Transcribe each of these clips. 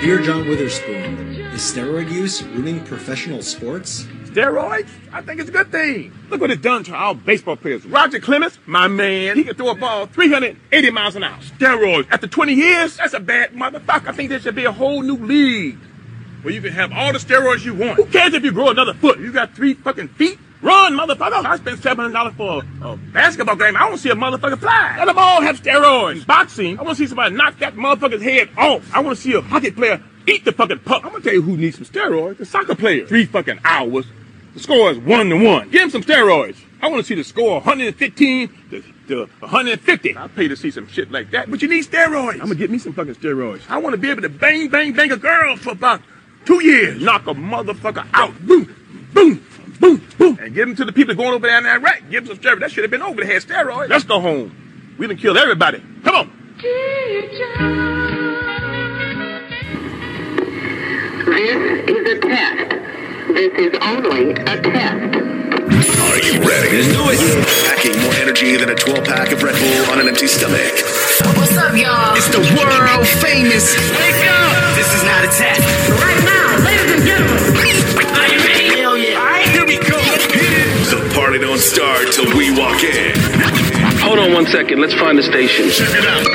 Dear John Witherspoon, is steroid use ruining professional sports? Steroids? I think it's a good thing. Look what it's done to our baseball players. Roger Clemens, my man, he can throw a ball 380 miles an hour. Steroids. After 20 years, that's a bad motherfucker. I think there should be a whole new league where you can have all the steroids you want. Who cares if you grow another foot? You got 3 fucking feet? Run, motherfucker! I spent $700 for a basketball game. I don't see a motherfucker fly. Let them all have steroids. In boxing, I want to see somebody knock that motherfucker's head off. I want to see a hockey player eat the fucking puck. I'm going to tell you who needs some steroids. The soccer player. 3 fucking hours. The score is 1-1. Give him some steroids. I want to see the score 115 to 150. I'll pay to see some shit like that. But you need steroids. I'm going to get me some fucking steroids. I want to be able to bang, bang, bang a girl for about 2 years. Knock a motherfucker out. Boom, boom. Boom, boom. And give them to the people going over there in Iraq. Give them some steroids. That should have been over. They had steroids. Let's go home. We done killed everybody. Come on. This is a test. This is only a test. Are you ready? There's no way. Packing more energy than a 12-pack of Red Bull on an empty stomach. What's up, y'all? It's the world famous. Wake up. This is not a test. Right now, ladies and gentlemen. Are you ready? Hell yeah. All right, here we go. The party don't start till we walk in. Hold on 1 second. Let's find the station. Check it out.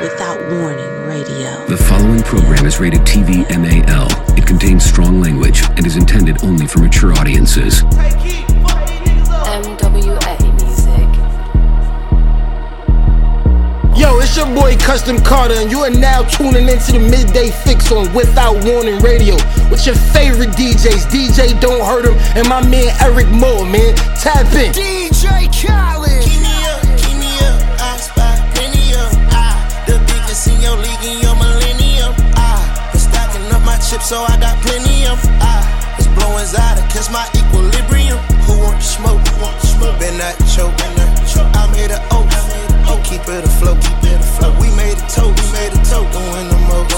Without Warning Radio. The following program is rated TV-MAL. It contains strong language and is intended only for mature audiences. MWA Music. Yo, it's your boy Custom Carter, and you are now tuning into the Midday Fix on Without Warning Radio. With your favorite DJs, DJ Don't Hurt Him, and my man Eric Moore, man. Tap in. DJ Khaled. Give me up, I spy, penny up. I, the biggest in your league in your millennium. I, been stacking up my chips, so I got plenty of. I, it's blowing out to catch my equilibrium. Who want the smoke? Who want the smoke? Better not choke. I'm here to oak. Oh, keep it afloat. We made a toast. Doing the most.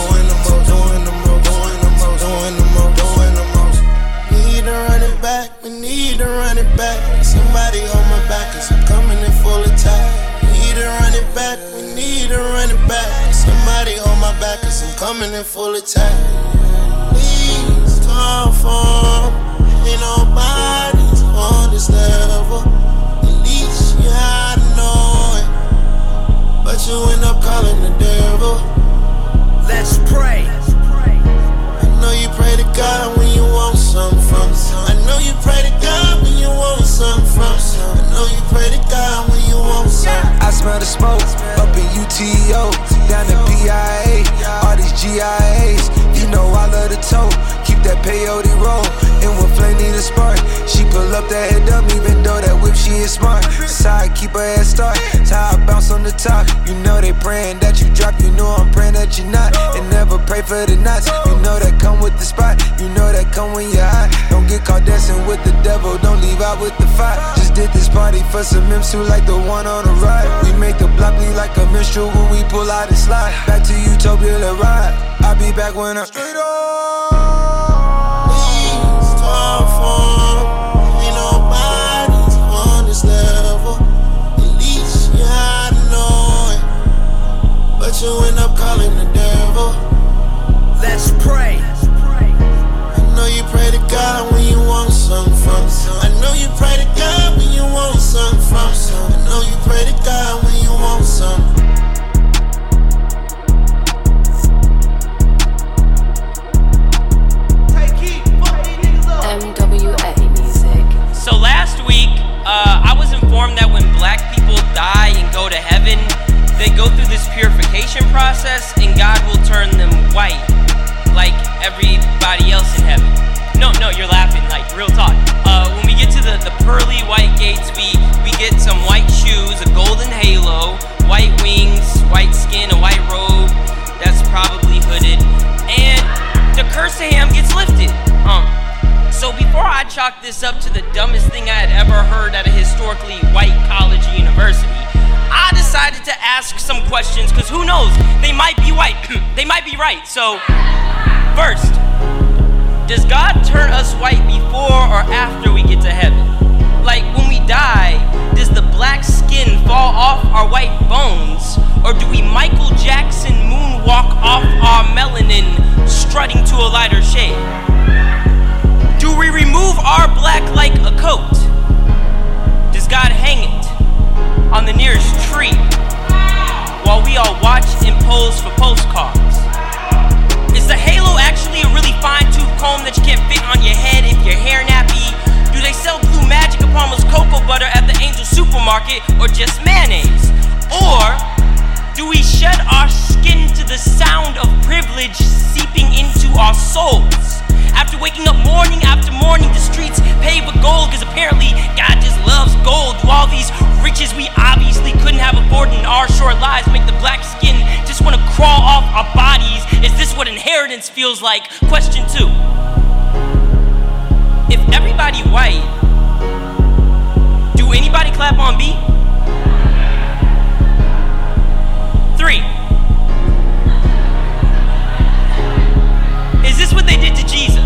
We need to run it back. Somebody hold my back, 'cause I'm coming in full attack. We need to run it back. We need to run it back. Somebody hold my back, 'cause I'm coming in full attack. Please come for me. Ain't nobody on this level. At least you had to know it, but you end up calling the devil. Let's pray. I know you pray to God when you want something from some. I know you pray to God when you want something from some. I know you pray to God when you want something. I smell the smoke up in UTO, down in PIA, all these GIAs. You know I love the toe, keep that peyote roll. And when flame need a spark, she pull up that head up, even though that whip she is smart. Side keep her head start, tie bounce on the top. You know they praying that you drop, you know I'm praying that you're not. And never pray for the knots, you know that come with the spot. You know that come when you're hot. Don't get caught dancing with the devil, don't leave out with the fight. Just did this party for some imps who like the one on the ride. We make the block bleed like a minstrel when we pull out and slide. Back to Utopia to ride, I'll be back when I'm straight up. Please come for me. Ain't nobody on this level. At least you had to know it, but you end up calling the devil. Let's pray. I know you pray to God when you want something from some. I know you pray to God when you want something from some. I know you pray to God when you want something. MWA Music. So last week, I was informed that when black people die and go to heaven, they go through this purification process and God will turn them white like everybody else in heaven. No, you're laughing, like real talk. When we get to the pearly white gates, we get some white shoes, a golden halo, white wings, white skin, a white robe that's probably hooded, and the curse of Ham gets lifted. So before I chalk this up to the dumbest thing I had ever heard at a historically white college or university, I decided to ask some questions, because who knows, they might be white, they might be right. So, first, does God turn us white before or after we get to heaven? Like, when we die, does the black skin fall off our white bones, or do we Michael Jackson moonwalk off our melanin strutting to a lighter shade? Do we remove our black like a coat? Does God hang it on the nearest tree while we all watch and pose for postcards? Is the halo actually a really fine-tooth comb that you can't fit on your head if your hair nappy? Do they sell blue magic of Palmer's cocoa butter at the Angel supermarket, or just mayonnaise? Or do we shed our skin to the sound of privilege seeping into our souls? After waking up morning after morning, the streets paved with gold, because apparently God just loves gold. Do all these riches we obviously couldn't have afforded in our short lives make the black skin just want to crawl off our bodies? Is this what inheritance feels like? Question 2. If everybody white, do anybody clap on B? 3. Is this what they did to Jesus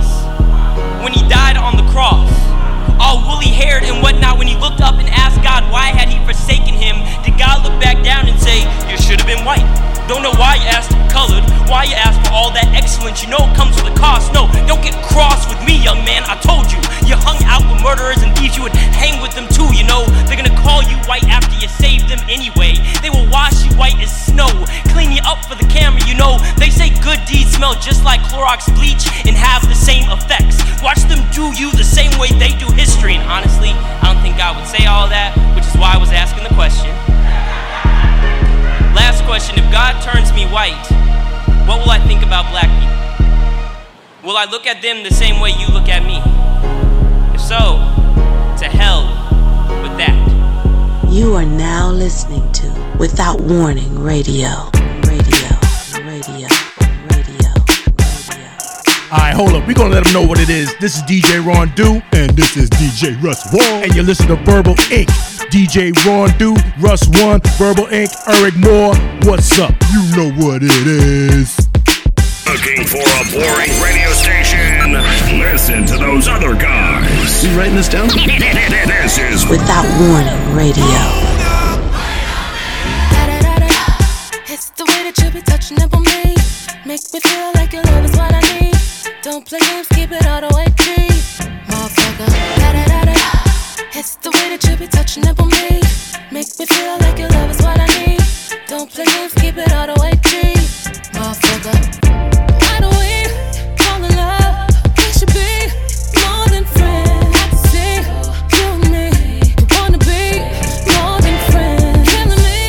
when he died on the cross? All woolly-haired and whatnot, when he looked up and asked God why had he forsaken him, did God look back down and say, you should have been white? Don't know why you asked to be colored, why you asked for all that excellence, you know it comes with a cost. No, don't get cross with me, young man, I told you. You hung out with murderers and thieves, you would hang with them too, you know. They're gonna call you white after you save them anyway. They will wash you white as snow, clean you up for the camera, you know. They say good deeds smell just like Clorox bleach and have the same effects. Watch them do you the same way they do history. And honestly, I don't think God would say all that, which is why I was asking the question. Last question, if God turns me white, what will I think about black people? Will I look at them the same way you look at me? If so, to hell with that. You are now listening to Without Warning Radio. Alright, hold up. We're going to let them know what it is. This is DJ Rondeau. And this is DJ Russ One. And you listen to Verbal Inc. DJ Rondeau, Russ One, Verbal Inc., Eric Moore. What's up? You know what it is. Looking for a boring radio station? Listen to those other guys. You writing this down? This is Without Warning Radio. It's the way that you be touching up on me. Makes me feel like your love is what I need. Don't play games, keep it all the way deep, motherfucker. Da-da-da-da. It's the way that you be touching up on me. Makes me feel like your love is what I need. Don't play games, keep it all the way deep, motherfucker. I don't wait, call it love. We should be more than friends. I can see you and me. You wanna be more than friends. Killing me,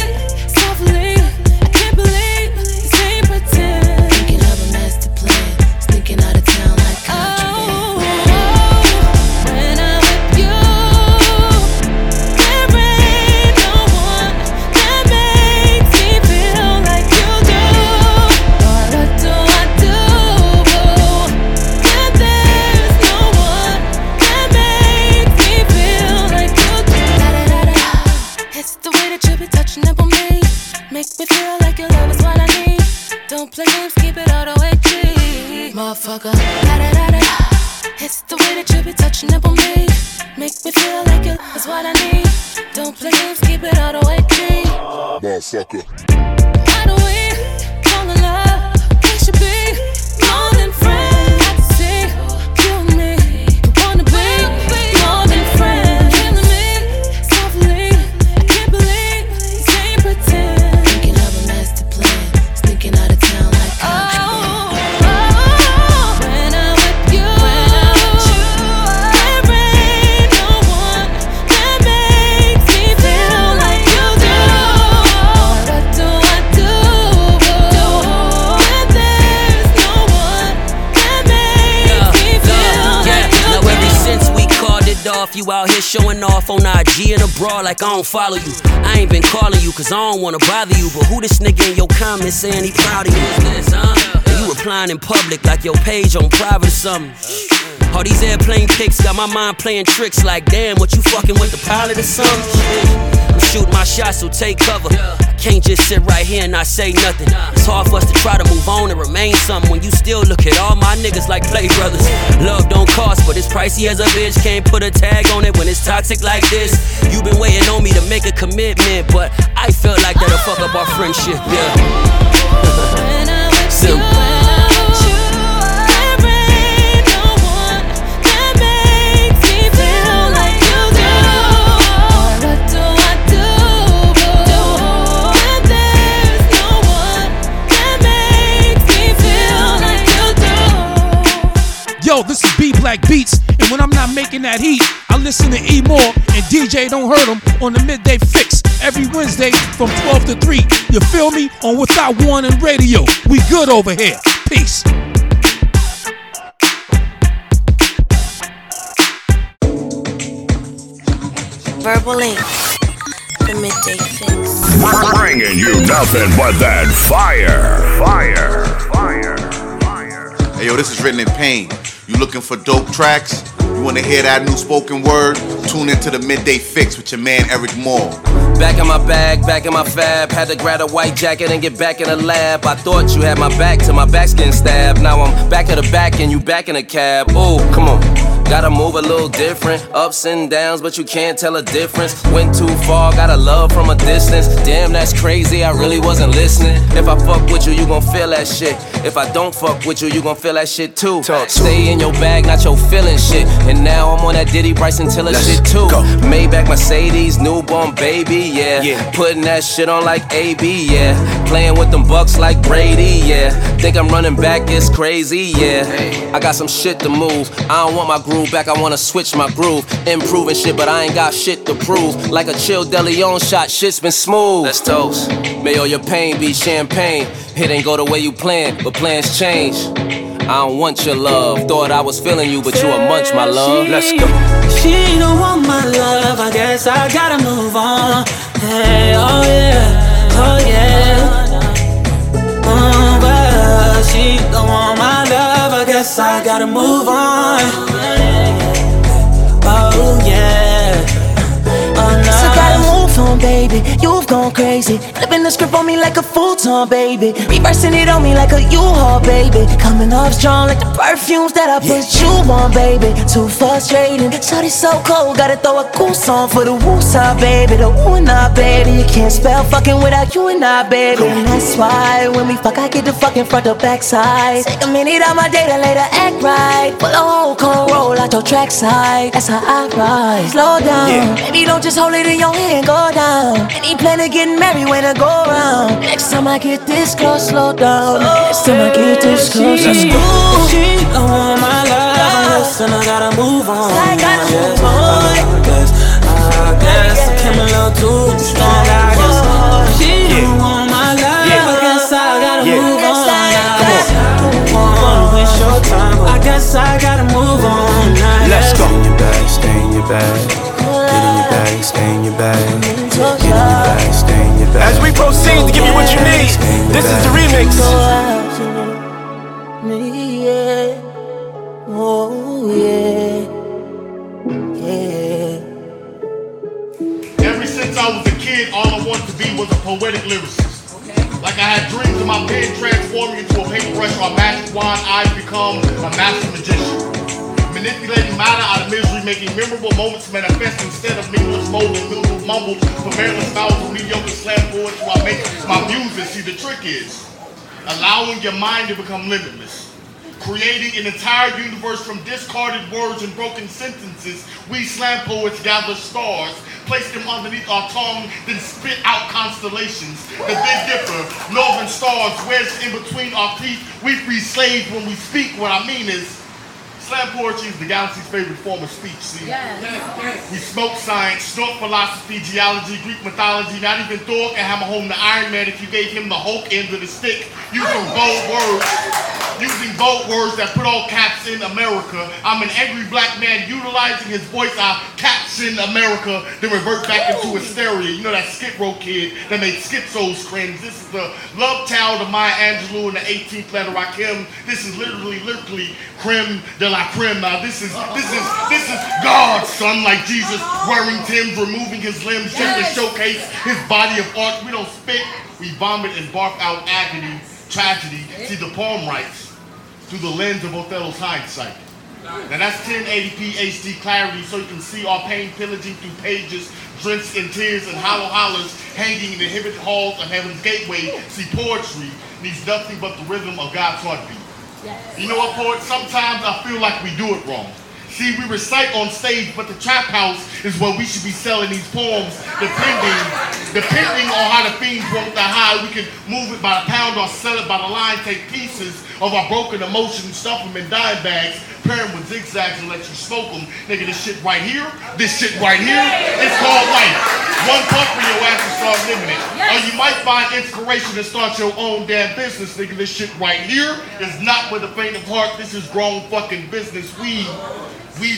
softly. I can't believe this ain't pretend. Thinking of a master plan. Sneaking out of town like country. When I'm with you, there ain't no one that makes me feel like you do. What do I do? When there's no one that makes me feel like you do. Da-da-da-da. It's the way that you be touching up on me. Makes me feel like your love is what I need. Don't play games, keep it all the way deep, motherfucker. Da-da-da-da. It's the way that you be touching up on me. Makes me feel like your love is what I need. Don't play games, keep it all the way deep. Motherfucker. Why do we call it love? We should be more than friends. I can see you and me. You wanna be more than friends. Killing me, softly. I can't believe this ain't pretend. Thinking of a master plan. Sneaking out of town like when I'm with you, there ain't no one that makes me feel like you do. What do I do? When there's no one that makes me feel like you do. Now ever since we called it off, you out here showing off on IG and abroad like I don't follow you. I ain't been calling you cause I don't wanna bother you, but who this nigga in your comments saying he proud of you? And you replying in public like your page on private or something. All these airplane pics got my mind playing tricks like damn, what you fucking with the pilot or something? I'm shooting my shots, so take cover. I can't just sit right here and not say nothing. It's hard for us to try to move on and remain something when you still look at all my niggas like play brothers. Love don't cost, but it's pricey as a bitch. Can't put a tag on it when it's toxic like this. You've been waiting on me to make a commitment, but I felt like that'll fuck up our friendship, yeah. When I'm with you, Simple. back beats. And when I'm not making that heat, I listen to E. Moore and DJ Don't Hurt 'Em on the Midday Fix every Wednesday from 12 to 3. You feel me? On Without Warning Radio. We good over here. Peace. Verbal Ink, the Midday Fix. Bringing you nothing but that fire. Hey yo, this is Written in Pain. You looking for dope tracks? You wanna hear that new spoken word? Tune into the Midday Fix with your man Eric Moore. Back in my bag, back in my fab. Had to grab a white jacket and get back in the lab. I thought you had my back till my back's getting stabbed. Now I'm back at the back and you back in the cab. Ooh, come on. Gotta move a little different, ups and downs, but you can't tell a difference. Went too far, got a love from a distance. Damn, that's crazy, I really wasn't listening. If I fuck with you, you gon' feel that shit. If I don't fuck with you, you gon' feel that shit too. Stay in your bag, not your feeling shit. And now I'm on that Diddy Bryson Tiller shit too. Go. Maybach Mercedes, newborn baby, yeah. Putting that shit on like AB, yeah. Playing with them bucks like Brady, yeah. Think I'm running back, it's crazy, yeah. Hey. I got some shit to move, I don't want my groove back, I wanna switch my groove. Improving shit, but I ain't got shit to prove. Like a Chill De Leon shot, shit's been smooth. Let's toast. May all your pain be champagne. It ain't go the way you planned, but plans change. I don't want your love. Thought I was feeling you, but you a munch, my love. Let's go. She don't want my love, I guess I gotta move on. Hey, oh yeah, oh yeah. Oh, well, she don't want my love, I guess I gotta move on. Oh yeah, oh no. So gotta move on, baby, you've gone crazy. Flipping the script on me like a futon, baby. Reversing it on me like a U-Haul, baby. Coming off strong like the perfumes that I put you on, baby. Too frustrating, shawty's so cold. Gotta throw a goose on for the woo-side, baby. The woo and I, baby. You can't spell fucking without you and I, baby. And that's why when we fuck, I get the fucking front or backside. Take a minute out my day to later act right. Pull a whole cone roll out your trackside. That's how I ride. Slow down, baby, don't just hold it in your hand. Go down. Any plan to get married when I go around. Next time I get this close, slow down. Next time I get this close, let's go. She don't want my love, and I gotta move on. I gotta move on. I guess I came a little too strong. I guess she don't want my love. I guess I gotta move on. I guess I gotta move on. Let's go. Stay in your bag. Get in your bag, stay in your bag. As we proceed to give you what you need, this is the remix. Ever since I was a kid, all I wanted to be was a poetic lyricist. Like I had dreams of my pen transforming into a paintbrush or a magic wand. I've become a master magician. Manipulating matter out of misery, making memorable moments manifest instead of needless molded, miserable mumbles, from various bouts of mediocre slam forwards while making my music. See, the trick is allowing your mind to become limitless. Creating an entire universe from discarded words and broken sentences, we slam poets gather stars, place them underneath our tongue, then spit out constellations. The Big Dipper, northern stars, wedged in between our teeth, we free slaves when we speak. What I mean is, slam poetry is the galaxy's favorite form of speech, see? Yes. We smoke science, snort philosophy, geology, Greek mythology. Not even Thor can hammer home the Iron Man if you gave him the Hulk end of the stick. Using bold words that put all caps in America. I'm an angry black man utilizing his voice. I caption America, then revert back into hysteria. You know that Skid Row kid that made schizos cringe. This is the love child of Maya Angelou and the 18th letter Rakim. This is literally creme de la creme. Now this is God's son, like Jesus wearing Tim's, removing his limbs just to showcase his body of art. We don't spit, we vomit and barf out agony, tragedy. See, the poem writes through the lens of Othello's hindsight. Now that's 1080p HD clarity, so you can see our pain pillaging through pages, drenched in tears and hollow hollers, hanging in the inhibited halls of heaven's gateway. See, poetry needs nothing but the rhythm of God's heartbeat. You know what, poets? Sometimes I feel like we do it wrong. See, we recite on stage, but the trap house is where we should be selling these poems, depending on how the fiends want to hide. We can move it by the pound or sell it by the line, take pieces of our broken emotions, stuff them in dime bags, compare them with zigzags and let you smoke them. Nigga, this shit right here, it's called life. One bump in your ass and start living it. Or you might find inspiration to start your own damn business, nigga. This shit right here is not with a faint of heart. This is grown fucking business. We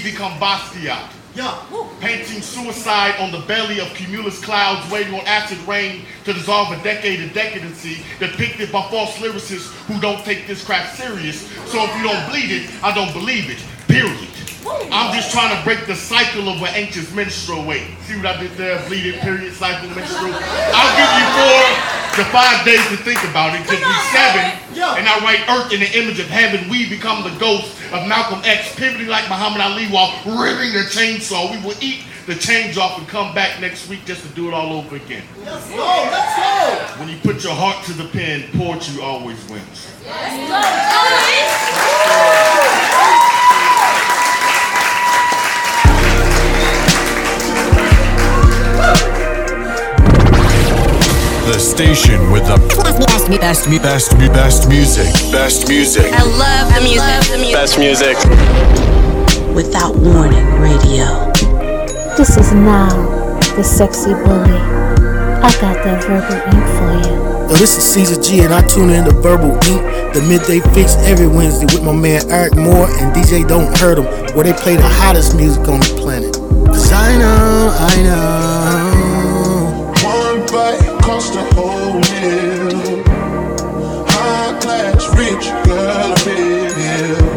become Basquiat. Yeah. Painting suicide on the belly of cumulus clouds, waiting on acid rain to dissolve a decade of decadency, depicted by false lyricists who don't take this crap serious. So if you don't bleed it, I don't believe it. Period. I'm just trying to break the cycle of an anxious menstrual weight. See what I did there? Bleeding, period, cycle, menstrual. I'll give you 4 to 5 days to think about it. Give me 7. Yeah. And I write Earth in the image of heaven. We become the ghost of Malcolm X, pivoting like Muhammad Ali while ripping the chainsaw. We will eat the change off and come back next week just to do it all over again. Let's go, let's go. When you put your heart to the pen, poetry always wins. Let's go, Joey. The station with the best music. I love the music. Best music. Without Warning Radio. This is now the sexy bully. I got that verbal ink for you. Yo, this is Caesar G and I tune in to Verbal Ink, the midday fix every Wednesday with my man Eric Moore and DJ Don't Hurt Him, where they play the hottest music on the planet. Cause I know. One bite. Cost a whole meal. High class, rich girl, big hill.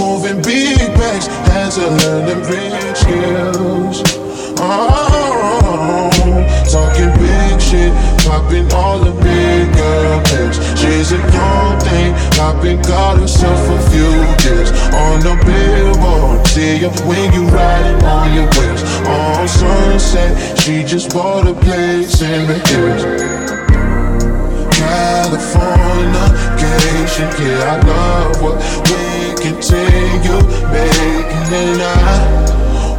Moving big bags, had to learn them rich skills. Talking big shit, popping all the big girl pics. She's a young thing, popping got herself a few years. On the billboard, see her when you riding on your whips. On Sunset, she just bought a place in the hills. Californication, yeah, I love what we continue making. And I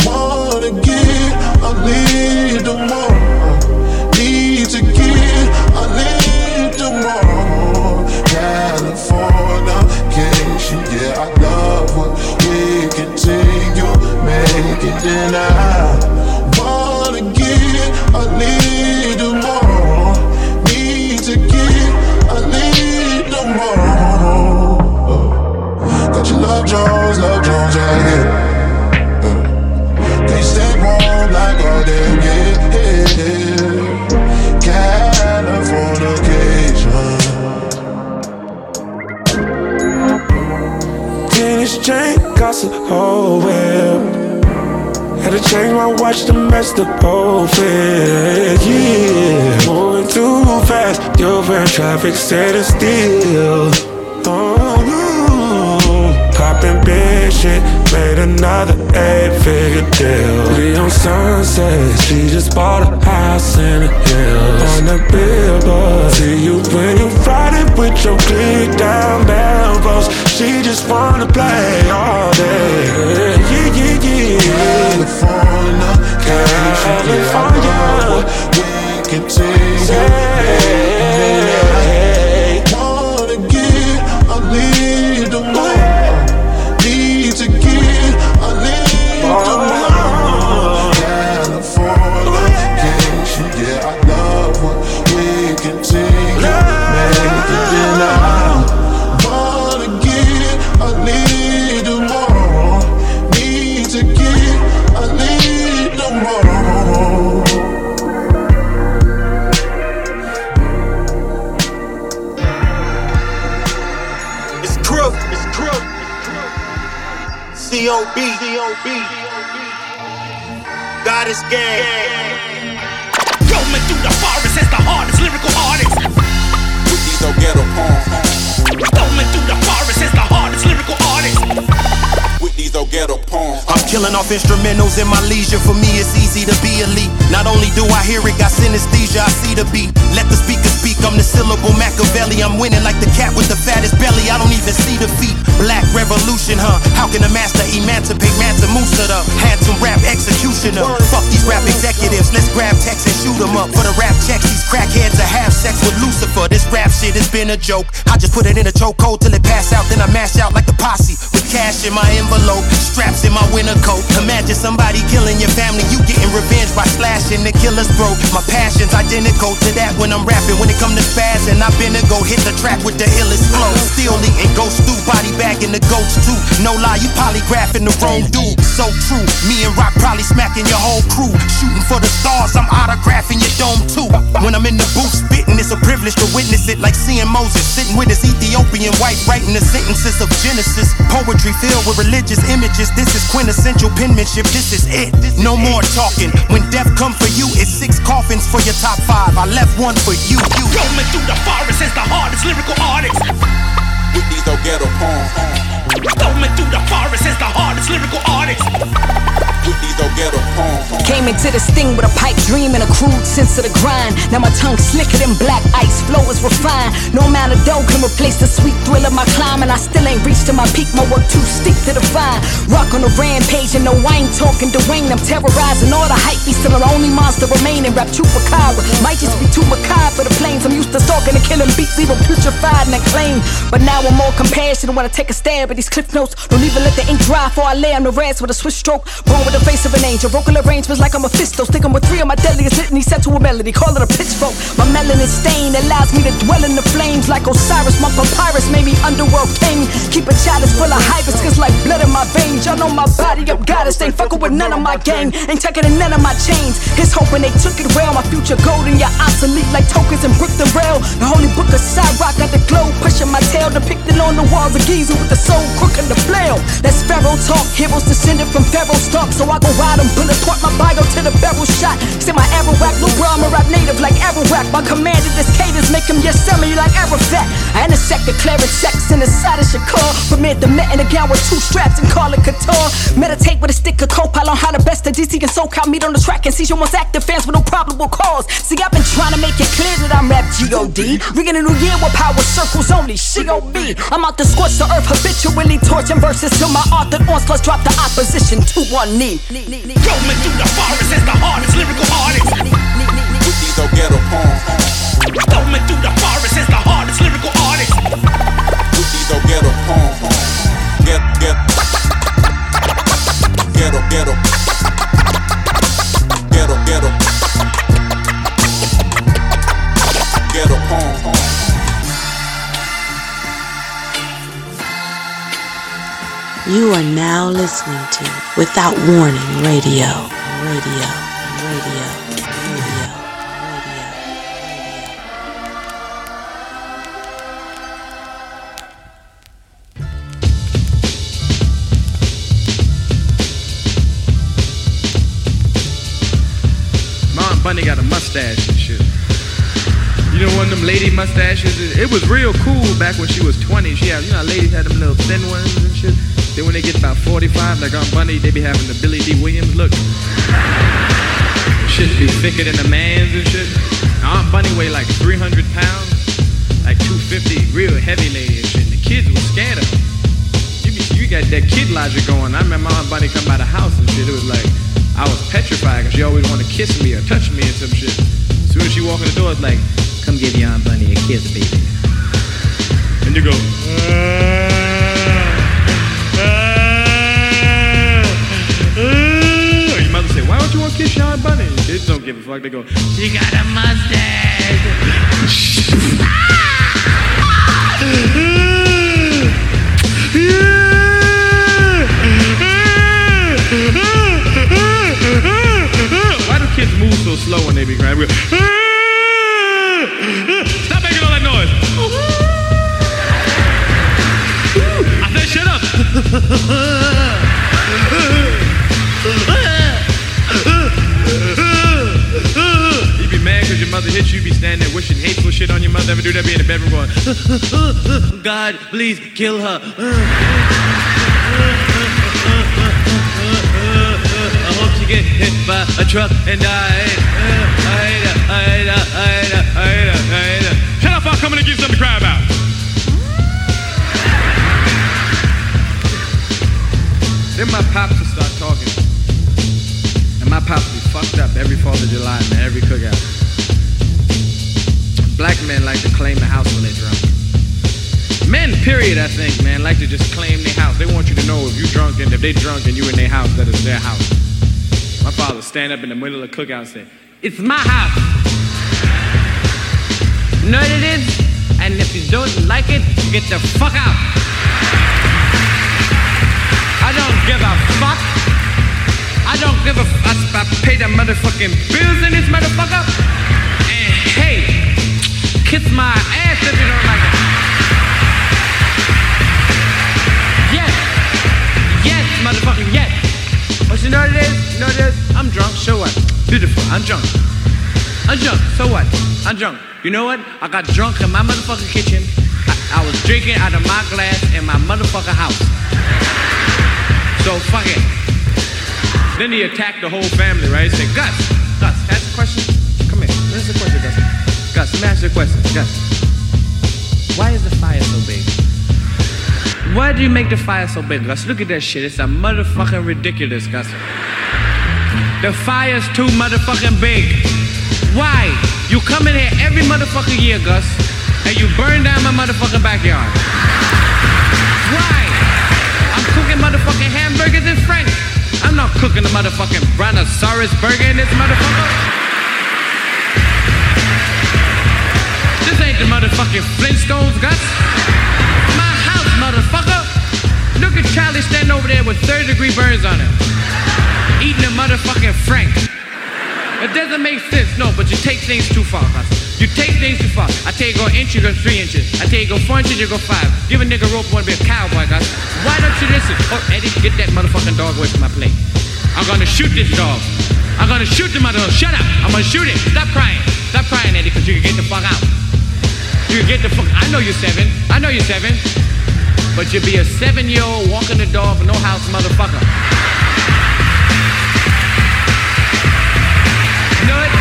wanna get a little more, need to get a little more. Californication, yeah, I love what we continue making. And I wanna get a little more, need to get a little more. Got your love Jones, yeah, yeah. Can't stay warm like all them, yeah. Californication. Tennis chain, gossip, whole whip. Had to change my watch to match the whole fit, yeah. Moving too fast, your van traffic standing still. Oh no, popping big shit, made another 8-figure deal. We on Sunset, she just bought a house in the hills. On the billboard, see you when you riding with your click down elbows. She just wanna play all day, yeah. California, we can take it. Wanna get a little more, need to get a little more. Californication, yeah, I love what we can take it. Make it deny. Wanna get a little more, need to get a little more. It's crew. C.O.B. Goddess Gang. Roaming through the forest as the hardest lyrical artist. With these old ghetto poems. Roaming through the forest as the hardest lyrical artist. With these old ghetto poems. I'm killing off instrumentals in my leisure. For me, it's easy to be elite. Not only do I hear it, got synesthesia, I see the beat. Let the speaker speak, I'm the syllable Machiavelli. I'm winning like the cat with the fattest belly. I don't even see defeat. Black revolution, huh? How can a master emancipate Mansa Musa, the handsome rap executioner? Fuck these rap executives, let's grab text and shoot them up. For the rap checks, these crackheads that have sex with Lucifer. This rap shit has been a joke. I just put it in a chokehold till it pass out, then I mash out like the posse. With cash in my envelope, straps in my winter coat. Imagine somebody killing your family, you getting revenge by slashing the killer's throat. My passion's identical to that when I'm rapping. When it come to spaz and I've been to go hit the track with the illest flow. Still eating ghost stew, body bag in the goats too. No lie, you polygraphing the wrong dude. So true, me and Rock probably smacking your whole crew. Shooting for the stars, I'm autographing your dome too. When I'm in the booth spitting, it's a privilege to witness it. Like seeing Moses sitting with his Ethiopian wife, writing the sentences of Genesis. Poetry filled with religious images. This is quintessential penmanship, this is it. No more talking. When death come for you, it's 6 coffins for your top 5. I left one for you. Roaming through the forest is the hardest lyrical artist. With these no ghetto poems. Roaming through the forest is the hardest lyrical artist. With these no ghetto poems. Came into this thing with a pipe dream and a crude sense of the grind. Now my tongue slicker than black ice, flow is refined. No amount of dough can replace the sweet thrill of my climb, and I still ain't reached to my peak. My work too steep to define. Rock on a rampage, and no, I ain't talking Dwayne. I'm terrorizing all the hype. He's still the only monster remaining. Rap chupacabra might just be too macabre for the plains. I'm used to stalking and killing beats, even putrefied and acclaimed. But now I'm more compassionate when I take a stab at these cliff notes. Don't even let the ink dry before I lay on the rest with a swift stroke. Born with the face of an angel, vocal arrangements like I'm a Mephisto. Sticking with 3 of my deadliest litany set to a melody, call it a pitchfork. My melanin stain allows me to dwell in the flames like Osiris. My papyrus made me underworld king. Keep a chalice full of hibiscus like blood in my veins. Y'all know my body up goddess, ain't fucking with none of my gang. Ain't taking in none of my chains. Here's hoping they took it well. My future golden, you're obsolete like tokens and brick the rail. The holy book of Sirach got the glow pushing my tail. Depicted on the walls of Giza with the soul crook and the flail. That's pharaoh talk, heroes descended from pharaoh stock. So I go ride them, bullet point my bio to the barrel shot. Send my Arawak, little bro, I'm a rap native like Arawak. My commander, this cadence, make him Yosemite like Arafat. I intersect declaring sex in the side of Shakur. Permit the met in a gown with 2 straps and call it couture. Meditate with a stick of copal on how the best of DC and SoCal meet on the track and seize your most active fans with no probable cause. See, I've been trying to make it clear that I'm rap G.O.D. Rigging a new year with power circles only. She go me. I'm out to scorch the earth, habitually torching verses till my authored onslaughts drop the opposition to one knee. Roaming through the forest is the hardest lyrical artist. With these old ghetto poems. Roaming through the forest is the hardest lyrical artist. With these old ghetto poems. Ghetto, ghetto. Ghetto, ghetto. Ghetto poems. You are now listening to Without Warning Radio. Mom Bunny got a mustache and shit. You know, one of them lady mustaches. It was real cool back when she was 20. She had, you know, how ladies had them little thin ones and shit. Then when they get about 45, like Aunt Bunny, they be having the Billy D. Williams look. Shit be thicker than a man's and shit. Aunt Bunny weighed like 300 pounds, like 250, real heavy lady and shit. And the kids was scared of her. You got that kid logic going. I remember Aunt Bunny come by the house and shit. It was like, I was petrified because she always wanted to kiss me or touch me or some shit. As soon as she walked in the door, it's like, come give your Aunt Bunny a kiss, baby. And you go, why don't you want to kiss your Aunt Bunny? Kids don't give a fuck. They go, she got a mustache. Why do kids move so slow when they be crying? We go, stop making all that noise. I said, shut up. You be mad cause your mother hits you, be standing there wishing hateful shit on your mother. Ever do that? Be in the bedroom going, God, please kill her. I hope she get hit by a truck and die. Shut up, I'm coming to give you something to cry about. my pops would start talking. And my pops would be fucked up every 4th of July and every cookout. Black men like to claim the house when they're drunk. Men, period, I think, man, like to just claim their house. They want you to know if you're drunk and if they're drunk and you in their house, that it's their house. My father would stand up in the middle of the cookout and say, "It's my house." No, it is. And if you don't like it, get the fuck out. I don't give a fuck. I don't give a fuck. I pay the motherfucking bills in this motherfucker. And hey, kiss my ass if you don't like it. Yes. Yes, motherfucking yes. But you know what it is? You know what it is? I'm drunk, so what? Beautiful, I'm drunk. I'm drunk, so what? I'm drunk. You know what? I got drunk in my motherfucking kitchen. I was drinking out of my glass in my motherfucking house. So fuck it. Then he attacked the whole family, right? He said, Gus, ask a question. Come here, this is a question, Gus. Gus, let me ask you a question. Gus, why is the fire so big? Why do you make the fire so big, Gus? Look at that shit. It's a motherfucking ridiculous, Gus. The fire's too motherfucking big. Why? You come in here every motherfucking year, Gus, and you burn down my motherfucking backyard. Why? Cooking motherfucking hamburgers in French. I'm not cooking a motherfucking brontosaurus burger in this motherfucker. This ain't the motherfucking Flintstones, Gus. My house, motherfucker. Look at Charlie standing over there with third-degree burns on him, eating a motherfucking Frank. It doesn't make sense, no, but you take things too far, Gus. You take things too far. I tell you go an inch, you go 3 inches. I tell you go 4 inches, you go 5. Give a nigga rope, wanna be a cowboy, Gus. Why don't you listen? Oh, Eddie, get that motherfucking dog away from my plate. I'm gonna shoot this dog. I'm gonna shoot the motherfucker. Shut up. I'm gonna shoot it. Stop crying. Stop crying, Eddie, because you can get the fuck out. You can get the fuck out. I know you're 7. I know you're 7. But you'll be a 7-year-old walking the dog with no house motherfucker. You know it?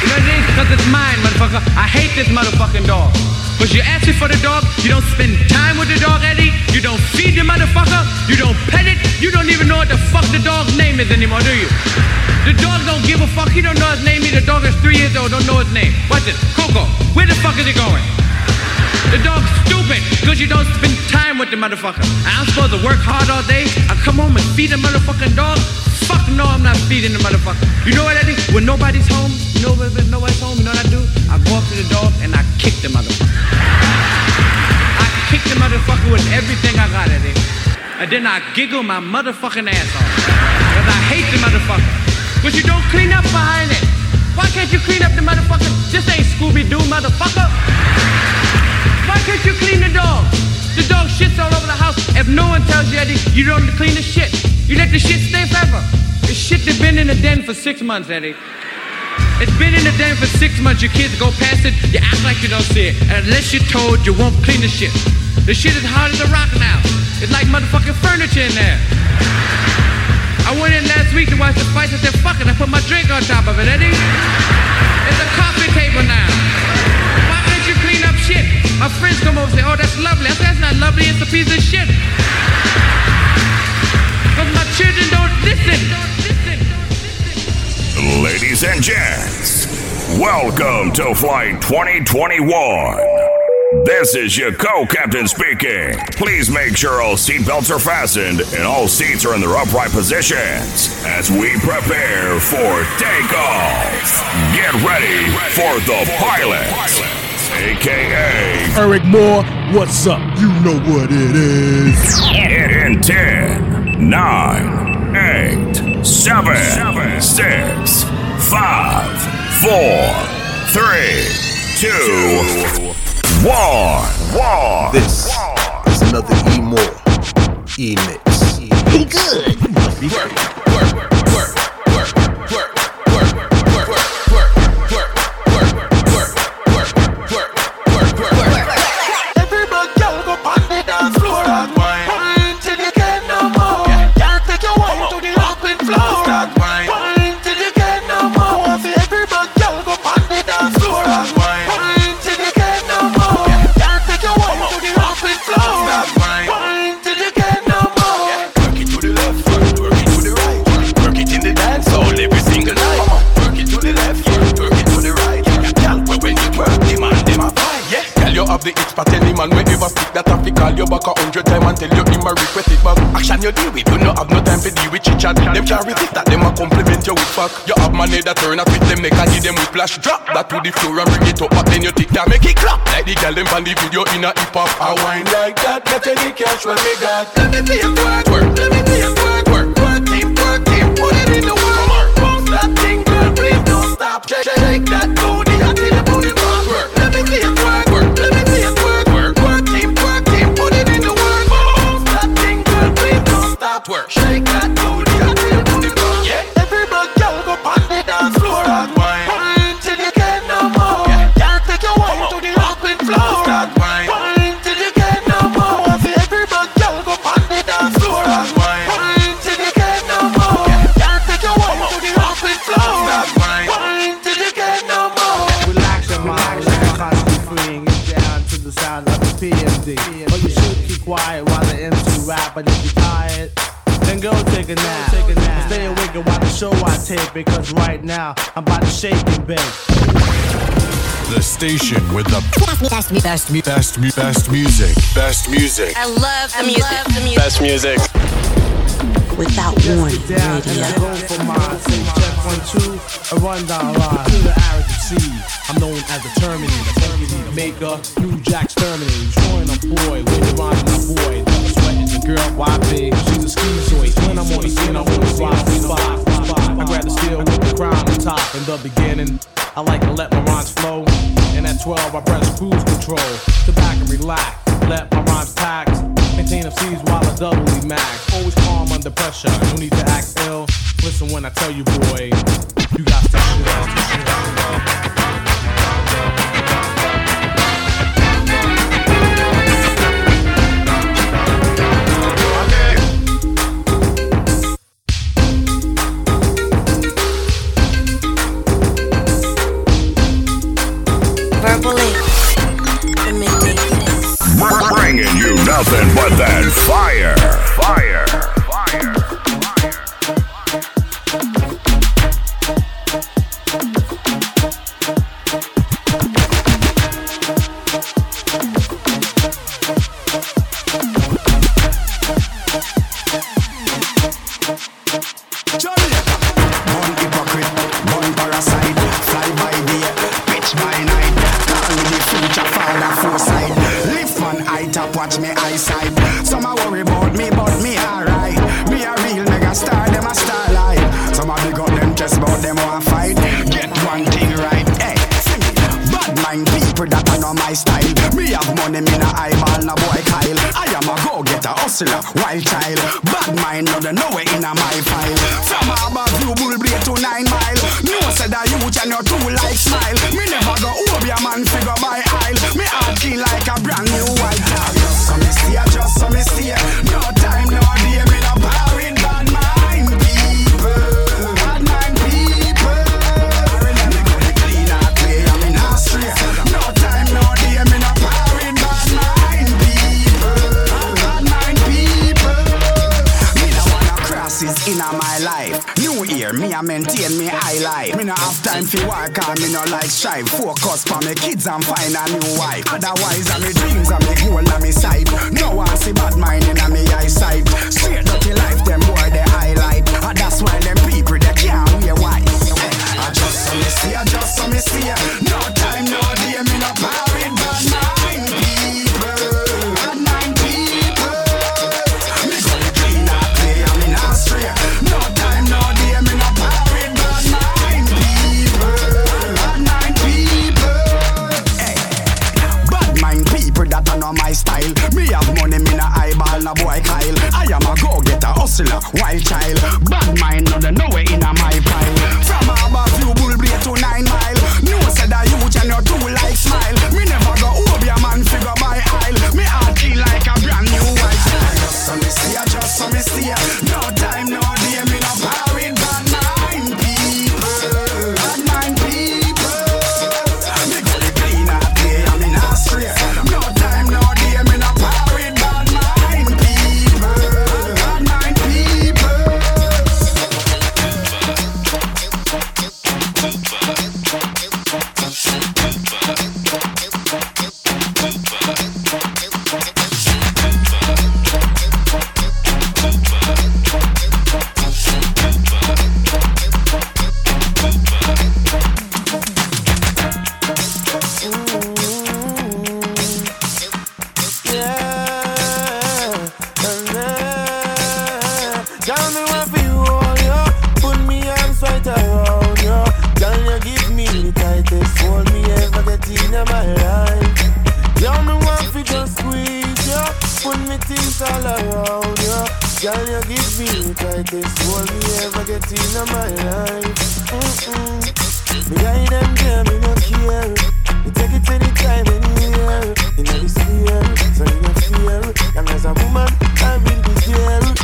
You know it is? Because it's mine, motherfucker. I hate this motherfucking dog. But you ask it for the dog, you don't spend time with the dog, Eddie. You don't feed the motherfucker, you don't pet it, you don't even know what the fuck the dog's name is anymore, do you? The dog don't give a fuck, he don't know his name either. The dog is 3 years old, don't know his name. Watch this, Coco, where the fuck is he going? The dog's stupid, because you don't spend time with the motherfucker. I'm supposed to work hard all day, I come home and feed the motherfucking dog. Fuck no, I'm not feeding the motherfucker. You know what I do? When nobody's home, you know what I do? I go up to the dog and I kick the motherfucker. I kick the motherfucker with everything I got at it. And then I giggle my motherfucking ass off. Because I hate the motherfucker. But you don't clean up behind it. Why can't you clean up the motherfucker? This ain't Scooby-Doo, motherfucker. Why can't you clean the dog? The dog shits all over the house. If no one tells you that, you don't clean the shit. You let the shit stay forever. The shit that's been in the den for 6 months, Eddie. It's been in the den for 6 months. Your kids go past it, you act like you don't see it. And unless you're told, you won't clean the shit. The shit is hard as a rock now. It's like motherfucking furniture in there. I went in last week to watch the fight. I said, fuck it, I put my drink on top of it, Eddie. It's a coffee table now. Why can't you clean up shit? My friends come over and say, oh, that's lovely. I said, that's not lovely, it's a piece of shit. My children don't listen. Ladies and gents, welcome to Flight 2021. This is your co-captain speaking. Please make sure all seatbelts are fastened and all seats are in their upright positions as we prepare for takeoff. Get ready for the pilot. AKA Eric Moore, what's up? You know what it is. In 10, 9, 8, 7, 6, 5, 4, 3, 2, 1. This is another E Moore E-Mix. Be good. Be good. Wine till you get no more. man we ever speak that have to call you back 100 times and tell you him a request it back. Action you deal with, you no have no time for deal with chit chat. Them try resist that, them a compliment you with back. You have money that turn up with them, make a give them with flash. Drop that to the floor and bring it up, but then you take that, make it clap. Like the girl them on the video in a hip hop. I whine like that, get any cash when we got. Let me see him work, work, let me see him work, work. Work it, put it in the work. Bounce that thing, girl, please don't stop. Shake that booty, I see the booty rock. Work, let me see it work. Let me see it work. Work it, put it in the work. Bounce that thing, girl, please don't stop. Work, shake that booty, I see the booty rock. Yeah, every bug girl go on the dance floor. That wine, put it until you get no more. Yeah, can't take your wine to the open floor. That wine, put it until you get no more. Every bug girl go on the dance floor. That wine. But you should keep quiet while the MC rap. But if you're tired, then go take a nap. Stay awake and watch the show I tape, because right now I'm about to shake and bake. The station with the best music. Best music. I love the music. Best music. Without warning, radio. Check 1, 2, a rundown line to the arrogant sea. I'm known as the Terminator, the maker, New Jack's Terminator. Destroying a boy, with rhymes and a boy. Never sweating the girl, why big? She's a schizoid. When I'm on the scene, I wanna ride with I grab the steel with the crown on top. In the beginning, I like to let my rhymes flow. And at 12, I press cruise control. Sit back and relax, let my rhymes tax. Maintain MCs while I doubly max. Always calm under pressure, no need to act ill. Listen when I tell you, boy, you got to shut it up. Bringing you nothing but that fire. Fire. Fire. Wild child, bad mind, no the nowhere in a my file. From above you bull blade to 9 mile. No said that you and your two like smile. Me never go over your man figure by aisle. Me heart clean like a brand new white tile. Just so me see, just so me see. No time, no day, me no power in bad mind people. Bad mind people. Me go the clean out way, I'm in Austria. No time, no day, me no power in bad mind people. In my life, new year, me I maintain me highlight. Me no have time for work and me no like strive. Focus for me kids and find a new wife. Otherwise, I me dreams and me goal and me sight. No one see bad mind in me eyesight. Straight dirty life, them boy they highlight. And that's why them people they can't be wise. I just so me see, I just so me see. No time, no day, me no power in bad mind people. My style, me have money, me na eyeball, na boy Kyle. I am a go-getter, hustler, wild child. Bad mind, no the nowhere in a my pile. From above you bull blade to 9 mile. No said that you and your two like smile. Me never go over your man figure by aisle. Me heart clean like a brand new white style. Just so me see, just so me see. No time, no day, me no power in bad mind people. Bad mind people. Me go the clean out day, I'm in Austria. This won't me ever get in my life. You're the one for just squeeze, yeah. Put me things all around, yeah. Girl, you give me tight. This won't me ever get in my life. Me guy them there, me no care. You take it anytime, anywhere. You know this fear, so you no fear. And as a woman, I will be there.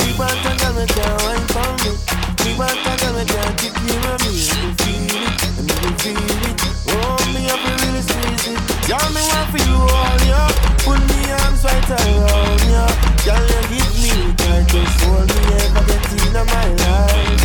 People tell them that they want from me. People tell them that they keep hearing me. You feel it, and you feel it. Oh, me up and really squeeze it. Y'all me want for you all, yeah. Put me arms right around, yeah. Y'all you give me tight, just hold me ever get in my life.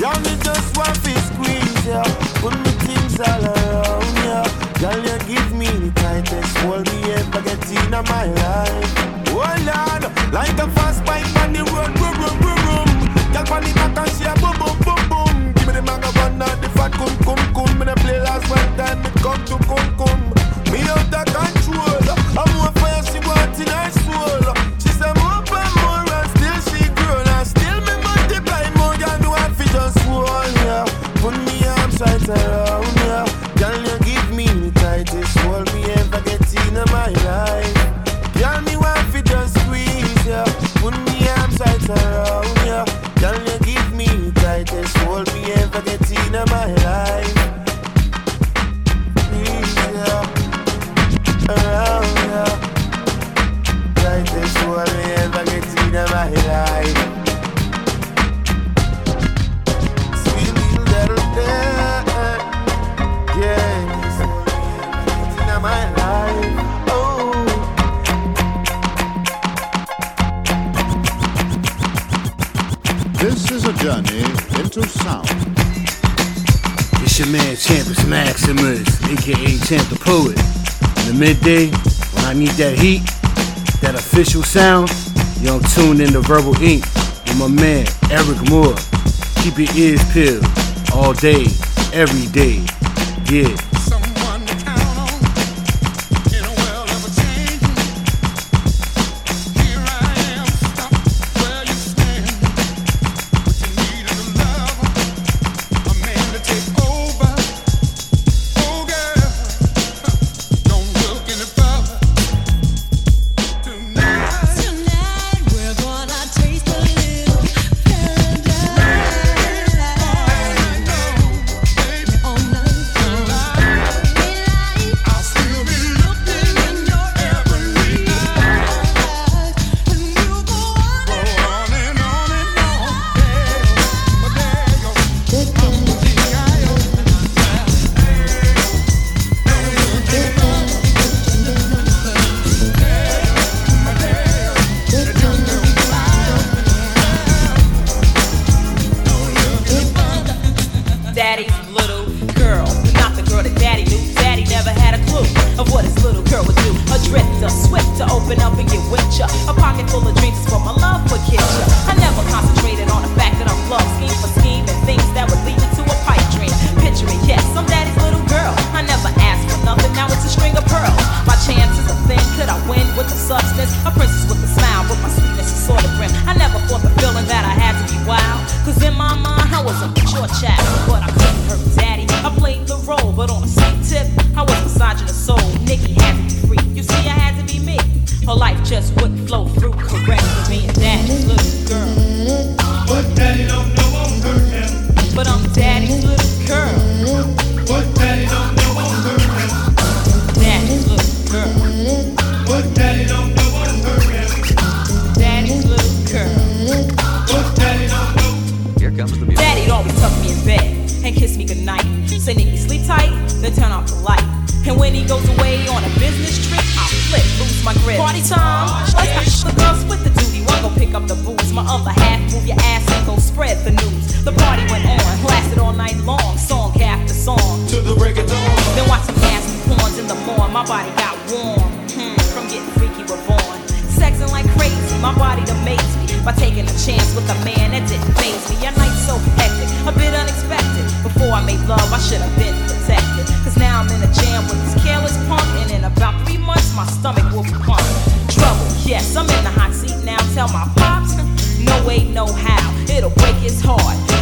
Y'all me just want for squeeze, yeah. Put me things all around, yeah. Y'all you give me the tightest hold me ever get in my life. Oh Lord, like a fast bike on the road, boom, boom, boom, boom. Y'all panic and share, boom, boom, boom, boom. Give me the manga one now, the fat cum, cum, cum. Me the play last one time, it come to cum, cum. Me out of control, I'm more fire, she want in her soul. She said more and more and still she grown. And still me multiply more, y'all do I feel just one, yeah. Put me arms right around, yeah. Y'all you give me the tightest hold me ever get in my life. Y'all me want to just squeeze, yeah. Put me arms right around, yeah. Y'all you give me the tightest hold me ever get in my life. Around, yeah. Tightest hold me ever get in my life. Squeeze that up there. Yeah, this hold me ever get in my life. Oh. This is a journey into sound. It's your man Champus Maximus, aka Champ the Poet. In the midday, when I need that heat, that official sound, y'all tune in to Verbal Ink with my man, Eric Moore. Keep your ears peeled all day, every day. Yeah.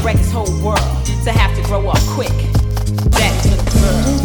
Wreck his whole world to have to grow up quick. That is the Got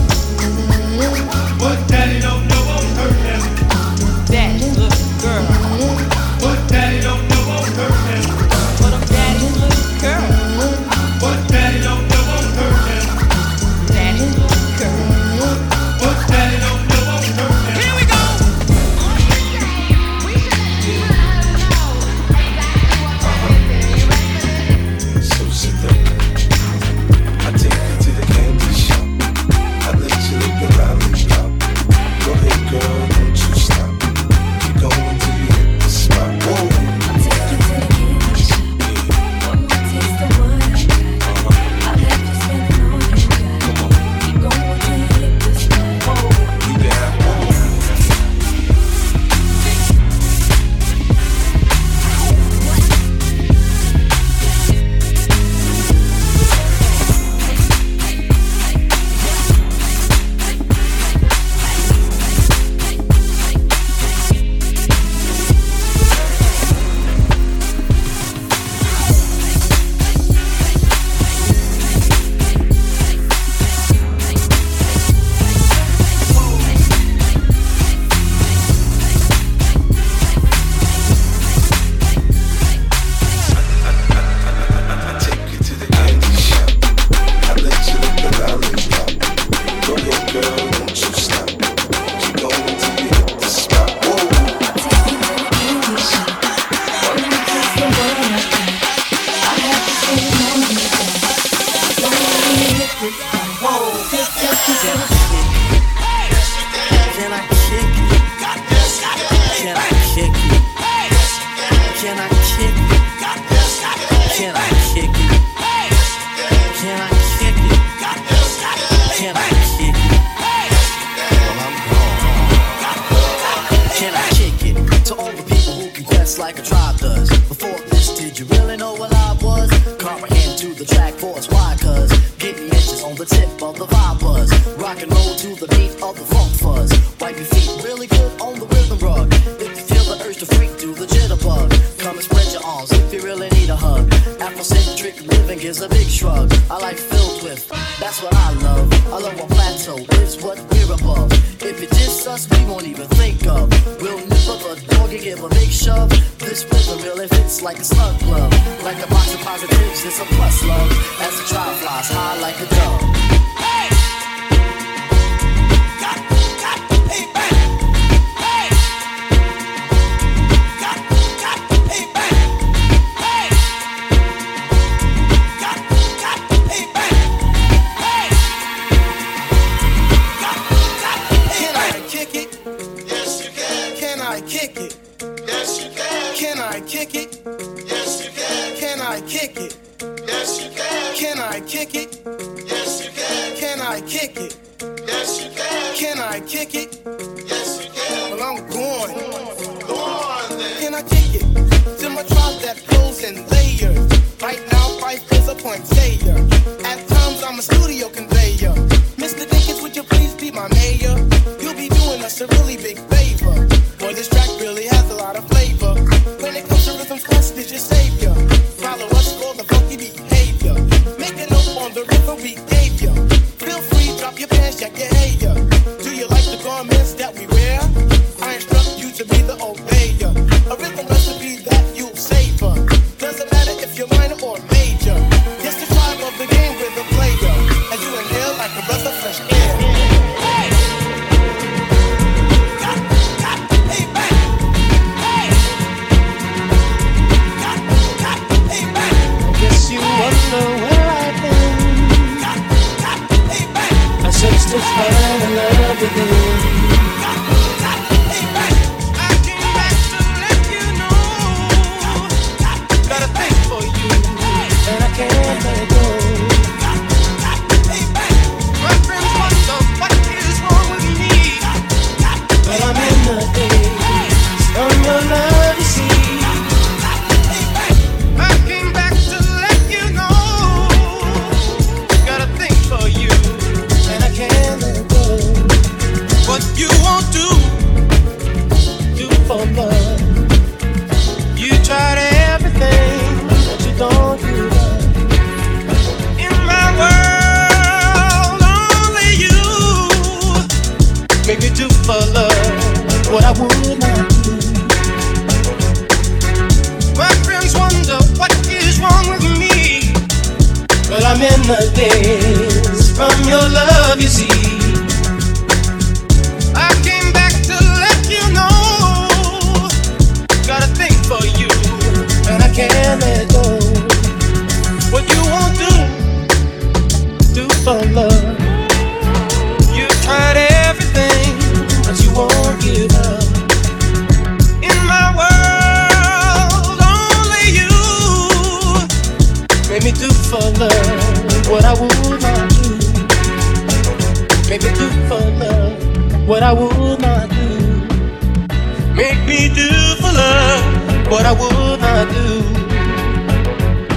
do for love what I would not do.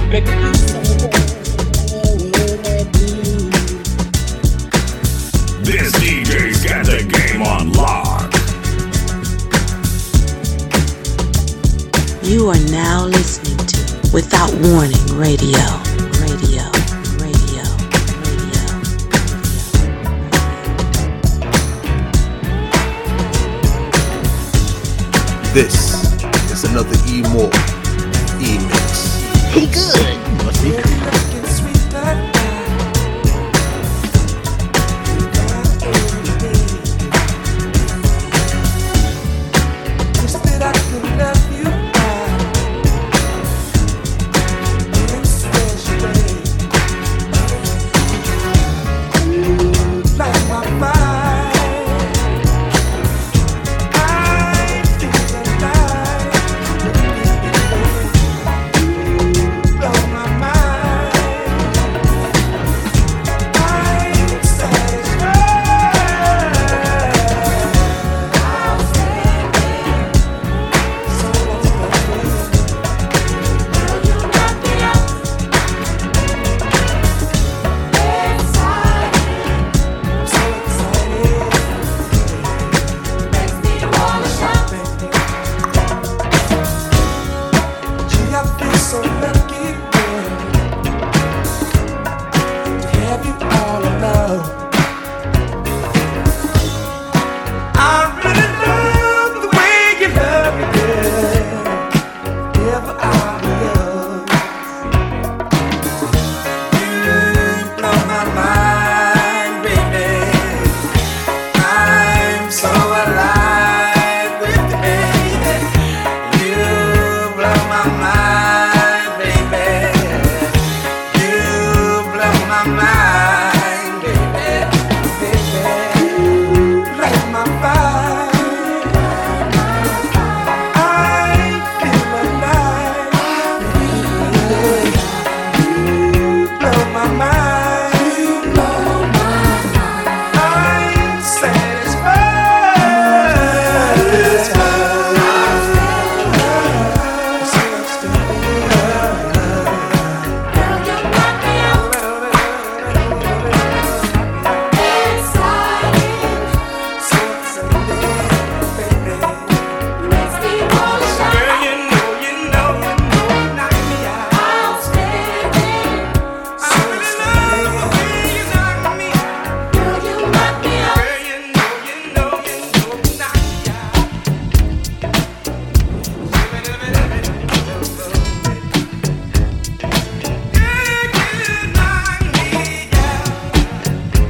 Make me do something I would not do. This DJ's got the game on lock. You are now listening to Without Warning Radio. This is another E-More E-Mix. He good. Must be good.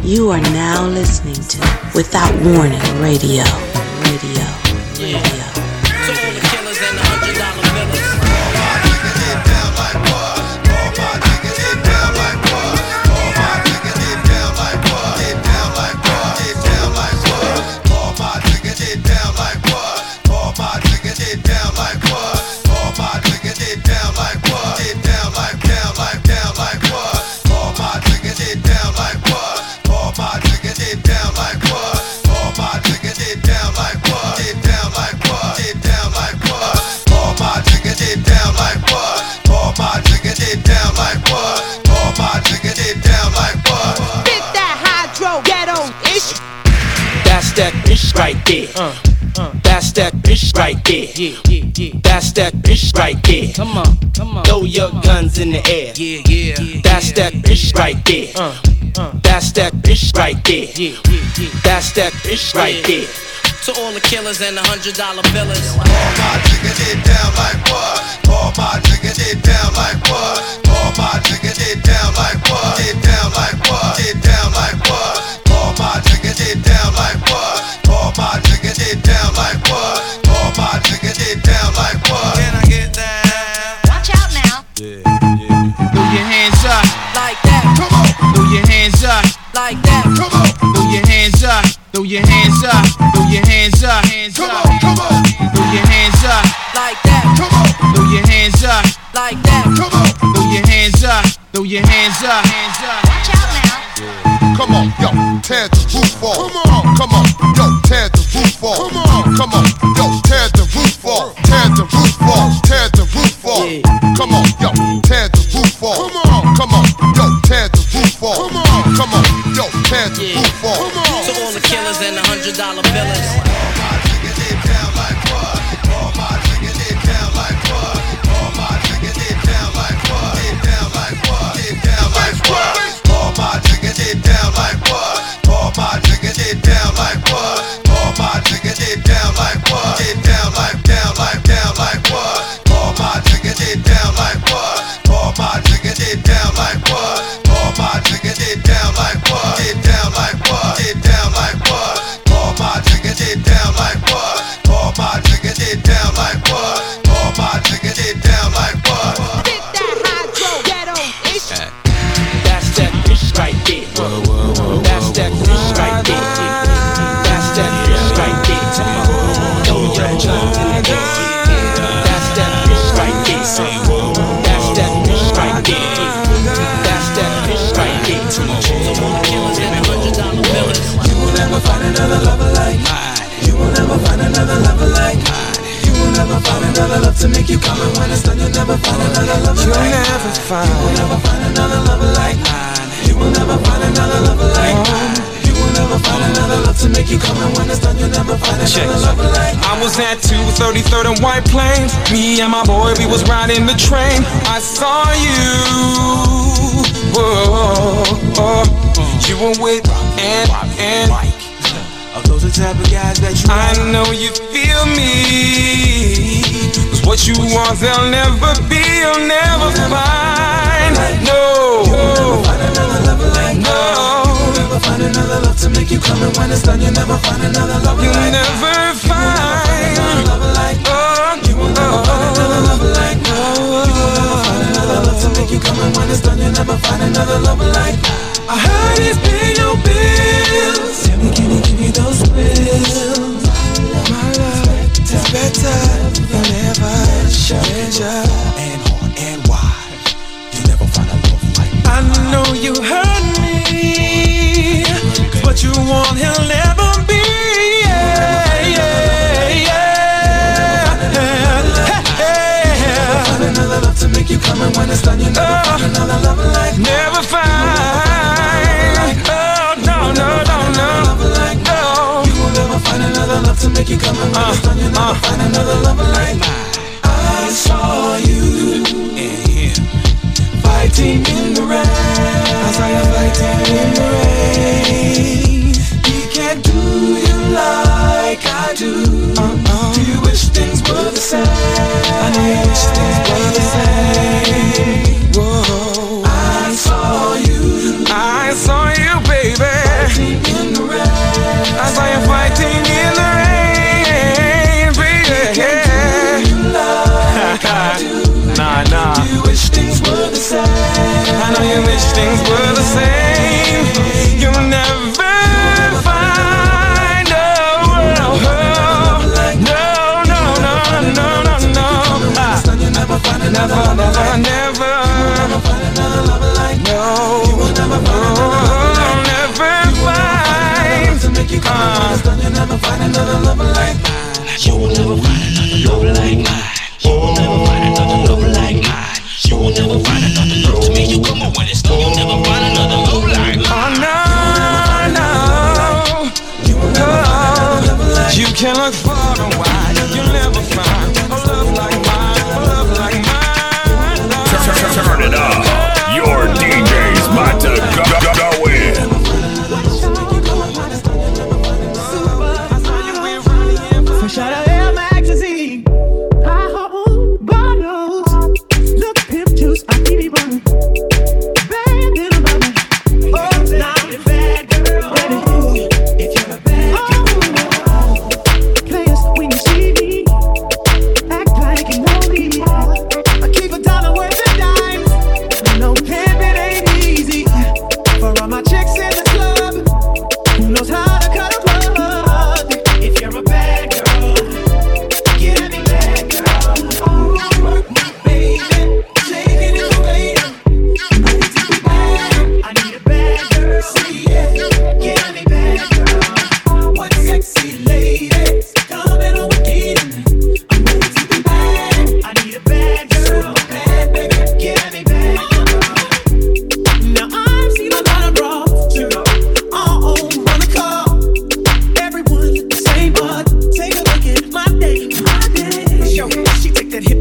You are now listening to Without Warning Radio. So the killers and the $100 billers. Right there, that's that bitch right there. That's that bitch right there. Come on, throw your guns in the air. That's that bitch right there. That's that bitch right there. That's that bitch right there. To all the killers and the $100 billers. All my niggas get down like what? All my niggas get down like what? All my niggas get down like what? Get down like what? Get down like what? All my niggas get down like what? All my niggas get down like what? All my niggas get down like what? Can I get that? Watch out now. Yeah. Throw your hands up like that. Come on. Throw your hands up like that. Come on. Throw your hands up. Throw your hands up. Throw your hands up. Come on. Throw your hands up. find another love to make you come. And when it's done, you'll never find another lover like mine. You will never find another lover like mine. You will never find another lover like mine. You will never find another love to make you come. And when it's done, you'll never find another lover like mine. I was at 233rd and White Plains. Me and my boy, we was riding the train. I saw you. You were with and Mike. Of those the type of guys that you I like. Know you feel me. Cause what you want there'll never be. You'll never find. No. You'll never find another lover like no. You'll never find another love to make you come. And when it's done, you'll never find another lover like mine. You'll never find another lover like mine. You will never find another lover like mine. You will never find another love to make you come. And when it's done, you'll never find another lover like mine. I heard he's paying your bills. Tell me, can he give you those pills? My love is better than ever. Treasure and hard and wide. You'll never find a love like mine. I know you heard me. What you want, he'll never be. Yeah, yeah, yeah. Never find another love to make you come. And when it's done, you never find another love like mine. Never find. To make you come and understand, you'll never find another lover like mine. I saw you and him fighting in the rain. I saw you fighting in the rain. He can't do you like I do. Do you wish things were the same? I know you wish things were the same. Whoa. I saw you. I saw you, baby. Fighting in the rain. I saw you fighting in the rain. Nah. You wish things were the same. I know you wish things were the same. You'll never find a world. No. You'll never find another lover like me. You'll never find another lover like me. You will never find another lover like me. You'll never find another lover like me. You will never find another lover like me. You will never find another love like mine. You will never find another love to me. You come on when it's done. You'll never find another love like mine. Oh no, you will never find another love like mine. You can look far and wide. You'll never find a love like mine. A love like mine. Turn it up. Your DJ's about to go in. Fresh out of Air Magazine. Take it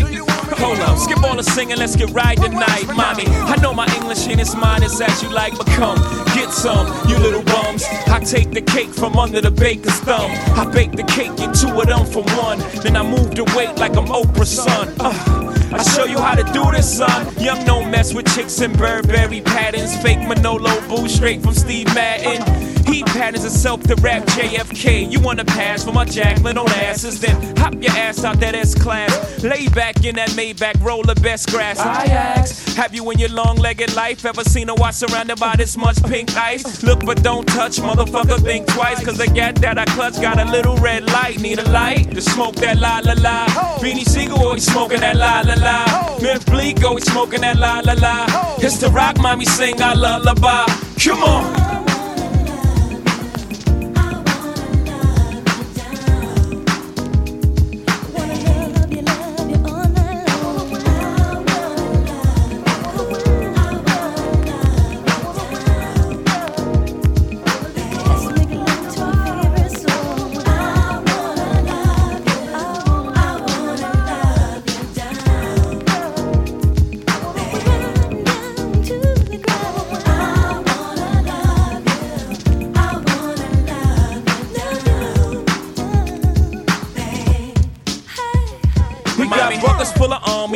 Hold up, skip all the singing, let's get right tonight. Mommy, I know my English ain't as modest as you like, but come, get some, you little bums. I take the cake from under the baker's thumb. I bake the cake, get two of them for one. Then I move the weight like I'm Oprah's son. I show you how to do this, son. Young, no mess with chicks and Burberry patterns. Fake Manolo boots straight from Steve Madden. He patterns himself to rap JFK. You wanna pass for my Jacqueline on asses? Then hop your ass out that S-Class. Lay back in that Maybach, roll the best grass. I ask, have you in your long-legged life ever seen a watch surrounded by this much pink ice? Look but don't touch, motherfucker, think twice. Cause I got that I clutch, got a little red light. Need a light to smoke that la-la-la. Beanie Siegel always smoking that la-la-la. Myth Bleak always smoking that la la la. It's the rock, mommy sing our lullaby. Come on.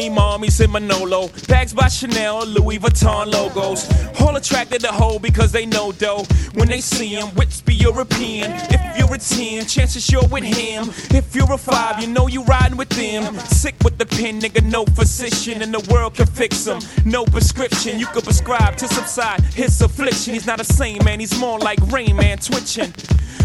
Mommies in Manolo, bags by Chanel, Louis Vuitton logos. All attracted to hoe because they know dough. When they see him, whips be European. If you're a 10, chances you're with him. If you're a 5, you know you riding with them. Sick with the pen, nigga, no physician. And the world can fix him, no prescription. You could prescribe to subside his affliction. He's not the same, man, he's more like Rain Man twitching.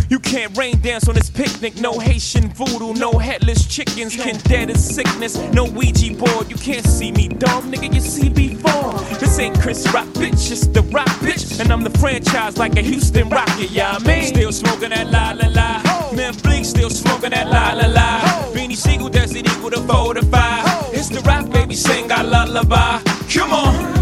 You can't rain dance on this picnic. No Haitian voodoo, no headless chickens. Can dead as sickness, no Ouija board. You can't see me, dog, nigga, you see before. This ain't Chris Rock, bitch, it's the Rock, bitch. And I'm the franchise like a Houston Rocket, yeah, I mean. Still smoking that la-la-la. Man, Bleak still smoking that la-la-la. Beanie Siegel, Desert Eagle to 4 to 5. It's the Rock, baby, sing our lullaby. Come on.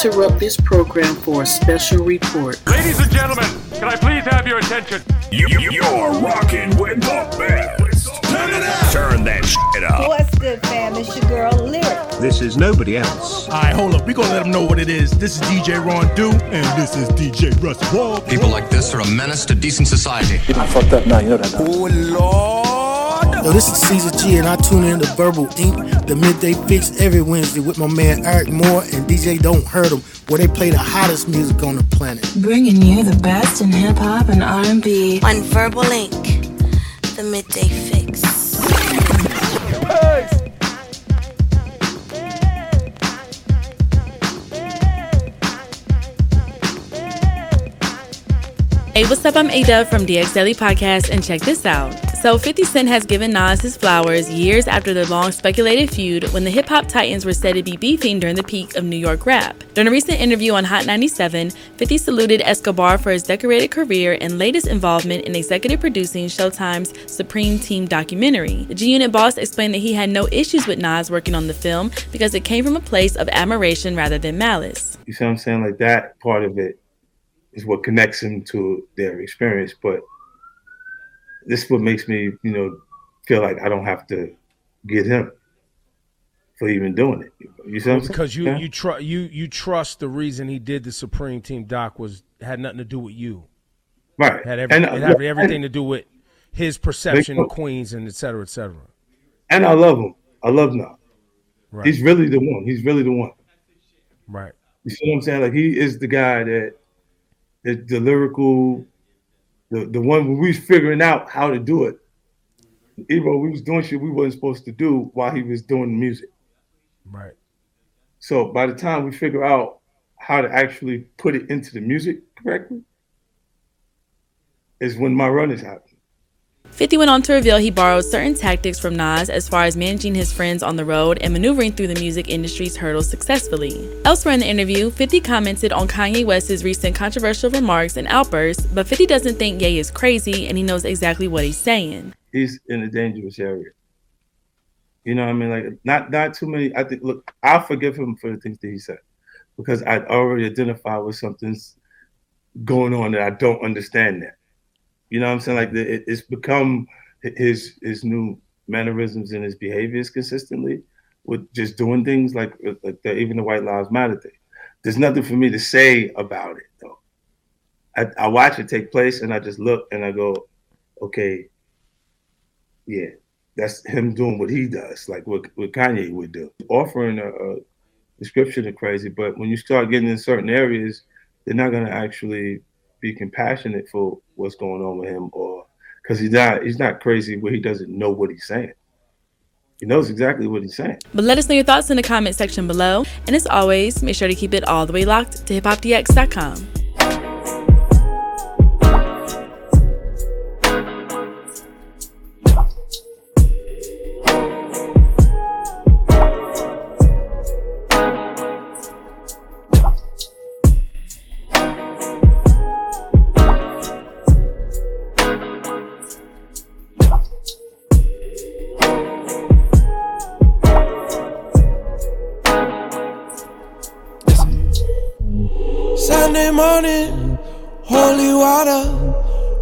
Interrupt this program for a special report. Ladies and gentlemen, can I please have your attention? You're rocking with the best. Turn it up. Turn that shit up. What's good, fam? It's your girl, Lyric. This is nobody else. All right, hold up. We're going to let them know what it is. This is DJ Ron Dew, and this is DJ Russ Wall. People like this are a menace to decent society. I fucked up now. You know that. Oh, Lord. Yo, this is Caesar G, and I tune in to Verbal Inc., the Midday Fix every Wednesday with my man Eric Moore and DJ Don't Hurt Him, where they play the hottest music on the planet. Bringing you the best in hip-hop and R&B. On Verbal Inc., the Midday Fix. Hey! Hey, what's up? I'm A-Dub from DX Daily Podcast, and check this out. So 50 Cent has given Nas his flowers years after the long speculated feud when the hip-hop titans were said to be beefing during the peak of New York rap. During a recent interview on Hot 97, 50 saluted Escobar for his decorated career and latest involvement in executive producing Showtime's Supreme Team documentary. The G-Unit boss explained that he had no issues with Nas working on the film because it came from a place of admiration rather than malice. You see what I'm saying? Like, that part of it is what connects him to their experience, but this is what makes me, you know, feel like I don't have to get him for even doing it. You see what I'm saying? Because you trust the reason he did the Supreme Team doc had nothing to do with you. Right. It had everything to do with his perception of Queens and et cetera, et cetera. And I love him. I love Nas. Right. He's really the one. He's really the one. Right. You see what I'm saying? Like, he is the guy that the lyrical the one when we was figuring out how to do it, Ebro, we was doing shit we wasn't supposed to do while he was doing the music. Right. So by the time we figure out how to actually put it into the music correctly, is when my run is happening. 50 went on to reveal he borrowed certain tactics from Nas as far as managing his friends on the road and maneuvering through the music industry's hurdles successfully. Elsewhere in the interview, 50 commented on Kanye West's recent controversial remarks and outbursts, but 50 doesn't think Ye is crazy and he knows exactly what he's saying. He's in a dangerous area. You know what I mean? Like, not too many. I think, look, I'll forgive him for the things that he said because I'd already identified with something's going on that I don't understand that. You know what I'm saying? Like it's become his new mannerisms and his behaviors consistently with just doing things like the, even the White Lives Matter thing. There's nothing for me to say about it though. I watch it take place and I just look and I go, okay, yeah, that's him doing what he does, like what Kanye would do. Offering a description of crazy, but when you start getting in certain areas, they're not gonna actually be compassionate for what's going on with him, or because he's not crazy where he doesn't know what he's saying. He knows exactly what he's saying. But let us know your thoughts in the comment section below. And as always, make sure to keep it all the way locked to hiphopdx.com. Sunday morning, holy water,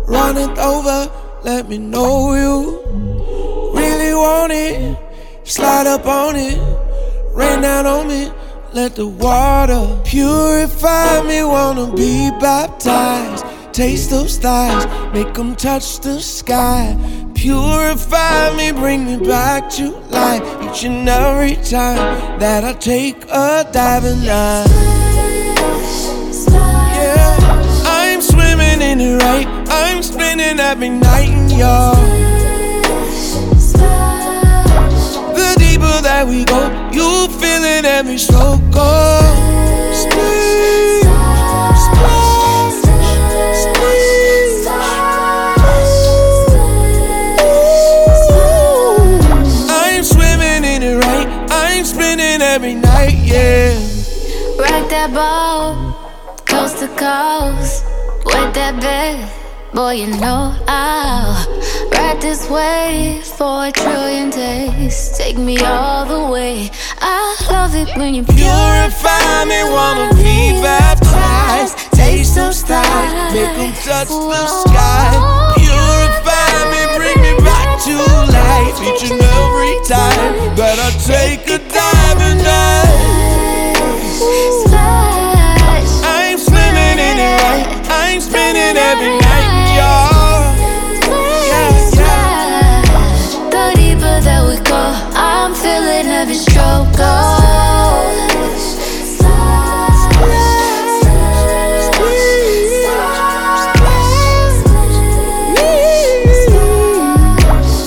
runneth over, let me know you really want it, slide up on it, rain down on me, let the water purify me, wanna be baptized, taste those thighs, make them touch the sky, purify me, bring me back to life, each and every time that I take a dive and I. Right, I'm spinning every night in y'all. The deeper that we go, you feel it every stroke. Oh, splash. I'm swimming in it right, I'm spinning every night, yeah. Rock that boat, coast to coast. With that bed, boy, you know I'll ride this wave for 1 trillion days. Take me all the way. I love it when you purify me, wanna be baptized. Taste those thighs, make them touch the sky. Purify me, bring me back to life. Each and every time that I take a dive and dive. I'm spinning every night, y'all. Yeah, yeah. The deeper that we go, I'm feeling every stroke.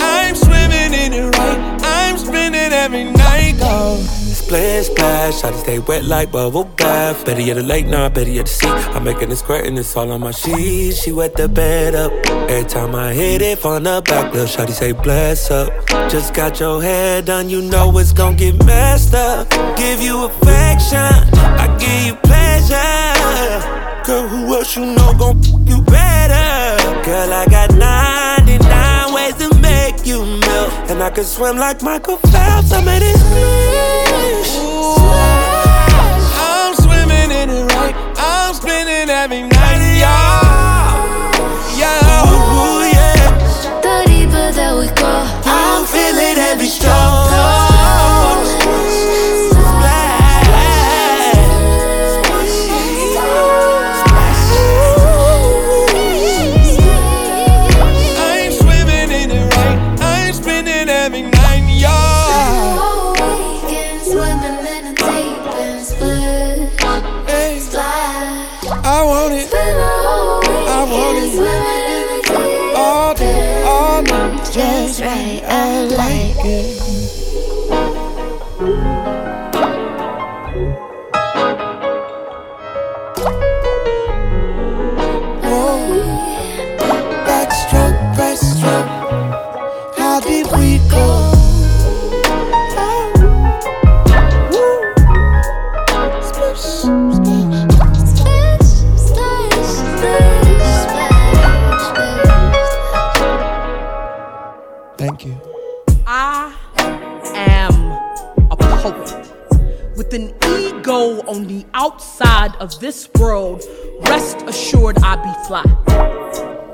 I'm swimming in it right, I'm spinning every night, oh. Splash, splash, I just stay wet like bubble bath. Better yet the lake, nah, better yet the sea. I'm making this squirt and it's all on my sheet. She wet the bed up. Every time I hit it from the back, little shawty say bless up. Just got your hair done, you know it's gon' get messed up. Give you affection, I give you pleasure. Girl, who else you know gon' f*** you better? Girl, I got 99 ways to make you melt, and I can swim like Michael Phelps. I made it clear. I'm swimming in it right, I'm spinning every night, y'all. Yeah, ooh, yeah. The deeper that we go, I'm feeling every stroke. I'm swimming in it right, I'm spinning every night, y'all. I want it. just right, I like it. Oh, backstroke, breaststroke, how deep we go. Thank you. I am a poet with an ego on the outside of this world. Rest assured, I be fly.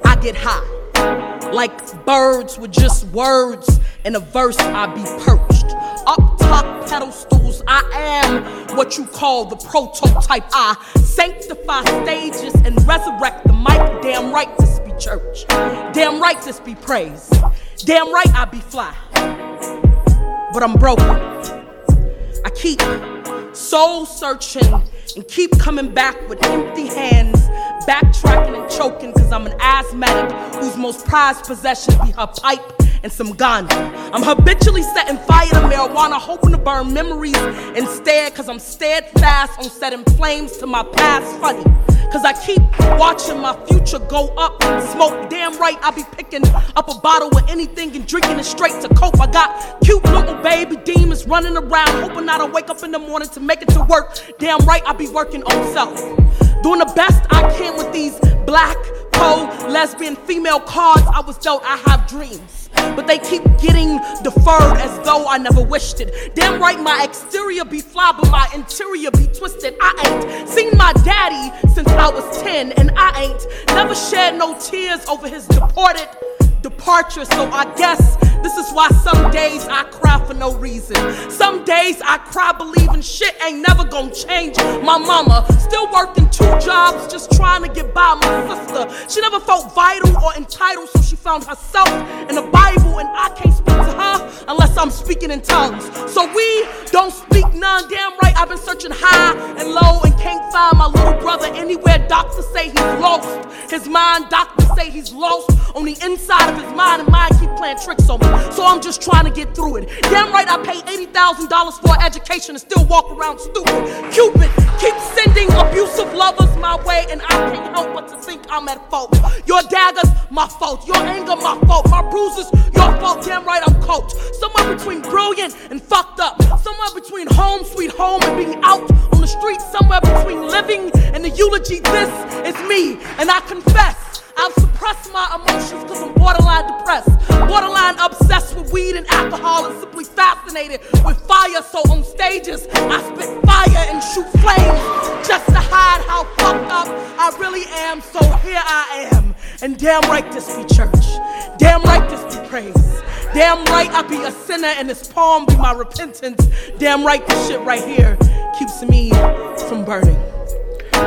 I get high like birds with just words. In a verse, I be perched up top pedestals. I am what you call the prototype. I sanctify stages and resurrect the mic. Damn right this be church. Damn right this be praise. Damn right I be fly, but I'm broken. I keep soul searching and keep coming back with empty hands, backtracking and choking, cause I'm an asthmatic whose most prized possession be her pipe and some ganja. I'm habitually setting fire to marijuana, hoping to burn memories instead, cause I'm steadfast on setting flames to my past funny. Cause I keep watching my future go up and smoke. Damn right I be picking up a bottle with anything and drinking it straight to cope. I got cute little baby demons running around, hoping I don't wake up in the morning to make it to work. Damn right I be working on self, doing the best I can with these black, cold, lesbian, female cards I was dealt. I have dreams, but they keep getting deferred as though I never wished it. Damn right my exterior be fly, but my interior be twisted. I ain't seen my daddy since I was 10, and I ain't never shed no tears over his departure. So I guess this is why some days I cry for no reason. Some days I cry believing shit ain't never gonna change. My mama still working 2 jobs just trying to get by. My sister, she never felt vital or entitled, so she found herself in the Bible, and I can't speak to her unless I'm speaking in tongues. So we don't speak none. Damn right I've been searching high and low and can't find my little brother anywhere. Doctors say he's lost his mind. Doctors say he's lost on the inside of his mind, and mine keep playing tricks on me, so I'm just trying to get through it. Damn right I pay $80,000 for education and still walk around stupid. Cupid keeps sending abusive lovers my way, and I can't help but to think I'm at fault. Your daggers, my fault. Your anger, my fault. My bruises, your fault. Damn right I'm coach. Somewhere between brilliant and fucked up. Somewhere between home sweet home and being out on the street. Somewhere between living and the eulogy. This is me, and I confess I've suppressed my emotions cause I'm borderline depressed, borderline obsessed with weed and alcohol, and simply fascinated with fire. So on stages I spit fire and shoot flames just to hide how fucked up I really am. So here I am, and damn right this be church. Damn right this be praise. Damn right I be a sinner, and this poem be my repentance. Damn right this shit right here keeps me from burning.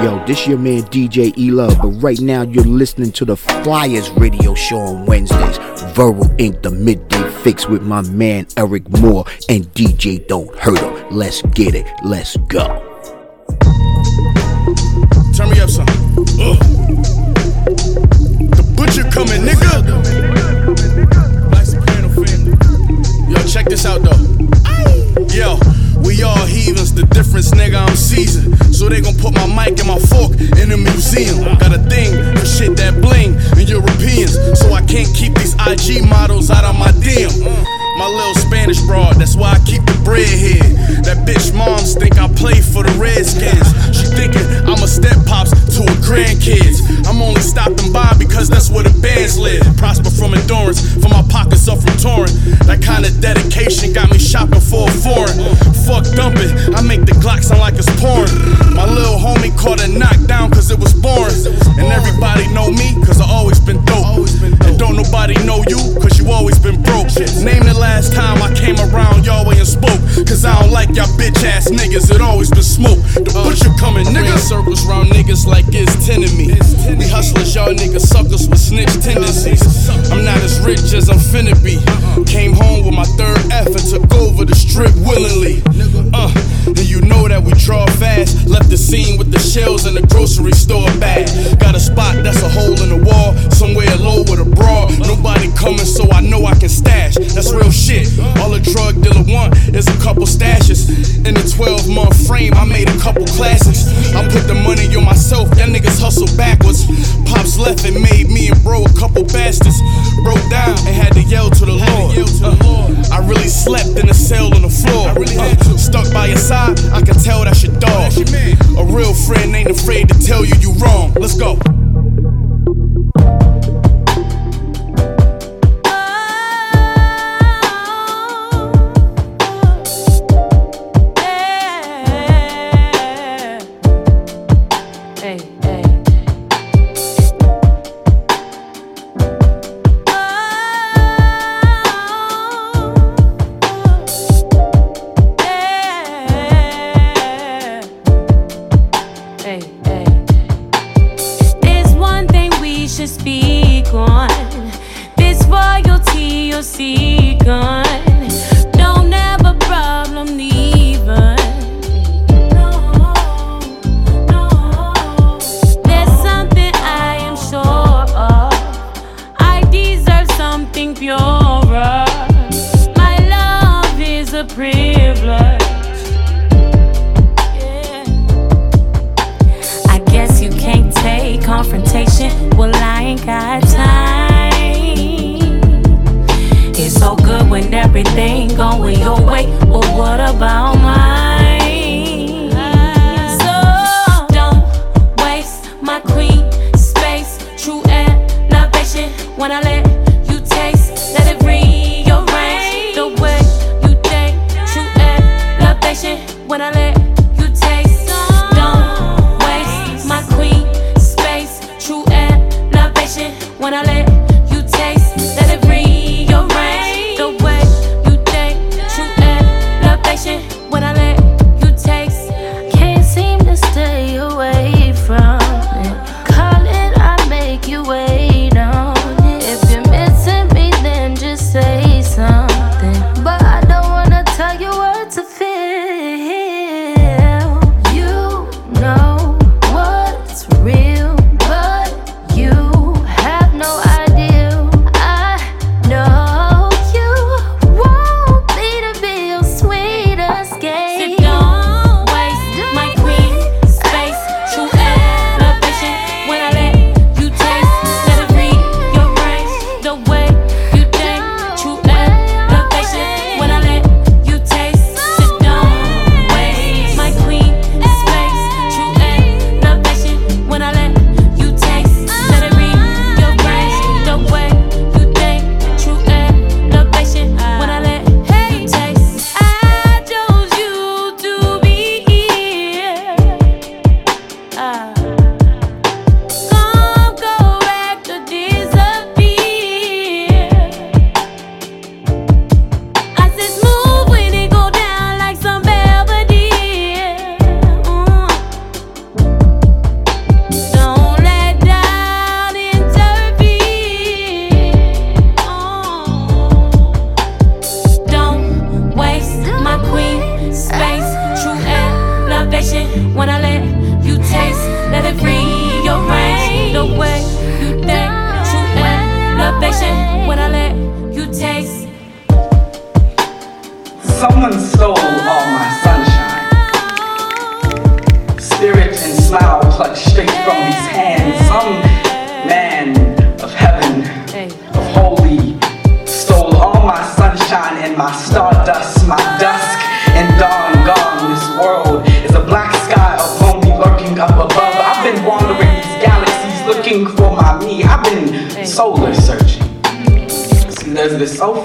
Yo, this your man DJ E-Love, but right now you're listening to the Flyers radio show on Wednesdays. Viral Inc., the midday fix with my man Eric Moore and DJ Don't Hurt Him. Let's get it, let's go. Turn me up some. The butcher coming, nigga. Black Soprano family. Yo, check this out though. Yo. We all heathens, the difference, nigga, I'm Caesar. So they gon' put my mic and my fork in a museum. Got a thing for shit that bling and Europeans, so I can't keep these IG models out of my DM. My little Spanish broad, that's why I keep the bread here. That bitch moms think I play for the Redskins. She thinking I'm a step pops to her grandkids. I'm only stopping by because that's where the bands live. Prosper from endurance, for my pockets up from touring. That kind of dedication got me shopping for a foreign. Fuck dumping, I make the Glock sound like it's pouring. My little homie caught a knockdown cause it was boring. And everybody know me cause I always been dope. And don't nobody know you cause you always been broke. Name the last time I came around y'all way and spoke, cause I don't like y'all bitch ass niggas, it always been smoke. The butcher coming, nigga. Circles round niggas like it's 10 of me. We hustlers, y'all niggas suckers with snitch tendencies. I'm not as rich as I'm finna be. Came home with my third F and took over the strip willingly. And you know that we draw fast. Left the scene with the shells in the grocery store bag. Got a spot that's a hole in the wall, somewhere low with a broad. Nobody coming so I know I can That's real shit. All a drug dealer want is a couple stashes. In a 12-month frame, I made a couple classics. I put the money on myself, that niggas hustle backwards. Pops left and made me and bro a couple bastards. Broke down and had to yell to the Lord. I really slept in a cell on the floor. Stuck by your side, I could tell that's your dog. A real friend ain't afraid to tell you you wrong. Let's go.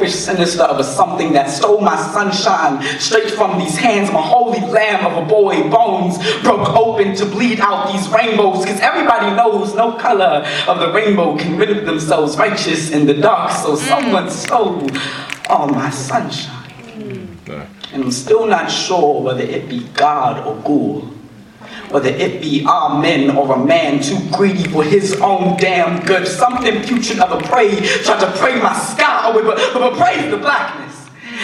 Sinister of a something that stole my sunshine straight from these hands. My holy lamb of a boy, bones broke open to bleed out these rainbows. Cause everybody knows no color of the rainbow can rid of themselves righteous in the dark. So someone stole all my sunshine. And I'm still not sure whether it be God or ghoul, whether it be our men or a man too greedy for his own damn good. Something putrid of a prey tried to pray my sky away, but praise the blackness.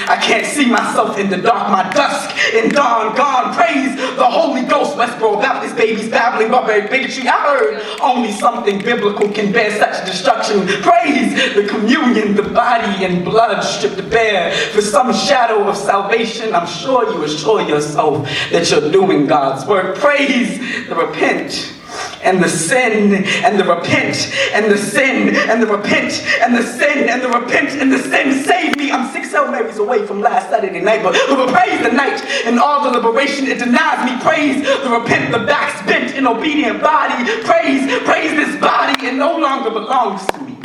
I can't see myself in the dark, my dusk and dawn gone. Praise the Holy Ghost, Westboro Baptist babies babbling barbaric bigotry. I heard only something biblical can bear such destruction. Praise the communion, the body and blood stripped bare for some shadow of salvation. I'm sure you assure yourself that you're doing God's work. Praise the repent and the sin and the repent and the sin and the repent and the sin and the repent and the sin. Save me. I'm 6 Hail Marys away from last Saturday night, but praise the night and all the liberation it denies me. Praise the repent, the back's bent and obedient body. Praise this body, it no longer belongs to me.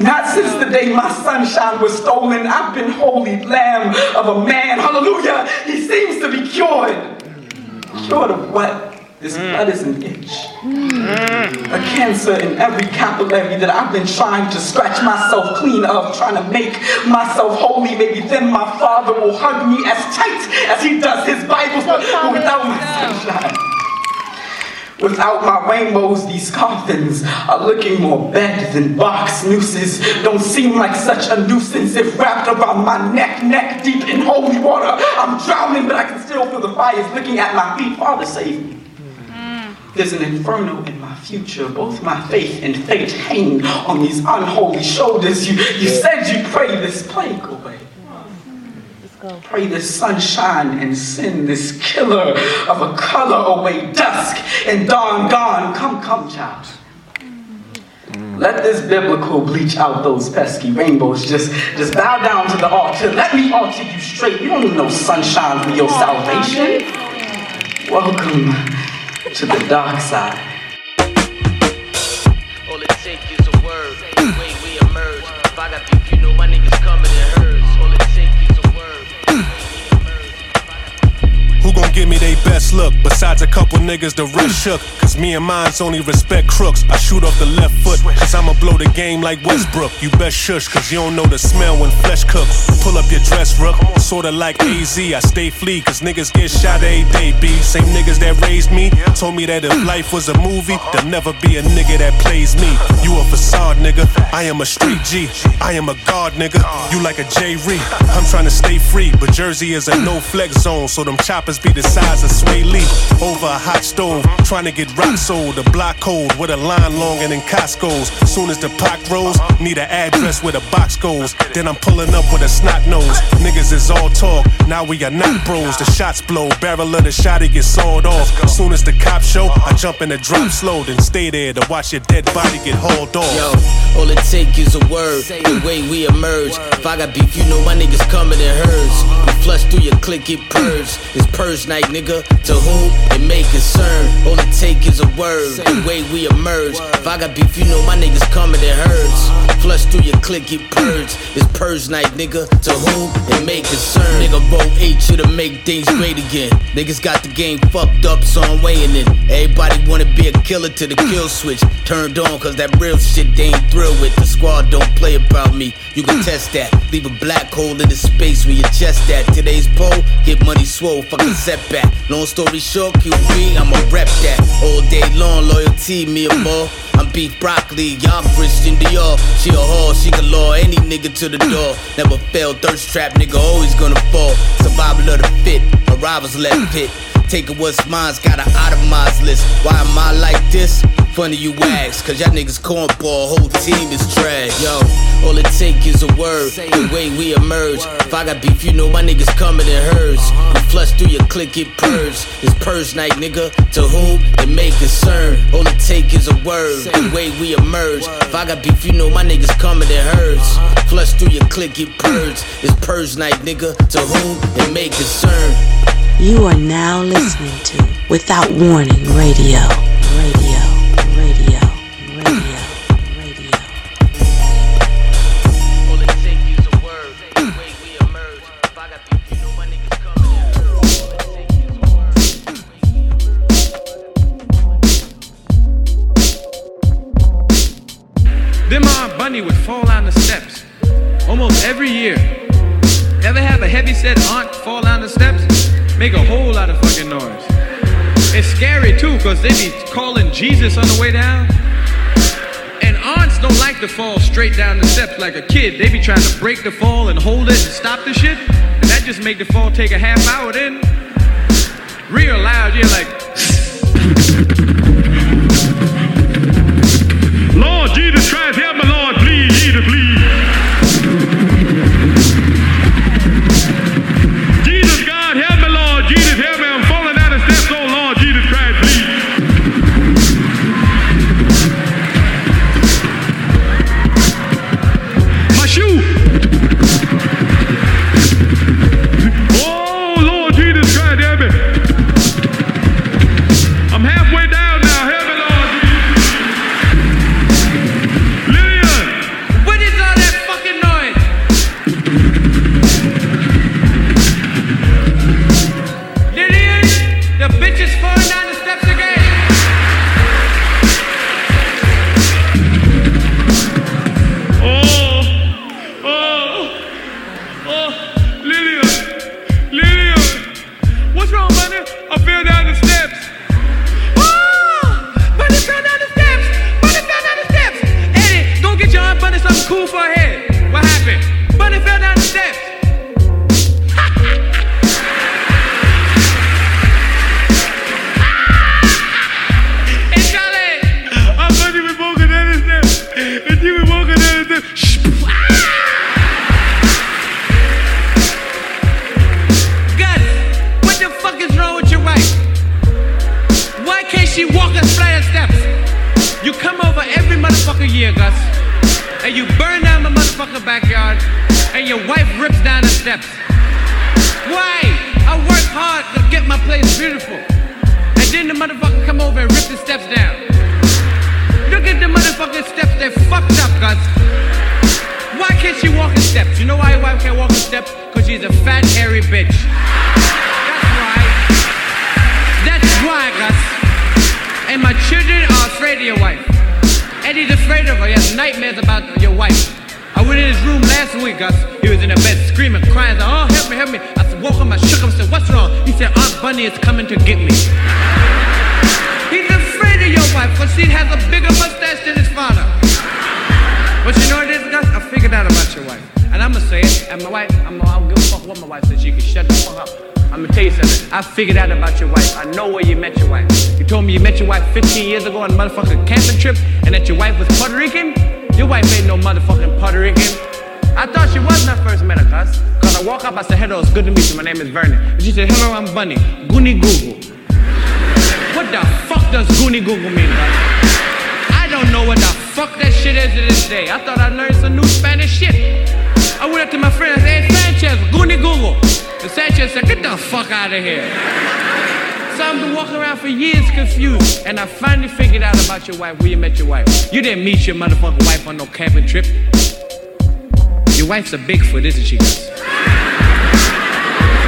Not since the day my sunshine was stolen. I've been holy lamb of a man. Hallelujah. He seems to be cured. Cured of what? This blood is an itch, a cancer in every capillary that I've been trying to scratch myself clean of, trying to make myself holy. Maybe then my Father will hug me as tight as he does his Bible, but without my sunshine, without my rainbows, these coffins are looking more bed than box nooses. Don't seem like such a nuisance if wrapped around my neck, neck deep in holy water. I'm drowning, but I can still feel the fires looking at my feet. Father, save me. There's an inferno in my future. Both my faith and fate hang on these unholy shoulders. You said you pray this plague away. Pray this sunshine and sin, this killer of a color away. Dusk and dawn gone. Come, child. Let this biblical bleach out those pesky rainbows. Just bow down to the altar. Let me altar you straight. You don't need no sunshine for your salvation. Welcome to the dark side. All it takes is a word, the way we emerge. If I got beef, you know my niggas coming in herds. All it takes is a word, the way we emerge. Who gon' give me they best look? Besides a couple niggas, the wrist shook. Cause me and mine's only respect crooks. I shoot off the left foot, cause I'ma blow the game like Westbrook. You best shush, cause you don't know the smell when flesh cooks. Pull up your dress, rook, sorta like AZ. I stay flea, cause niggas get shot every day, B. Same niggas that raised me told me that if life was a movie, there'll never be a nigga that plays me. You a facade, nigga. I am a street G. I am a guard, nigga. You like a J. Reed. I'm tryna stay free, but Jersey is a no-flex zone, so them choppers be the size of Sway Lee. Over a hot stove, tryna get rock sold. The block cold with a line longer than Costco's. Soon as the pot rolls, need an address where the box goes. Then I'm pulling up with a snot nose. Niggas is all talk, now we are not bros. The shots blow, barrel of the shotty gets sawed off. Soon as the cops show, I jump in the drop slow, then stay there to watch your dead body get hauled off. Yo, all it take is a word, the way we emerge. If I got beef, you know my niggas coming in herds. We flush through your clique, it purge. It's purge night, nigga. To whom it may concern, all it take is a word, the way we emerge. If I got beef, you know my niggas coming in herds. Flush through your clique, it purge. It's purge night, nigga. To whom it may concern, nigga roll H to make things great again. Niggas got the game fucked up, so I'm weighing it. Everybody wanna be a killer to the kill switch turned on, cause that real shit they ain't thrilled with. The squad don't play about me, you can test that. Leave a black hole in the space where your chest at. Today's poll, get money swole, fucking setback. Long story short, QB, I'ma rep that all day long. Loyalty, me or more. I'm beef broccoli, y'all Christian Dior. She a whore, she can lure any nigga to the door. Never fail, thirst trap, nigga always gonna fall. Survival of the fit, my rivals left pit. Taking what's mine's got an itemized list. Why am I like this? Funny you ask, cause y'all niggas cornball, whole team is trash. Yo, all it take is a word, the way we emerge. If I got beef, you know my niggas coming in herds. We flush through your clique, it purge. It's purge night, nigga, to whom it may concern. All it take is a word, the way we emerge. If I got beef, you know my niggas coming in herds. Flush through your clique, it purge. It's purge night, nigga, to whom it may concern. You are now listening to Without Warning Radio. Bunny would fall down the steps almost every year. Ever have a heavyset aunt fall down the steps? Make a whole lot of fucking noise. It's scary too, cause they be calling Jesus on the way down. And aunts don't like to fall straight down the steps like a kid. They be trying to break the fall and hold it and stop the shit, and that just make the fall take a half hour then. Real loud, you're like, Lord Jesus Christ, help me, Lord, please, Jesus, please. Jesus, God, help me, Lord, Jesus, help me. I'm falling down the steps, oh Lord, Jesus Christ, please. My shoe. Figured out about your wife. I know where you met your wife. You told me you met your wife 15 years ago on a motherfucking camping trip and that your wife was Puerto Rican? Your wife ain't no motherfucking Puerto Rican. I thought she was when I first met her, cuz. Cause I walk up, I said, hello, it's good to meet you, my name is Vernon. And she said, hello, I'm Bunny. Goonie Google. What the fuck does Goonie Google mean, cuz? I don't know what the fuck that shit is to this day. I thought I learned some new Spanish shit. I went up to my friend and said, hey, Sanchez, Goonie Google. And Sanchez said, get the fuck out of here. So I've been walking around for years confused, and I finally figured out about your wife, where you met your wife. You didn't meet your motherfucking wife on no camping trip. Your wife's a Bigfoot, isn't she?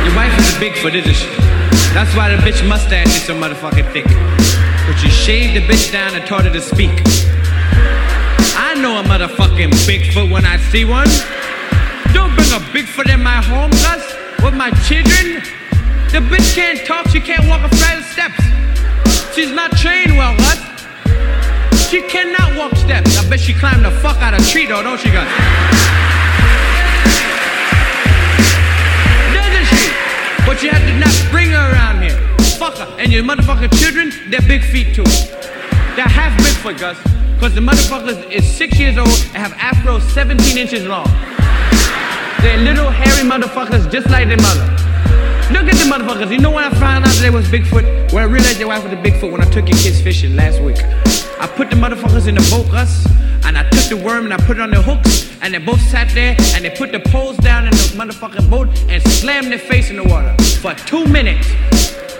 Your wife is a Bigfoot, isn't she? That's why the bitch mustache is so motherfucking thick. But you shaved the bitch down and taught her to speak. I know a motherfucking Bigfoot when I see one. Don't bring a Bigfoot in my home, cuz. With my children, the bitch can't talk, she can't walk a flight of steps. She's not trained well, what? She cannot walk steps. I bet she climbed the fuck out of tree though, don't she, guys? Doesn't she? But you have to not bring her around here. Fuck her. And your motherfucking children, they're big feet too. They're half big for Gus, cause the motherfuckers is 6 years old and have afros 17 inches long. They're little hairy motherfuckers just like their mother. Look at the motherfuckers. You know when I found out they was Bigfoot? When I realized your wife was a Bigfoot when I took your kids fishing last week. I put the motherfuckers in the boat, us, and I took the worm and I put it on their hooks, and they both sat there and they put the poles down in the motherfucking boat and slammed their face in the water for 2 minutes.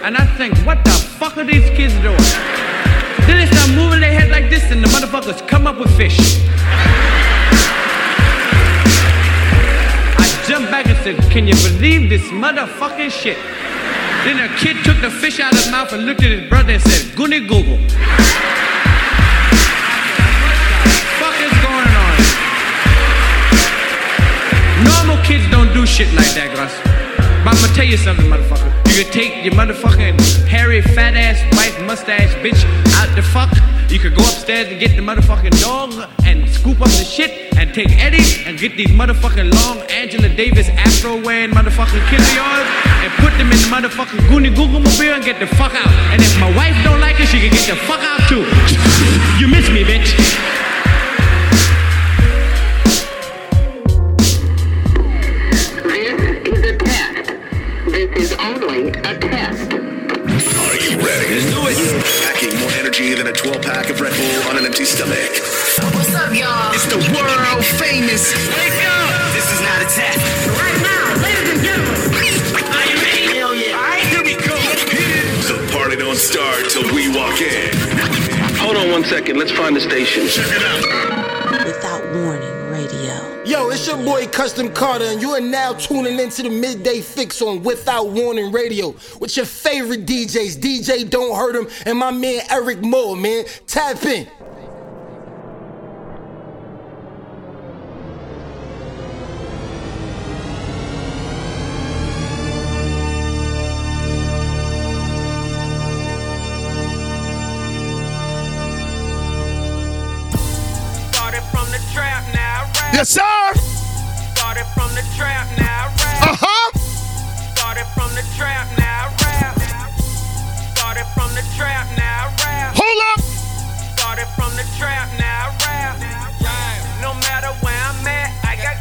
And I think, what the fuck are these kids doing? Then they start moving their head like this and the motherfuckers come up with fish. Jumped back and said, can you believe this motherfucking shit? Then a kid took the fish out of his mouth and looked at his brother and said, Goonie Google. What the fuck is going on? Normal kids don't do shit like that, Gus. But I'm gonna tell you something, motherfucker. You could take your motherfucking hairy, fat ass, white mustache bitch out the fuck. You could go upstairs and get the motherfucking dog and scoop up the shit and take Eddie and get these motherfucking long Angela Davis afro-wearing motherfucking killer yards and put them in the motherfucking Goonie Google mobile and get the fuck out. And if my wife don't like it, she can get the fuck out too. You miss me, bitch. Than a 12-pack of Red Bull on an empty stomach. What's up, y'all? It's the world famous. Wake up! This is not a test. Right now, ladies and gentlemen, are you ready? Hell yeah! All right, here we go. The party don't start till we walk in. Hold on one second. Let's find the station. Check it out. Without warning, radio. Yo, it's your boy Custom Carter, and you are now tuning into the Midday Fix on Without Warning Radio with your favorite DJs, DJ Don't Hurt Him, and my man Eric Moore, man. Tap in. Yes, sir. Started from the trap, now rap. Uh-huh. Started from the trap, now rap. Started from the trap, now rap. Hold up. Started from the trap, now rap. No matter where I'm at, I got.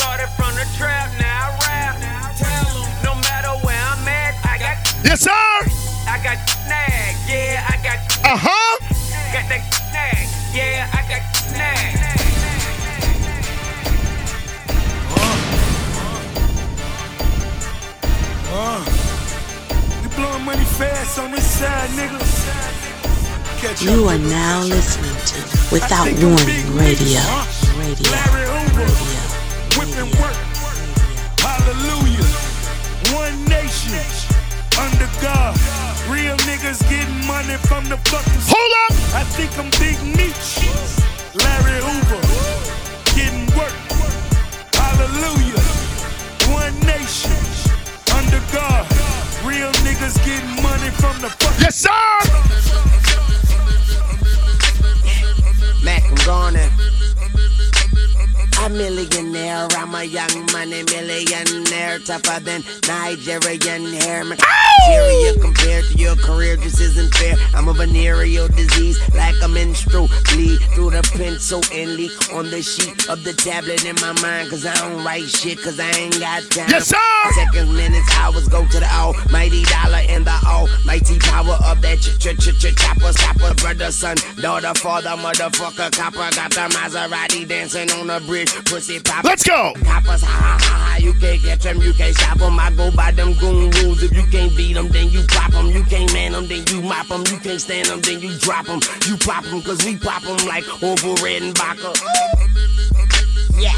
Started from the trap, now rap. No matter where I'm at, I got. Yes, sir. I got snag, yeah, I got. Uh-huh. Got that snag, yeah, I got snag. You blowing money fast on this side, nigga. Catch you up. Are now listening to Without Warning Radio. Larry Hoover, whipping work. Hallelujah. One nation under God. Real niggas getting money from the fuckers. Hold up! I think I'm Big Meech. Larry Hoover, getting work. Hallelujah. One nation. Under God, real niggas getting money from the fuck. Yes, sir! Mac, I'm gonna. A millionaire, I'm a young money millionaire. Tougher than Nigerian hairman. Serious compared to your career just isn't fair. I'm a venereal disease, like a menstrual bleed. Through the pencil and leak on the sheet of the tablet in my mind. Cause I don't write shit, cause I ain't got time. Yes, sir! Seconds, minutes, hours go to the almighty dollar and the almighty power of that chopper, stopper, brother, son, daughter, father, motherfucker, copper. Got the Maserati dancing on the bridge. Pussy pop. Let's go! Coppers, ha ha ha ha. You can't catch them, you can't shop them. I go by them goon rules. If you can't beat them, then you pop them. You can't man them, then you mop them. You can't stand them, then you drop them. You pop them, cause we pop them like over red and vodka. Yeah,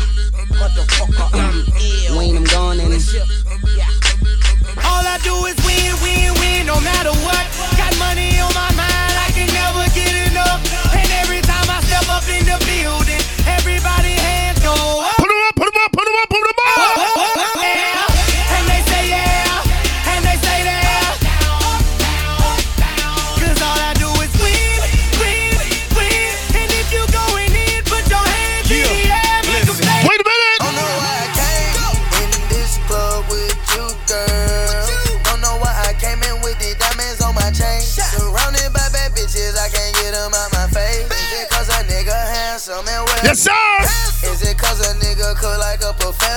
motherfucker, I'm ill. Wayne, I'm gone in it. Yeah. All I do is win, win, win, no matter what. Got money on my mind, I can never get enough. And every time I step up in the building, everybody hands go up. Put them up, put them up, put them up, put them up. Up, yeah. And they say yeah, and they say that. Cause all I do is win, win, win. And if you going in, put your hands in the air. Wait a minute. Don't know why I came in this club with you, girl. Don't know why I came in with the diamonds on my chain. Surrounded by bad bitches, I can't get them out my face. Is it cause a nigga handsome and well? Yes, sir. Is it cause a nigga cook like a professor?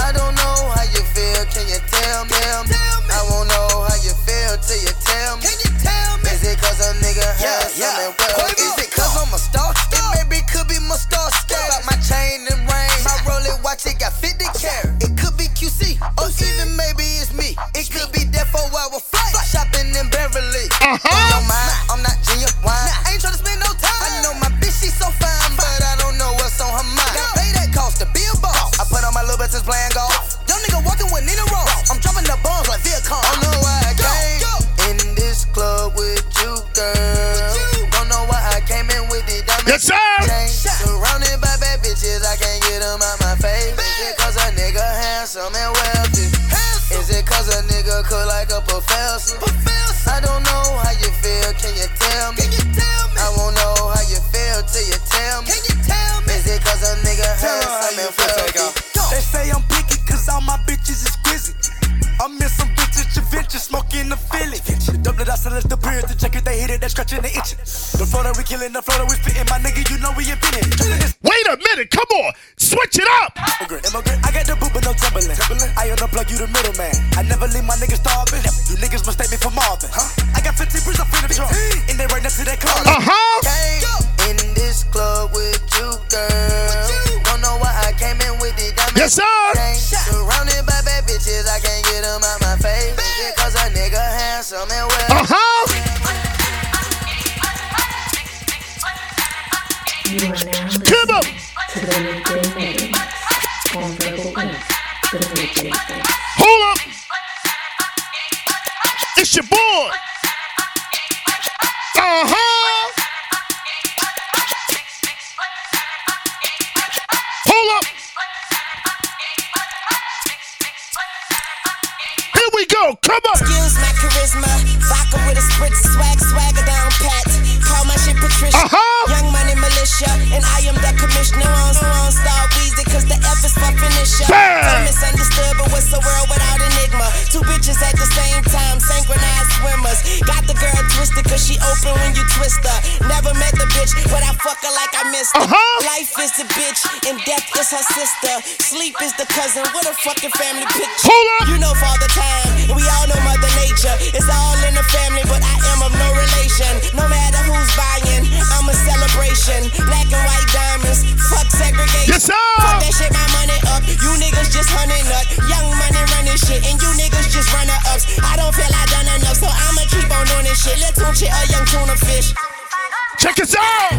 I don't know how you feel, can you tell me? I won't know how you feel till you tell me. Is it cause a nigga has something well? Is it cause I'm a star? It maybe could be my star scale. Got my chain and ring, my Rolex watch, it got 50 carat. It could be QC, or even maybe it's me. It could be that 4-hour flight, shopping in Beverly. I don't mind, I'm not genuine. I ain't tryna spend no time. I know my bitch, she's so fine, but I don't know what's on her mind. Gotta pay that cost to be a boss. I put on my little bitches playing golf. Young nigga walking with Nina Ross. I'm dropping the bombs like Viacom. Don't know why I came in this club with you, girl. Don't know why I came in with the diamond. Yes, sir. Surrounded by bad bitches, I can't get them out my face. Is it cause a nigga handsome and wealthy? Is it cause a nigga cook like a professor? I don't know how you feel, can you tell me? I won't know how you feel till you killing the flow that we spitting, my nigga, you know we invented. Wait a minute, come on, switch it up. Immigrant, I got the boot but no tumbling. I unplug, you the middleman. I never leave my niggas starving. You niggas mistake me for Marvin. I got 15 bricks up in the trunk, and they right next to that car. Came in this club with you, girl. Don't know why I came in with it. Yes, sir. Surrounded by bad bitches, I can't get them out my face. Because a nigga handsome and well. Come on. Hold up. It's your boy. Hold up. We go, come on. Use my charisma, vodka with a spritz, swagger down pat. Call my shit Patricia, Young Money Militia, and I am the commissioner on Star Weezy, cause the F is for finisher. I'm misunderstood, but what's the world without enigma? Two bitches at the same time, synchronized swimmers. Got the girl twisted, cause she open when you twist her. Never met the bitch, but I fuck her like I missed her. Life is the bitch, and death is her sister. Sleep is the cousin, what a fucking family picture. You know for all the time. And we all know Mother Nature. It's all in the family, but I am of no relation. No matter who's buying, I'm a celebration. Black and white diamonds, fuck segregation. Yes, sir. Fuck that shit, my money up. You niggas just hunting up. Young Money running shit, and you niggas just runner ups. I don't feel I done enough, so I'ma keep on doing this shit. Let's do shit a young tuna fish. Check us out.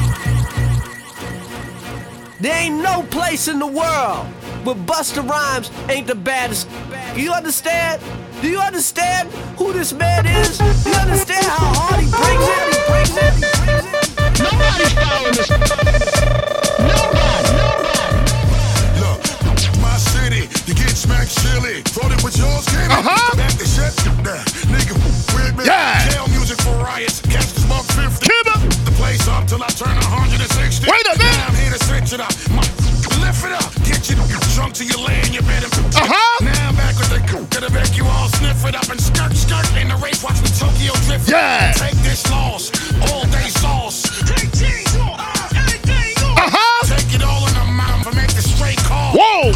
There ain't no place in the world where Busta Rhymes ain't the baddest. You understand? Do you understand who this man is? Do you understand how hard he brings it? Nobody's following this. Nobody. Look, my city, you get smacked silly. Voted with yours, can't back the shit down. Nigga, weird man. Jail music for riots. Catch this month 50. The place up till I turn 160. Wait a minute. I'm here to set it up. Lift it up. Get you drunk till you lay in your bed and Now I'm back with the cool. Gonna make you all sniff it up and skirt in the race. Watch me Tokyo drift. Take this loss. All day sauce. Take cheese off. Everything off. Take it all in the mouth and make the straight call. Whoa.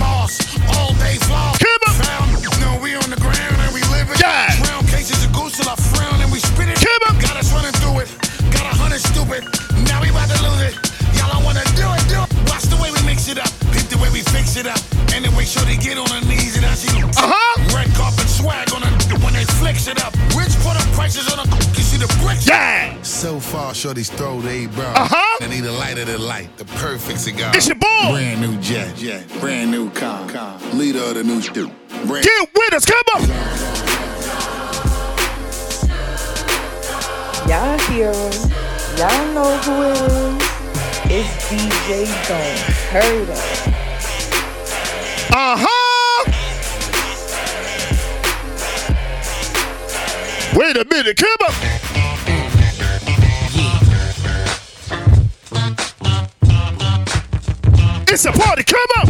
Boss. All day vlog. No, we on the ground and we live it. Round cases of goose till I frown and we spit it. Got us running through it. Got 100 stupid. Now we about to lose it. Y'all don't wanna do it, do it. Watch the way we mix it up, pick the way we fix it up, and then make sure they get on their knees and I see them red carpet swag on them when they flex it up. Rich put up prices on them, you see the bricks. So far, shorty's throw they brown. I need a light of the light, the perfect cigar. It's your boy. Brand new jet, brand new car, leader of the new dude. Get with us, come on. Y'all hear him. Y'all know who it is. It's DJ Don't Hurt Us. Wait a minute, come up. It's a party, come up.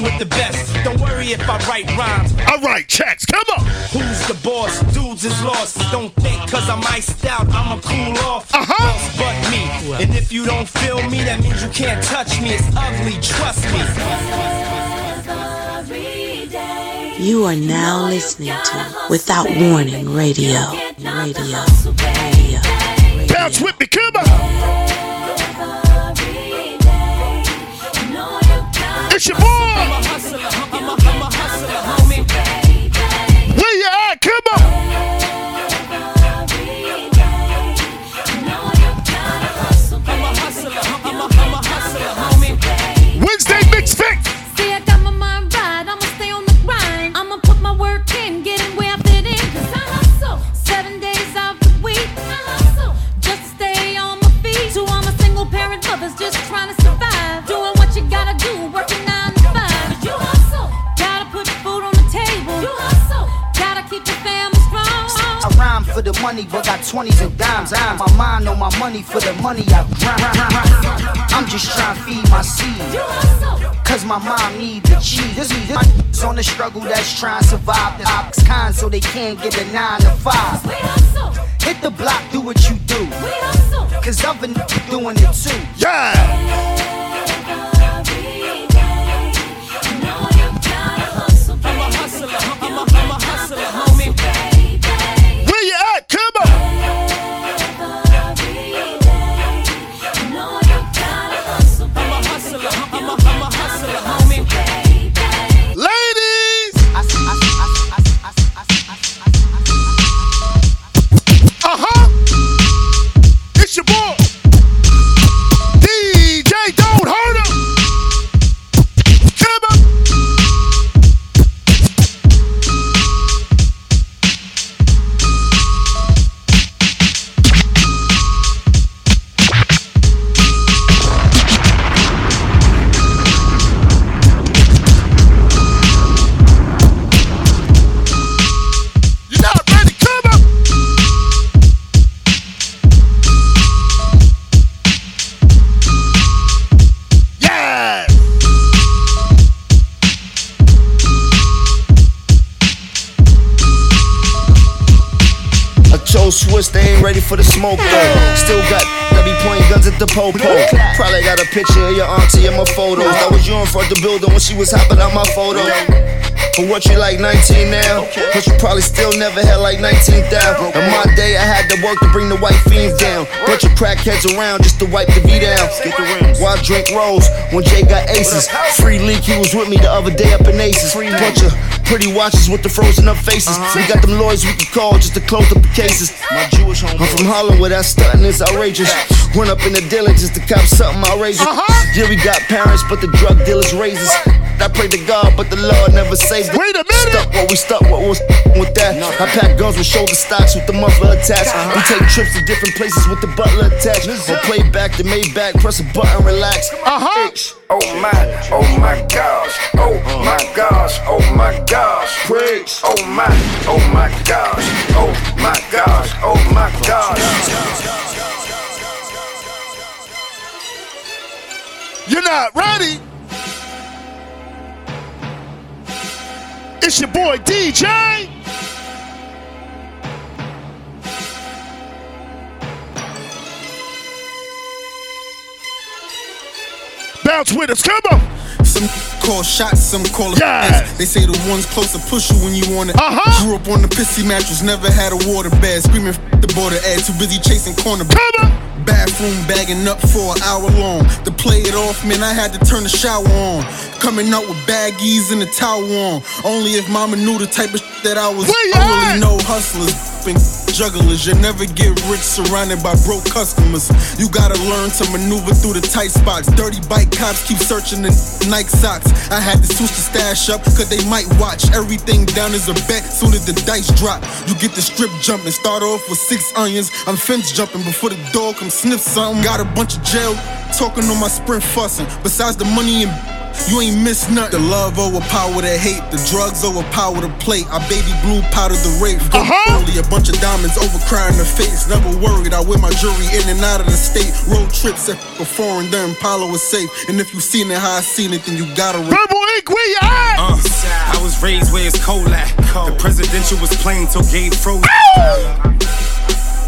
With the best, don't worry if I write rhymes. I write checks, come on. Who's the boss? Dudes is lost. Don't think cause I'm iced out, I'ma cool off. Else but me. And if you don't feel me, that means you can't touch me. It's ugly, trust me. It's every day. You are now listening to Without Warning Radio. Bounce with me, come on. It's your boy. I'm a hustler, homie. Where you at? Come on. For the money, but got 20s and dimes. I'm my mind on my money, for the money I grind. I'm just trying to feed my seed, cause my mom need the cheese. This on the struggle that's trying to survive. The ops kind so they can't get a 9 to 5. Hit the block, do what you do, cause I've been doing it too. Yeah! Ready for the smoke though. Still got be pointing guns at the po-po. Probably got a picture of your auntie in my photos. That was you in front of the building when she was hopping out my photo. But what you like 19 now? But you probably still never had like 19,000. In my day I had to work to bring the white fiends down. Bunch of crackheads around just to wipe the V down. Why drink Rose when Jay got aces? Free Leak, he was with me the other day up in Aces. Bunch of pretty watches with the frozen up faces. We got them lawyers we can call just to close up the cases. I'm from Harlem where that stuntin' is outrageous. Went up in the diligence to cop something outrageous. Yeah, we got parents, but the drug dealers raises. I prayed to God, but the Lord never saved us. Wait a minute! We stuck what was with that. I pack guns with shoulder stocks with the muffler attached. We take trips to different places with the butler attached. Or play back the Maybach, press a button, relax. Oh my gosh, oh my gosh, oh my gosh. Preach. Oh my gosh, oh my gosh, oh my gosh. You're not ready! It's your boy DJ. Bounce with us, come on. Some call shots, some call it. Yeah. They say the ones closer push you when you want it. Grew up on the pissy mattress, never had a water bed. Screaming the border ad, too busy chasing cornerbacks. Come on. Bathroom bagging up for an hour long. To play it off, man, I had to turn the shower on. Coming out with baggies and the towel on. Only if mama knew the type of that I was. I really know hustlers and jugglers. You never get rich surrounded by broke customers. You gotta learn to maneuver through the tight spots. Dirty bike cops keep searching the Nike socks. I had to switch the stash up, cause they might watch. Everything down is a bet, soon as the dice drop. You get the strip jumping, start off with 6 onions. I'm fence jumping before the dog comes. Sniff something, got a bunch of jail talking on my Sprint fussing. Besides the money and you ain't miss nothing. The love overpower the hate, the drugs overpower the plate. Our baby blue powdered the rape. Only a bunch of diamonds overcrying the face. Never worried, I wear my jewelry in and out of the state. Road trips at a foreign, the Impala was safe. And if you seen it how I seen it, then you gotta where you at? I was raised where it's cold at. The presidential was plain till Gabe froze.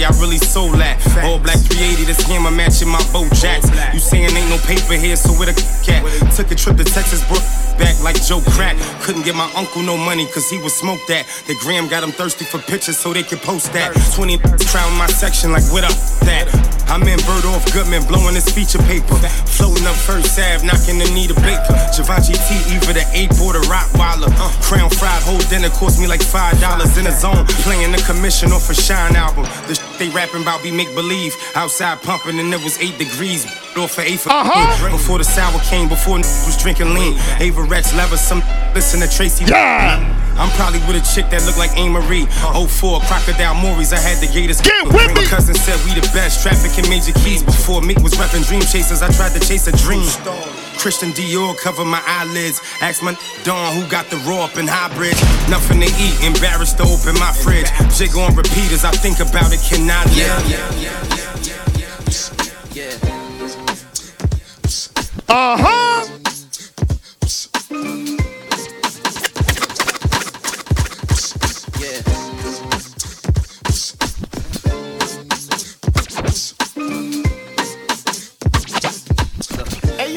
yeah, I really sold that. All black 380, this hammer matching my Bojacks. You saying ain't no paper here, so where the cat? Took a trip to Texas, bro. Back like Joe Crack. Couldn't get my uncle no money cause he would smoke that. The gram got him thirsty for pictures so they could post that. 20 crowd my section like what up that. I'm in Bertolf Goodman blowing his feature paper. Floating up First Ave, knocking the Anita Baker. Givenchy T, either the ape or the Rottweiler. Crown fried whole dinner cost me like $5 in a zone. Playing the commission off a Shine album. The they rapping about be make believe. Outside pumping and it was 8 degrees. Off for 8 for before the sour came, before was drinking lean. Ava Rex lever some listen to Tracy. I'm probably with a chick that look like Anne Marie. 04 Crocodile Maurice, I had the Gators. Get with me. My cousin said we the best, trafficking major keys. Before Meek was repping Dream Chasers, I tried to chase a dream. Christian Dior cover my eyelids. Ask my Dawn who got the raw up in Highbridge. Nothing to eat, embarrassed to open my fridge. Jig on repeat as I think about it, can I live?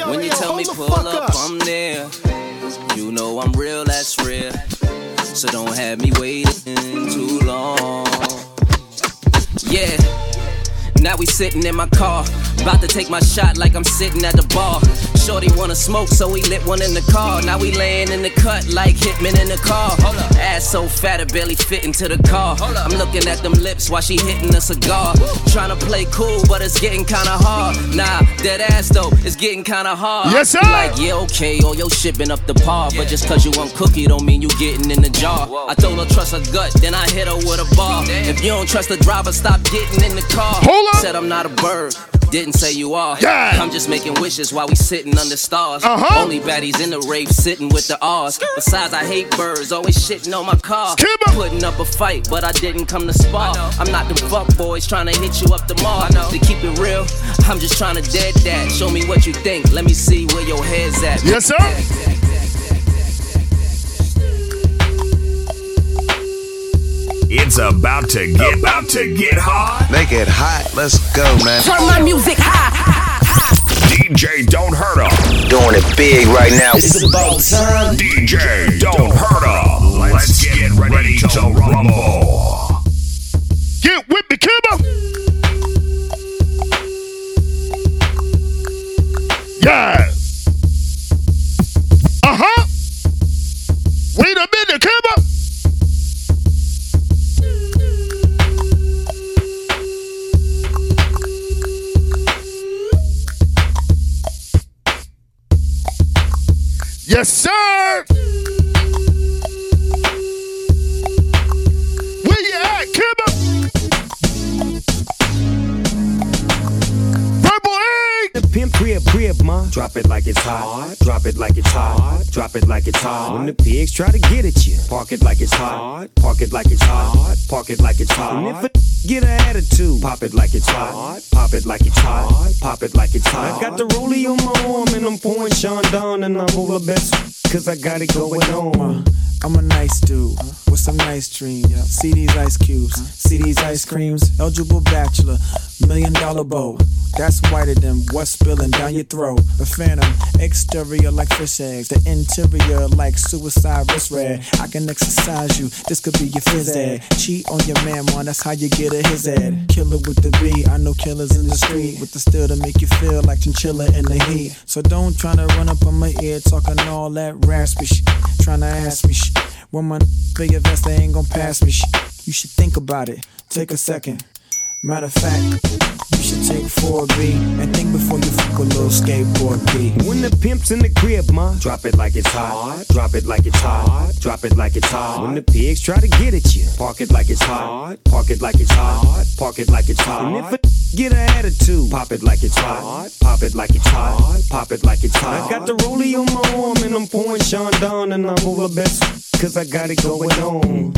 When you tell me pull up, I'm there. You know I'm real, that's real. So don't have me waiting too long. Yeah. Now we sitting in my car, about to take my shot like I'm sitting at the bar. Shorty wanna smoke, so we lit one in the car. Now we laying in the cut like Hitman in the car. Hold up. Ass so fat it barely fit into the car. Hold up. I'm looking at them lips while she hitting a cigar. Tryna play cool, but it's getting kinda hard. Nah, that ass though, it's getting kinda hard. Yes, sir. Like, yeah, okay, all your shit been up the par. But just cause you want cookie don't mean you getting in the jar. Whoa. I told her trust her gut, then I hit her with a bar. Damn. If you don't trust the driver, stop getting in the car. Hold up. Said I'm not a bird. Didn't say you are. Yeah. I'm just making wishes while we sitting under stars. Only baddies in the rave sitting with the R's. Besides, I hate birds, always shitting on my car. Putting up a fight, but I didn't come to spar. I'm not the fuck boys trying to hit you up the mall. To keep it real, I'm just trying to dead that. Show me what you think, let me see where your head's at. Yes, sir. It's about to get hot. Make it hot. Let's go, man. Turn my music high. DJ Don't Hurt Up. Doing it big right now. It's about time. DJ Don't Hurt Up. Let's get ready to rumble. Get with me, Kimbo. Yeah. Wait a minute, Kimbo. Yes, sir! Where you at, Kimba? Purple egg! The pimp crib, ma. Drop it like it's hot. Drop it like it's hot. Drop it like it's hot. When the pigs try to get at you, park it like it's hot. Park it like it's hot. Park it like it's hot. And if a get an attitude, pop it like it's hot. Pop it like it's hot. Pop it like it's hot. I got the rollie on my arm and I'm pouring Sean down and I'm all the best cause I got it going on. I'm a nice dude with some nice dreams. See these ice cubes, see these ice creams. Eligible bachelor, $1 million bow. That's whiter than what's spilling down your throat. A phantom, exterior like fish eggs. The interior like suicide wrist red. I can exercise you, this could be your phys ed. Cheat on your man, man, that's how you get a his ed. Killer with the B, I know killers in the street. With the still to make you feel like chinchilla in the heat. So don't tryna run up on my ear talking all that raspy shit. Tryna ask me shit. When my bigger vest, they ain't gon' pass me shit. You should think about it, take a second. Matter of fact, you should take 4B and think before you fuck a little skateboard B. When the pimp's in the crib, ma, drop it like it's hot. Drop it like it's hot. Drop it like it's hot. When the pigs try to get at you, park it like it's hot. Park it like it's hot. Park it like it's hot. And if a get an attitude, pop it like it's hot. Pop it like it's hot. Pop it like it's hot. I got the rollie on my arm and I'm pouring Sean down and I'm all the best cause I got it going on.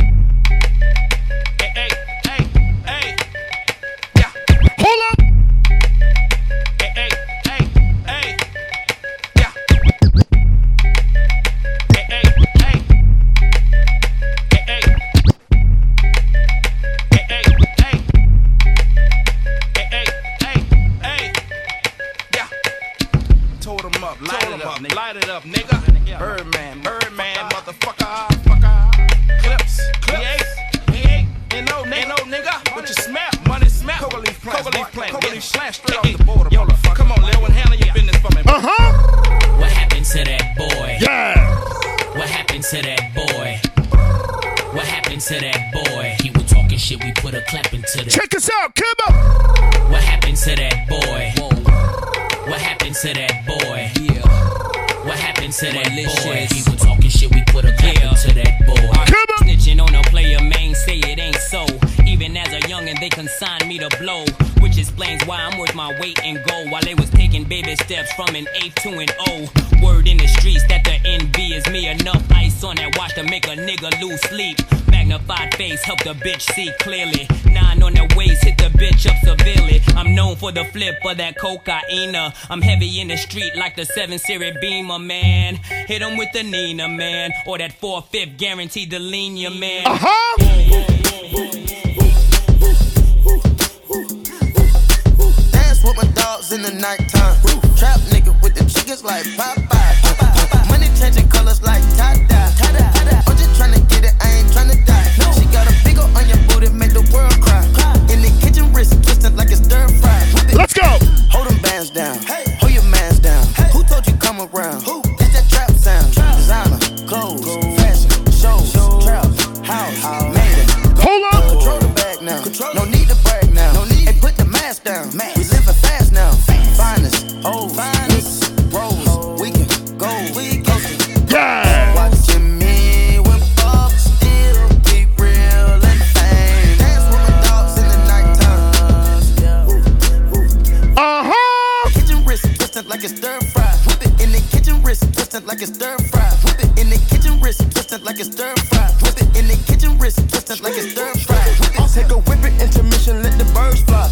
light it up, nigga. Birdman, Birdman, motherfucker, fucker. Clips, he ain't, ain't no nigga. But you smack, money smack. Coca leaf plant, straight off the border. Yo, come on, Lil, and handle your business for me. What happened to that boy? Yeah. What happened to that boy? What happened to that boy? He was talking shit, we put a clap into that. Check us out, Kimbo. What happened to that boy? What happened to that boy? Yeah. What happened to that boy? He was talking shit, we put a clap into that boy. Snitching on a player, man, say it ain't so. Even as a youngin', they consigned me to blow, which explains why I'm worth my weight in gold. While they was taking baby steps from an 8 to an O. Word in the streets that the envy is me. Enough ice on that watch to make a nigga lose sleep. Magnified face, help the bitch see clearly. 9 on the waist, hit the bitch up severely. I'm known for the flip of that cocaina. I'm heavy in the street like the 7-series Beamer, man. Hit him with the Nina, man. Or that 4/5 guaranteed to lean your man. Dance with my dogs in the nighttime. Trap nigga with the chickens like Popeye. Money changing colors like tie-dye. I'm just trying to get it, I ain't trying to die. She got a big ol' on your booty, make the world cry. In the kitchen, wrist twisted like a stir fry. Let's go! Hold them bands down, hold your mans down. Who told you come around? Who? It's that trap sound. Designer, clothes, fashion, shows, traps, house, made it. Hold up! Control the bag now, no need to brag now. And put the mask down, we living fast now. Finest, hoes, finest, rolls, we can go, we can go. Like a stir fry, whip it in the kitchen, wrist twisted like a stir fry. Whip it in the kitchen, wrist twisted like a stir fry. Whip it in the kitchen, wrist twisted like a stir fry. I'll take a whip it, intermission, let the birds fly.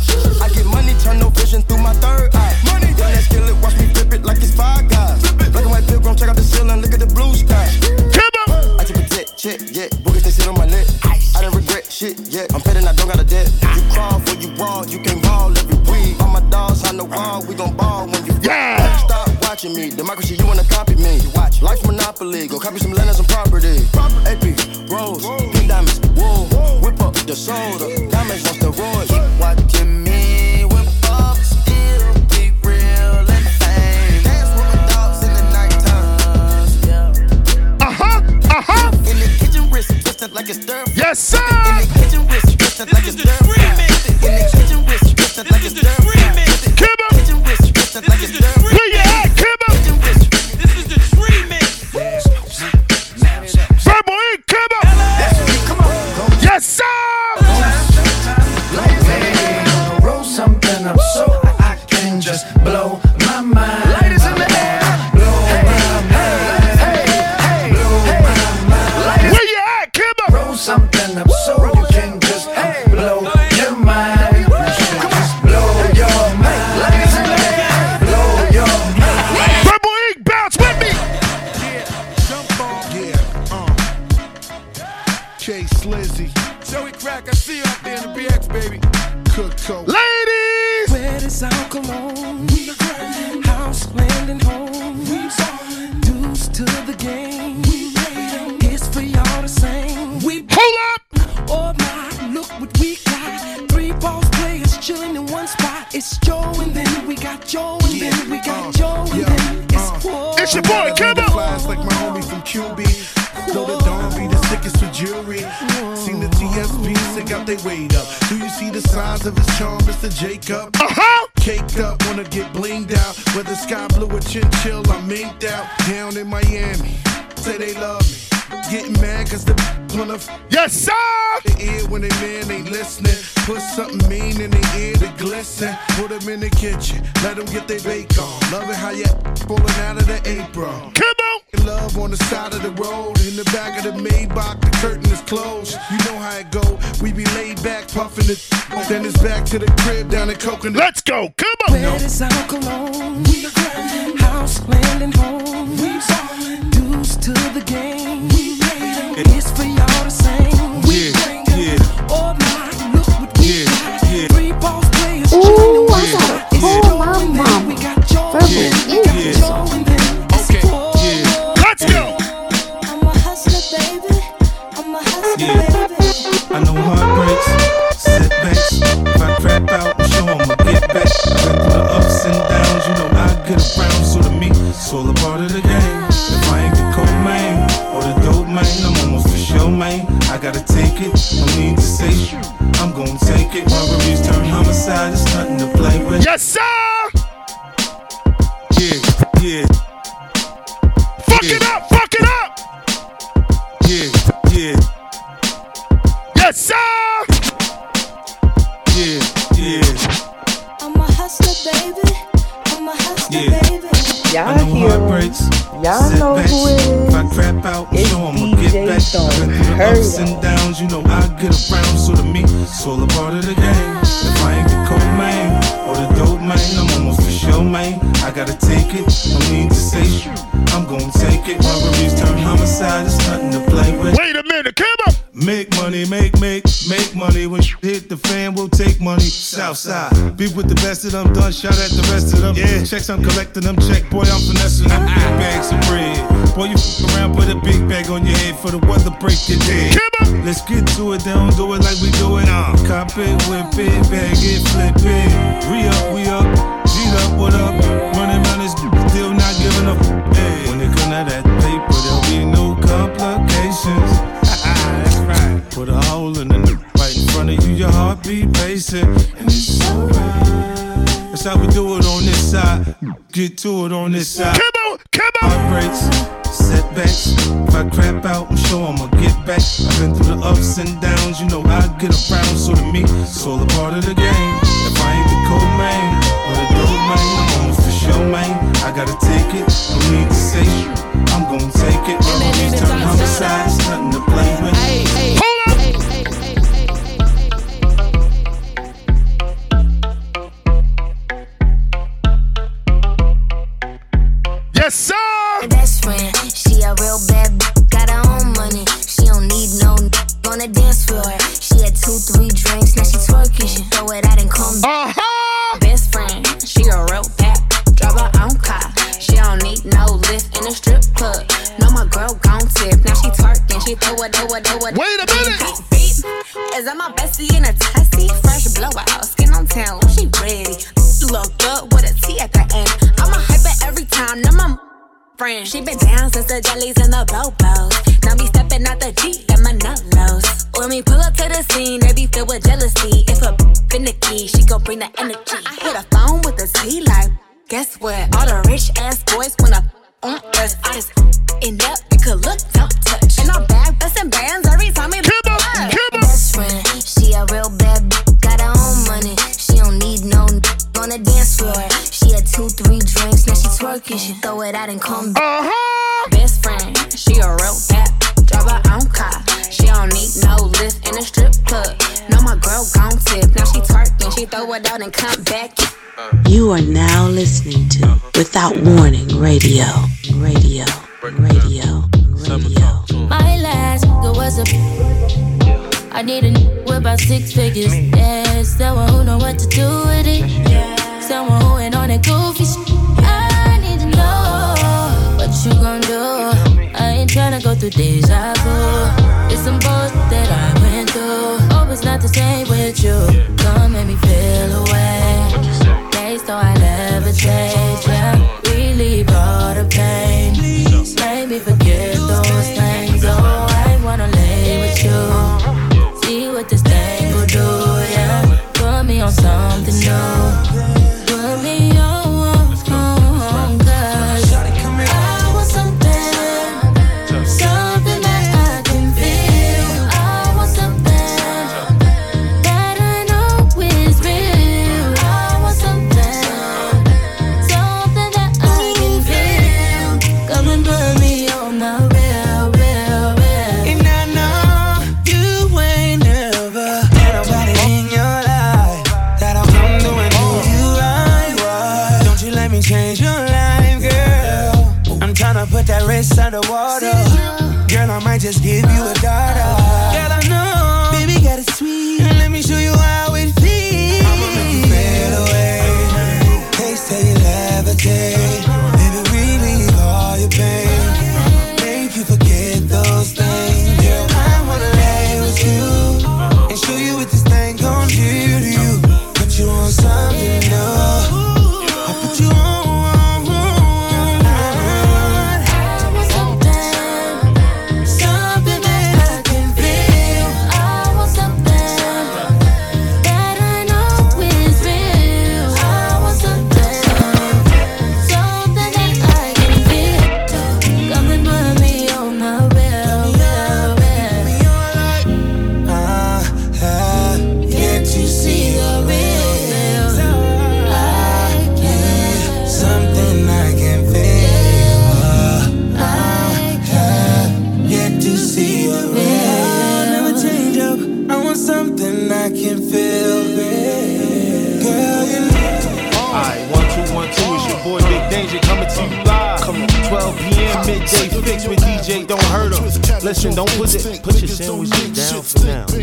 I get money, turn no vision through my third eye. Money, run that skillet, watch me flip it like it's Five Guys. Black and white pilgrim, check out the ceiling, look at the blue sky. Come on. I took a jet, yeah, boogers they sit on my lip. I don't regret shit yet. I'm petting, I don't got a debt. You crawl for you wall, you can ball every week. All my dogs on the wall, we gon' ball when you stop watching me. Democracy, you wanna copy me. You watch life's monopoly. Go copy some land and some property. AP, rose, pink diamonds, wool. Whip up the soda, diamonds on steroids. Keep watching me whip up, still be real and fame. Dance with my dogs in the nighttime. In the kitchen, wrist twisted like a stir. Yes, sir. In the kitchen, wrist twisted like a stir. In the kitchen, wrist twisted like a stir. Come on. This like is the tree. Where you at, Kimbo? This is the tree mix. Bad boy, Kimbo. Yes, sir. Lightning, roll something up so I can just blow my mind. Light is in the air. Blow my mind. Hey, blow my mind. Where you at, Kimbo? Roll something up so you can just blow your mind. Ladies! Where does our cologne? We grindin'. House, land, and home. We ballin'. Dues to the game. We waitin'. It's for y'all to sing. We hold up! Oh my, look what we got. 3 boss players chillin' in one spot. It's Joe and then we got Joe and then we got Joe and then it's Quo. It's your boy, Kimbo! Flies like my homie from QB. Though the dawn be the sickest with jewelry. Seen the TSB sick out they weight up. Do you see the signs of his charm, Mr. Jacob? Caked up, wanna get blinged out. Whether sky blue or chinchill, I'm inked out. Down in Miami, say they love me. Getting mad cause the wanna yes, sir! The ear when they man ain't listening. Put something mean in the ear to glisten. Put them in the kitchen, let them get their bake on. Loving how you falling out of the apron. Come on! Love on the side of the road. In the back of the Maybach, the curtain is closed. You know how it go. We be laid back, puffing it. Then it's back to the crib, down in Coconut. Let's go, come on! Where is our cologne? We grindin'. House, land, and home. We ballin'. Dues to the game. We waitin'. It's for y'all to sing. We bringin'. All night, look what we got. 3 balls players. Ooh, I got a whole lot of mom. We got Joe, we got Joe, and then Yes, sir! Yeah, yeah. Fuck yeah. It up, fuck it up! Yeah, yeah. Yes, sir! Yeah, yeah. I'm a hustler, baby. I'm a hustler, yeah. Baby. Y'all hear y'all sit know back, who it is. If I crap out, it's show them a get back. Ups and downs, you know I get around. So to me, it's all a part of the game. If I ain't the cold man or the dope man, I'm almost for sure, man. I gotta take it. I mean to say shit, I'm gonna take it. Robberies turn homicide, it's nothing to play with. Wait a minute, come up. Make money, make money. When you hit the fan, we'll take money. Southside, be with the best of them. Done shot at the rest of them. Yeah, checks I'm collecting them. Check, boy, I'm finessing them. Big bags of bread. Boy, you around, put a big bag on your head for the weather break your day. Let's get to it. They don't do it like we do it. Cop it, whip it, bag it, flip it. Re-up, we up, G up, what up? Running around this still not giving up. Hey, when it come to that paper, there'll be no complications. Put a hole in the nook right in front of you, your heartbeat pacing. And it's alright. That's how we do it on this side. Get to it on this side. Come on, come on. Heartbreaks, setbacks. If I crap out, I'm sure I'ma get back. I've been through the ups and downs, you know I get around. So to me, it's all a part of the game. If I ain't the cold man or the dope man, I'm almost for sure, man. I gotta take it, no need to say shit. I'm gonna take it. Robberies turn homicide, it's nothing to play with. Hey. Yes, sir. My best friend, she a real bad bitch, got her own money. She don't need no on the dance floor. She had 2-3 drinks, now she twerking. She throw it out and come back. Best friend, she a real bad bitch, drive her own car. She don't need no lift in a strip club. No, my girl gon' tip, now she twerking. She throw it. Wait a minute. Is that my bestie in a tassie? Fresh blowout, skin on town, she ready. Look up with a T at the end. I'm a hyper every time, now my friend. She been down since the jellies and the bobos. Now me stepping out the Jeep and my Nolos. When we pull up to the scene, they be filled with jealousy. If a finicky, she gon' bring the energy. I hit a phone with a T like, guess what? All the rich ass boys wanna on us. I just end up, you could look, don't touch. And I'm back bustin' bands every time we look up. Best friend, she a real bad bitch, got her own money. She don't need no on the dance floor. She had 2-3 drinks, now she twerking. She throw it out and come back. Best friend, she a real bad bitch, drive her own car. She don't need no lift in a strip club. No, my girl gon' tip, now she twerking. She throw it out and come back. You are now listening to Without Warning Radio. My last girl was a I need a with about 6 figures. Yeah, someone who know what to do with it. Yeah, someone who ain't on that goofy shit. I need to know what you gon' do. I ain't tryna go through deja vu. It's some bullshit that I went through. Hope it's not the same with you. Don't make me feel away. So I never change, yeah. Really brought the pain. Made me forget those things. Oh, I wanna lay with you. See what this thing will do, yeah. Put me on something new. Put me on, cause I want something. Something that I can feel. I want something that I know is real. Put that wrist underwater. Girl, I might just give you a dollar. Girl, I know. Baby, got it sweet. And let me show you how it feels. I'ma make you fade away. Taste till you levitate. Baby, relieve all your pain. Make you forget those things. Girl, I wanna lay with you and show you what this thing gon' do to you. Put you on something new. I put you on. Something that I can feel. I want something that Magic coming to you live. Come on, 12 p.m. midday fix with DJ. Don't hurt him. Listen, don't put your sandwiches down for now. Put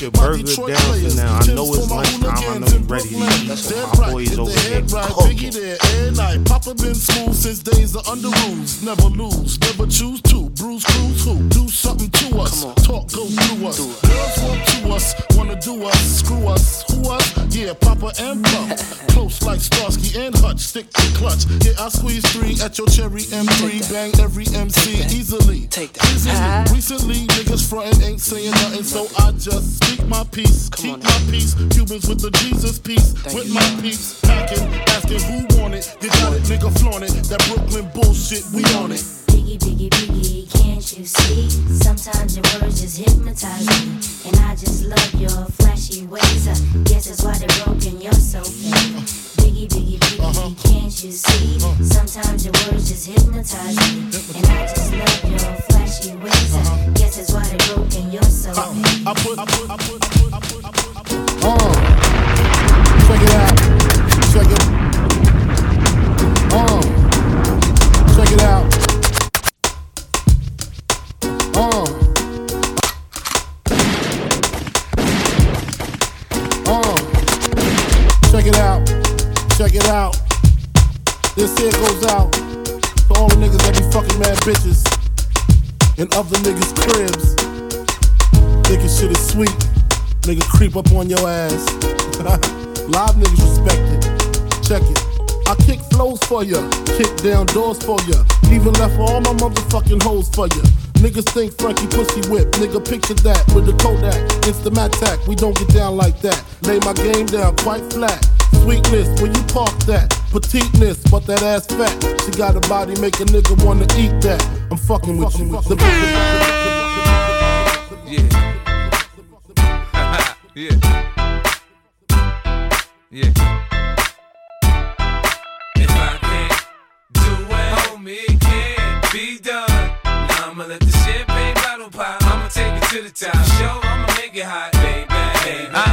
your burger down for now. I know it's lunchtime. I know you're ready to eat. My boys over here cooking. Papa been school since days of under rules. Never lose, never choose to. Bruise, cruise, who? Do something to us. Talk, go through us. Girls want to us, wanna do us. Screw us, who us? Yeah, Papa and Pump. Close like Starsky and Hutch. Stick to clutch. Yeah, I squeeze three at your cherry M3. Bang every MC easily. Take that. Easily. Recently, niggas frontin' ain't saying nothing, so I just speak my peace. Keep my peace. Cubans with the Jesus peace. With my peace. Packing, asking who want it. You got it, nigga, flaunt it. That Brooklyn bullshit, we on it. Biggie, biggie, biggie, can't you see? Sometimes your words just hypnotize me. And I just love your flashy ways. Guess that's why they're broken, you're so fake. Biggie, biggie, biggie, can't you see? Sometimes your words just hypnotize me. And I just love your flashy ways. Guess that's why they're broken, you're so fake. Check it out. Check it check it out. Check it out. Check it out. This here goes out to all the niggas that be fucking mad bitches and other niggas' cribs. Thinking shit is sweet. Nigga creep up on your ass. Live niggas respect it. Check it. I kick flows for ya, kick down doors for ya, even left all my motherfucking hoes for ya. Niggas think Frankie pussy whip, nigga picture that with the Kodak, Instamatic, we don't get down like that. Lay my game down quite flat, sweetness when you park that, petiteness but that ass fat. She got a body make a nigga wanna eat that. I'm fucking with you. Yeah. It can't be done. Now I'ma let the champagne bottle pop. I'ma take it to the top. Show, I'ma make it hot, baby. I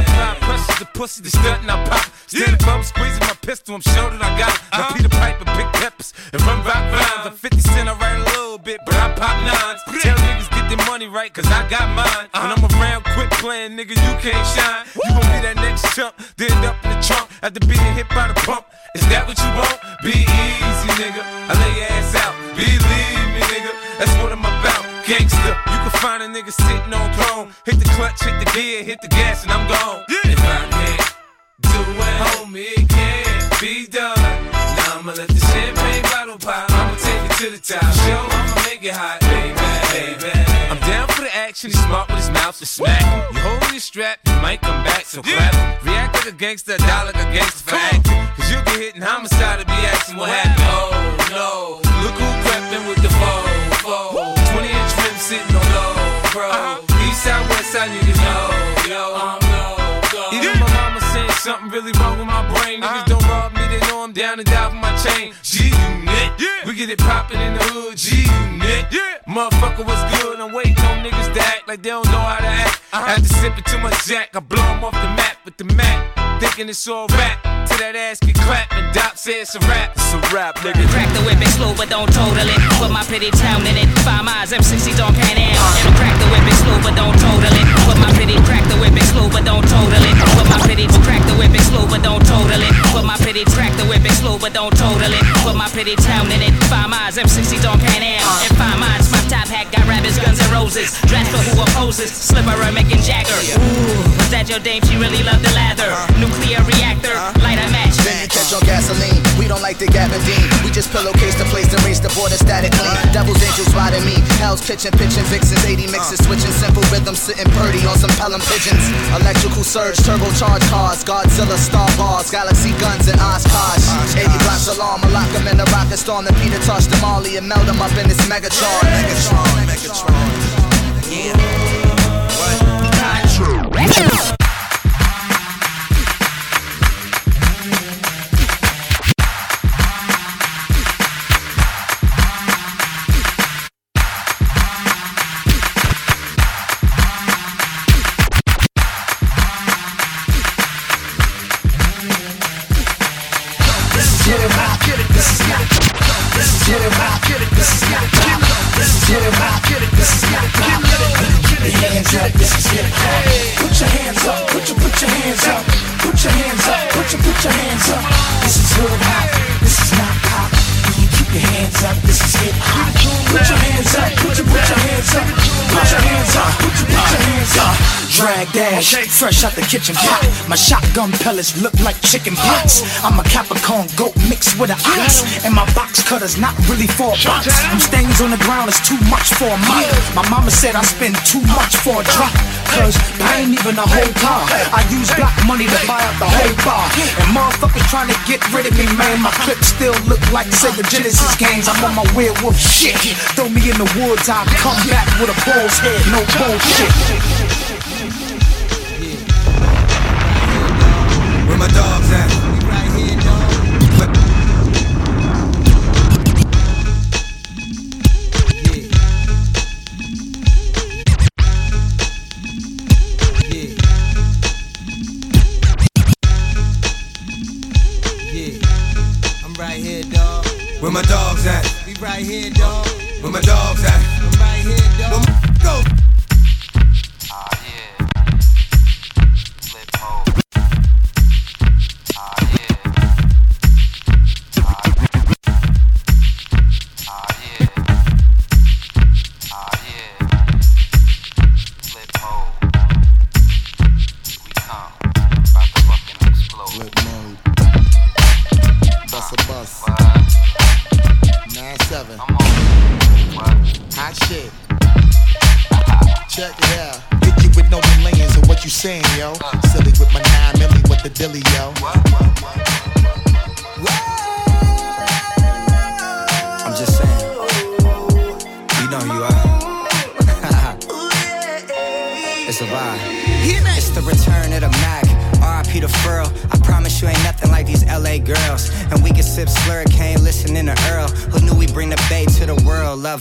apply pressure to pussy, the stunt and I pop. Stand up, I'm squeezing my pistol, I'm sure that I got it. I Peter Piper, pick peppers, and run rock rhymes. I'm 50 Cent, I write a little bit, but I pop nines. Tell niggas get their money right, cause I got mine. When I'm around, quit playing, nigga, you can't shine. You gon' be that next chump, then end up in the trunk. After being hit by the pump, is that what you want? Be easy, nigga, I lay your ass out. Believe me, nigga, that's what I'm about. Gangsta, you can find a nigga sitting on throne. Hit the clutch, hit the gear, hit the gas, and I'm gone. If I can't do it, homie, it can't be done. Now I'ma let the champagne bottle pop. I'ma take it to the top. Show, I'ma make it hot, baby, baby. I'm down for the action, he's smart with his mouth to smack. You hold your strap, you might come back, so clap. React like a gangster, die like a gangster for acting. Cause you get hit and homicide to be asking what happened. Oh no, look who prepping with the faux. 20-inch rim sitting on low, bro. East side, west side, niggas know, yo, I'm low, go. Even my mama saying something really wrong with my brain. Niggas don't rob me, they know I'm down and die with my chain. G-Unit, we get it poppin' in the hood. G-Unit, motherfucker, what's good? I'm waiting on niggas to act like they don't know how to act. I had to sip it to my jack, I blow them off the map with the Mac, thinking it's all rap. Till that ass get clapped and Doc says it's a rap, nigga. Crack the whip, it's slow, but don't total it. Put my pretty town in it. 5 miles, M60s on Pan Am. Crack the whip, it's slow, but don't total it. Put my pretty, crack the whip, it's slow, but don't total it. Put my pretty, crack the whip, it's slow, but don't total it. Put my pretty, crack the whip, it's slow, but don't total it. Put my pretty town in it. 5 miles, M60s on Pan Am. In 5 miles, my top hat got rabbits, guns and roses. Dressed for who opposes. Slipper, making Jagger. Ooh, was that your dame? She really loved the lather. Nuclear reactor. Match. Then you catch on gasoline. We don't like the gabardine. We just pillowcase the place and race the border statically. Devil's angels riding me. Hell's pitching vixens. 80 mixes switching simple rhythms. Sitting purdy on some Pelham pigeons. Electrical surge, turbocharged cars. Godzilla, Star Wars, Galaxy guns and Oshkosh. 80 blocks alarm, I lock them in a rocket storm. The Peter touch the Molly and melt them up in this Megatron. Megatron. Yeah. What? Not true. Get it, this is not Drag dash, fresh out the kitchen pot. My shotgun pellets look like chicken pots. I'm a Capricorn goat mixed with an ox, and my box cutter's not really for a box. Them stains on the ground is too much for a mop. My mama said I spend too much for a drop, cause I ain't even a whole car. I use black money to buy out the whole bar, and motherfuckers trying to get rid of me, man. My clips still look like Sega Genesis games. I'm on my werewolf shit. Throw me in the woods, I'll come back with a bull's head, no bullshit. Where my dogs at? Right here, dog. Yeah. I'm right here, dog. Where my dogs at? We right here, dog. Where my dogs at? I'm right here, dog. Go.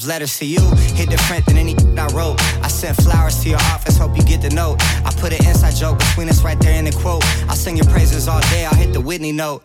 Letters to you hit different than any I wrote. I sent flowers to your office, hope you get the note. I put an inside joke between us right there in the quote. I'll sing your praises all day, I'll hit the Whitney note.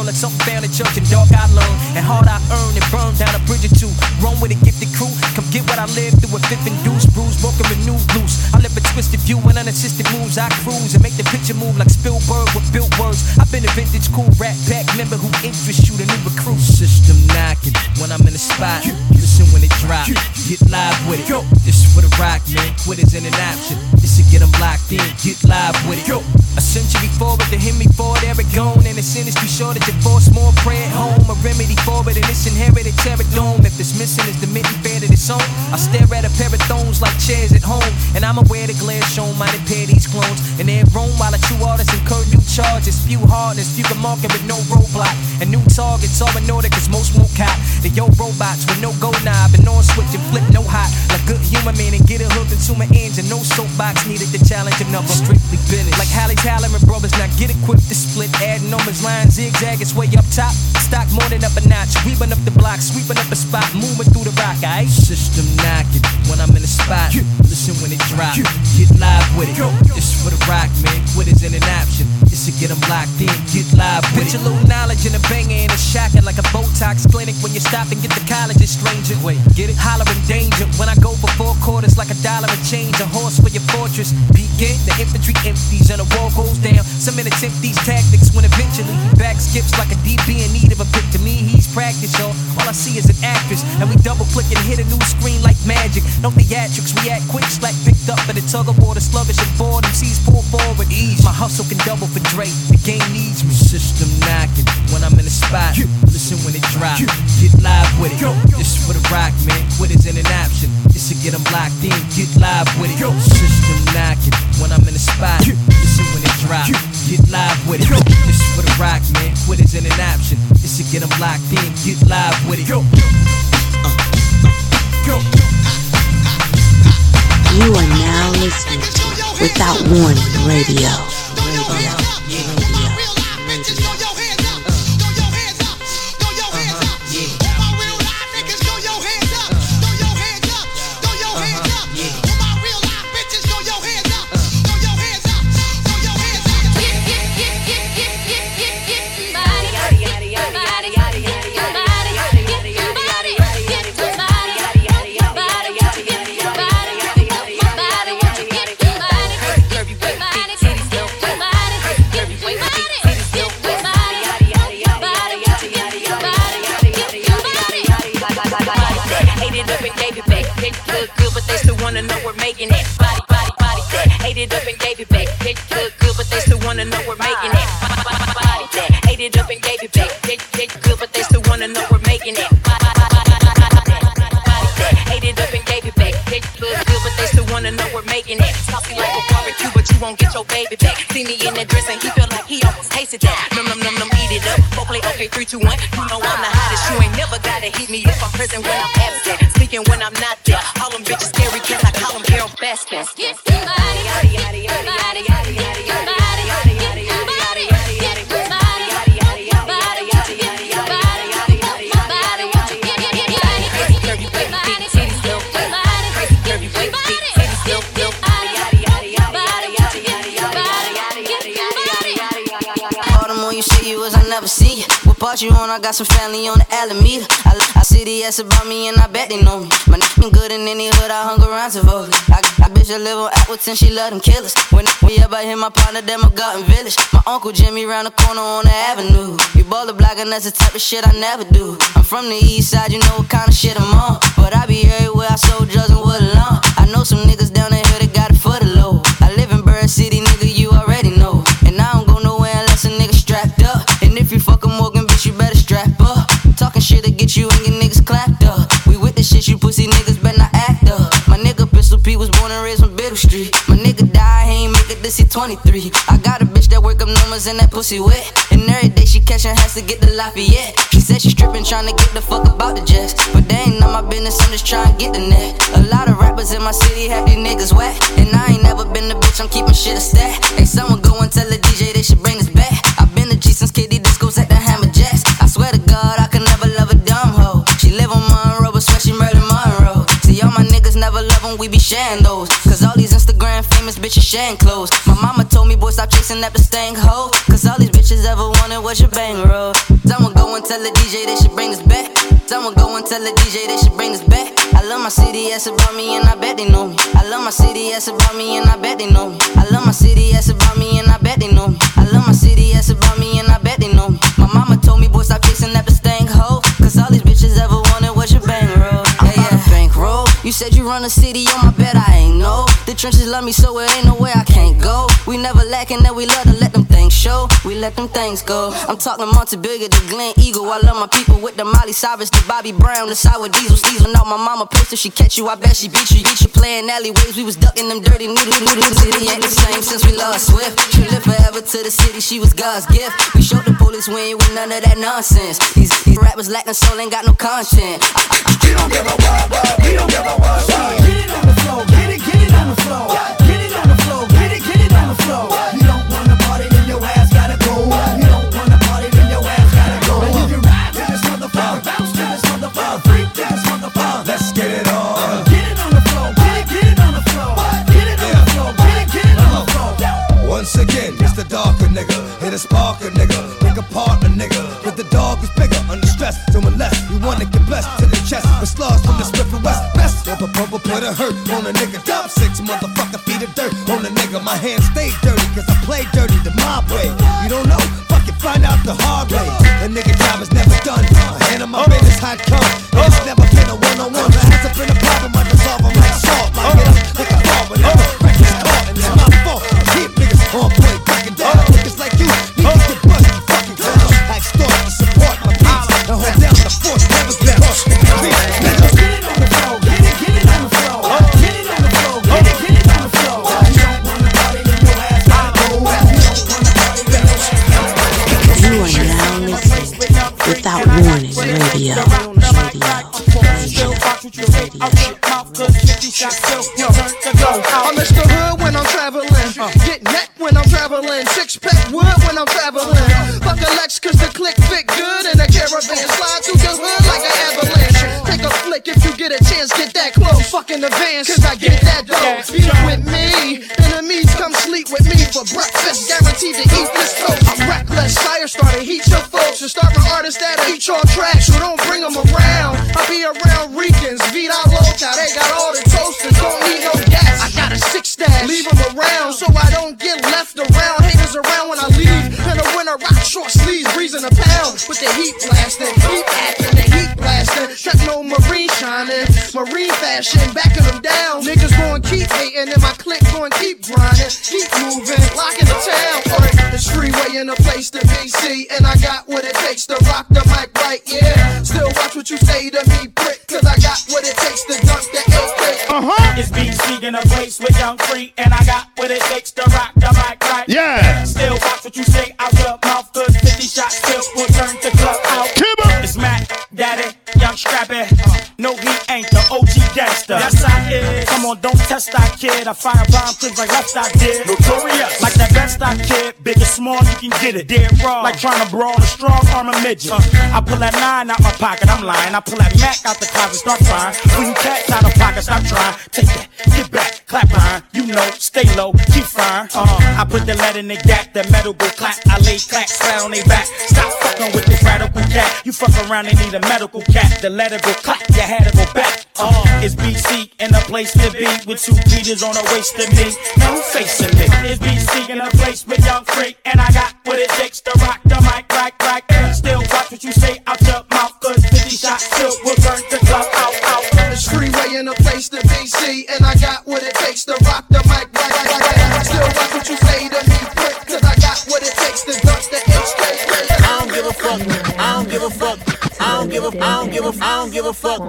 Like something found in church and dark I learned, and hard I earned and burned down a bridge or two. Run with a gifted crew, come get what I lived through. A fifth induced bruise, broken renewed loose. I live a twisted view and unassisted moves. I cruise and make the picture move like Spielberg with built words. I've been a vintage cool rat pack member who interests you, the new recruit. System knocking when I'm in the spot. Listen when it drop, get live with it. This for the rock, man. Quit isn't an option. This to get them locked in, get live with it. A century forward to hit me for it, Eric gone. And it's industry short of divorce, more prayer at home. A remedy for it, and it's inherited pterodome. If it's missing, it's the mitten fair that it's on. I stare at a pair of thrones like chairs at home. And I'm aware the glare shown might appear these clones. And they roam while a true artist incur new charges. Few hardness, few can market with no roadblock. And new targets all in order, cause most won't cop. The yo robots with no go knob and on switch and flip no hot. Like good human man and get it hooked into my engine. No soapbox needed to challenge another. Strictly business. Like Halle Hallerman brothers, now get equipped to split. Adding numbers, line zigzag, it's way up top. Stock more than up a notch. Weaving up the block, sweeping up a spot, moving through the rock, aight? System knocking when I'm in the spot. Listen when it drop, get live with it. This for the rock, man. Quit isn't an option. This to get them locked in, get live with it. Put your little knowledge in a banger and a shotgun like a Botox clinic. When you stop and get the college, it's stranger. Wait, get it? Hollering danger when I go for four quarters. like $1 and change, a horse for your fortress. Begin, the infantry empties and the wall goes down. Some men attempt these tactics when eventually back skips like a DB in need of a pick. To me, he's practice, y'all. All I see is an actress, and we double click and hit a new screen like magic. No theatrics, react quick, slack picked up by the tug of war, the sluggish and bored. MCs pull forward ease. My hustle can double for Drake. The game needs me. System knocking when I'm in the spot. Listen when it drops. Get live with it. This is for the rock, man. Quit isn't an option. This to get them locked in. Get live with it. System knocking when I'm in the spot. Listen when it drops. Get live with it. This is for the rock, man. Quit isn't an option. This to get them locked in. Get live with it. You are now listening to Without Warning Radio. I got some family on the Alameda. I see the ass about me and I bet they know me. My name good in any hood, I hung around to vote. I bitch, I live on Appleton, she love them killers. When we up out here, my partner, them a Garden Village. My uncle Jimmy round the corner on the avenue. You ball the block and that's the type of shit I never do. I'm from the east side, you know what kind of shit I'm on. But I be everywhere, I sold drugs and wood alone. I know some niggas down there that got it for the low. I live in Bird City, nigga, you already know. And I don't go nowhere unless a nigga strapped up. And if you fuckin' Morgan, bitch, you better strap up. Talking shit to get you and your niggas clapped up. We with the shit, you pussy niggas better not act up. My nigga Pistol Pete was born and raised on Biddle Street. My nigga died, he ain't make it this he 23. I got a bitch that work up numbers and that pussy wet. And every day she catchin' has to get the Lafayette. She said she strippin', tryna get the fuck about the Jets. But they ain't on my business, I'm just tryin' get the net. A lot of rappers in my city have these niggas whack. And I ain't never been the bitch, I'm keepin' shit a stack. Hey, someone go and tell the DJ they should bring this back. I've been the G since KD Disco's at the Hammer Jacks. I swear to God, I could never love a dumb hoe. She live on Monroe, but swear she murdered Monroe. See, all my niggas never love them, we be sharing those. Cause all these Instagram famous bitches sharing clothes. My mama told me, boy, stop chasing up the stank hoe. Cause all these bitches ever wanted was your bankroll. Someone go and tell the DJ they should bring this back. Someone go and tell the DJ they should bring this back. I love my city, ass about me, and I bet they know me. I love my city, ass about me, and I bet they know me. I love my city, ass about me, and I bet they know me. I love my city, ass about me, and I bet they know me. My mama told me, boy, stop chasing up the stank hoe. Cause all these bitches ever wanted was your bankroll. Bankroll, you said you run a city on my bed, I ain't know. The trenches love me, so it ain't no way I can't go. We never lacking, that we love to let them things show. We let them things go. I'm talking Montebello to Glen Eagle. I love my people with the Molly Cyrus, the Bobby Brown, the sour diesel season. All my mama pissed if she catch you, I bet she beat you. Beat you playing alleyways, we was ducking them dirty noodles. City ain't the same since we lost Swift. She lived forever to the city, she was God's gift. We showed the police we ain't with none of that nonsense. These rappers lacking soul, ain't got no content. We don't give a what. We don't give a what. Get it on the floor, get it on the floor. Get it on the floor, get it on the floor. You don't wanna party, then your ass gotta go. You don't wanna party, then your ass gotta go. And you can ride to this motherfucker, bounce to this motherfucker, freak to this motherfucker. Let's get it on. Get it on the floor, get it on the floor. Get it on the floor, get it on the floor. Once again, it's the darker nigga, hit a sparker nigga, pick a partner nigga. But the dog is bigger, under stress, so unless you wanna get blessed. With slugs from the Smith and West, best. Put a hurt on a nigga hands stay dirty, cause I play dirty the mob way. You don't know? Fucking find out the hard way. A nigga job is never done. I handle my business how it comes. It's never been a one-on-one. It hasn't been a problem, I dissolve them like salt. Like it up, like a ball, but it's practice hard, and it's my fault. Keep niggas on point, fucking down. Niggas like you, niggas get bust, you fucking clown. I extort to support my peace, and hold down the force, never bounce. Without warning, radio. I miss the hood when I'm traveling. Get neck when I'm traveling. Six pack wood when I'm traveling. Fuck the Lex, cause the click fit good in a caravan. Slide through the hood like an avalanche. Take a flick if you get a chance, get that close. Fucking advance, cause I get that dough. Be with me. Enemies come sleep with me for breakfast. Guaranteed to eat this toast. I'm reckless. Fire starter, heat your folks. And start with artists that'll eat your tracks. So don't bring them around. I be around Ricans. Vida Loca, they got all the toasters. Don't need no gas. I got a six stash. Leave them around so I don't get left around. Haters around when I leave. In the winter, rock short sleeves. Breezing a pound with the heat blasting. Keep acting, the heat blasting. Check no marine shining. Marine fashion, backing them down. Niggas gon' keep hating and my clique gon' keep grinding. Keep moving, locking the town. It's freeway in a place to be seen. And I got what it takes to rock the mic right, yeah. Still watch what you say to me, prick. Cause I got what it takes to dunk the AK. It's BC in a place with Young Free. And I got what it takes to rock the mic right, yeah. Still watch what you say out your mouth. Cause 50 shots still will turn the club out. It's Mac, Daddy, Young Scrappy. No, he ain't the OG gangster. Yes, I is. Come on, don't test our kid. I fire bomb clips like left I did. Notorious. Like that best I kid. Big and small, you can get it. Dead raw. Like trying to brawl a strong arm and midget. I pull that 9 out my pocket, I'm lying. I pull that Mac out the closet, start crying. When you cats out of pocket, stop trying. Take that, get back, clap behind. You know, stay low, keep fine. I put the lead in the gap, the metal go clap. I lay clacks, flat on they back. Stop fucking with this radical cat. You fuck around, they need a medical cat. The letter go clap, you had to go back. It's BC and a place to be with two beaters on the waist of me. Now who facing me? It's BC and a place with Young Freak, and I got what it takes to rock the mic like. And still watch what you say out your mouth, cause 50 shots still will burn the club out. It's freeway in a place to be seen, and I got what it takes to rock the mic like. Still watch what you say to me, cause I got what it takes to dust the HK. I don't give a fuck, I don't give a fuck. I don't give a fuck.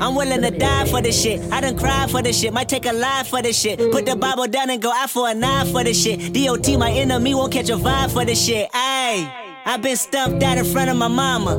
I'm willing to die for this shit. I done cried for this shit. Might take a lie for this shit. Put the Bible down and go out for a knife for this shit. DOT, my enemy, won't catch a vibe for this shit. Ayy, I been stumped out in front of my mama.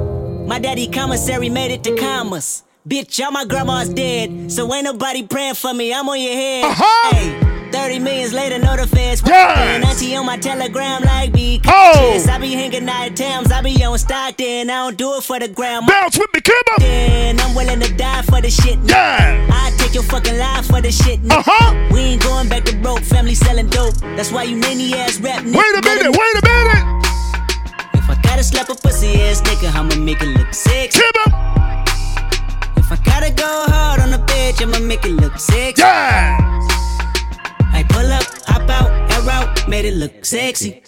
My daddy commissary made it to commas. Bitch, all my grandma's dead, so ain't nobody praying for me. I'm on your head. Ayy. 30 millions later, no the feds. Yes. Auntie on my telegram like me. I be hanging out at Tams. I be on stock then. I don't do it for the gram. Bounce with me, Kimba. Then I'm willing to die for this shit. Yeah. I take your fucking life for this shit. We ain't going back to broke. Family selling dope. That's why you ninny ass rap. Wait a minute. If I gotta slap a pussy ass nigga, I'ma make it look sexy. Kimba. If I gotta go hard on the bitch, I'ma make it look sexy. Yeah. I pull up, hop out, air out, made it look sexy.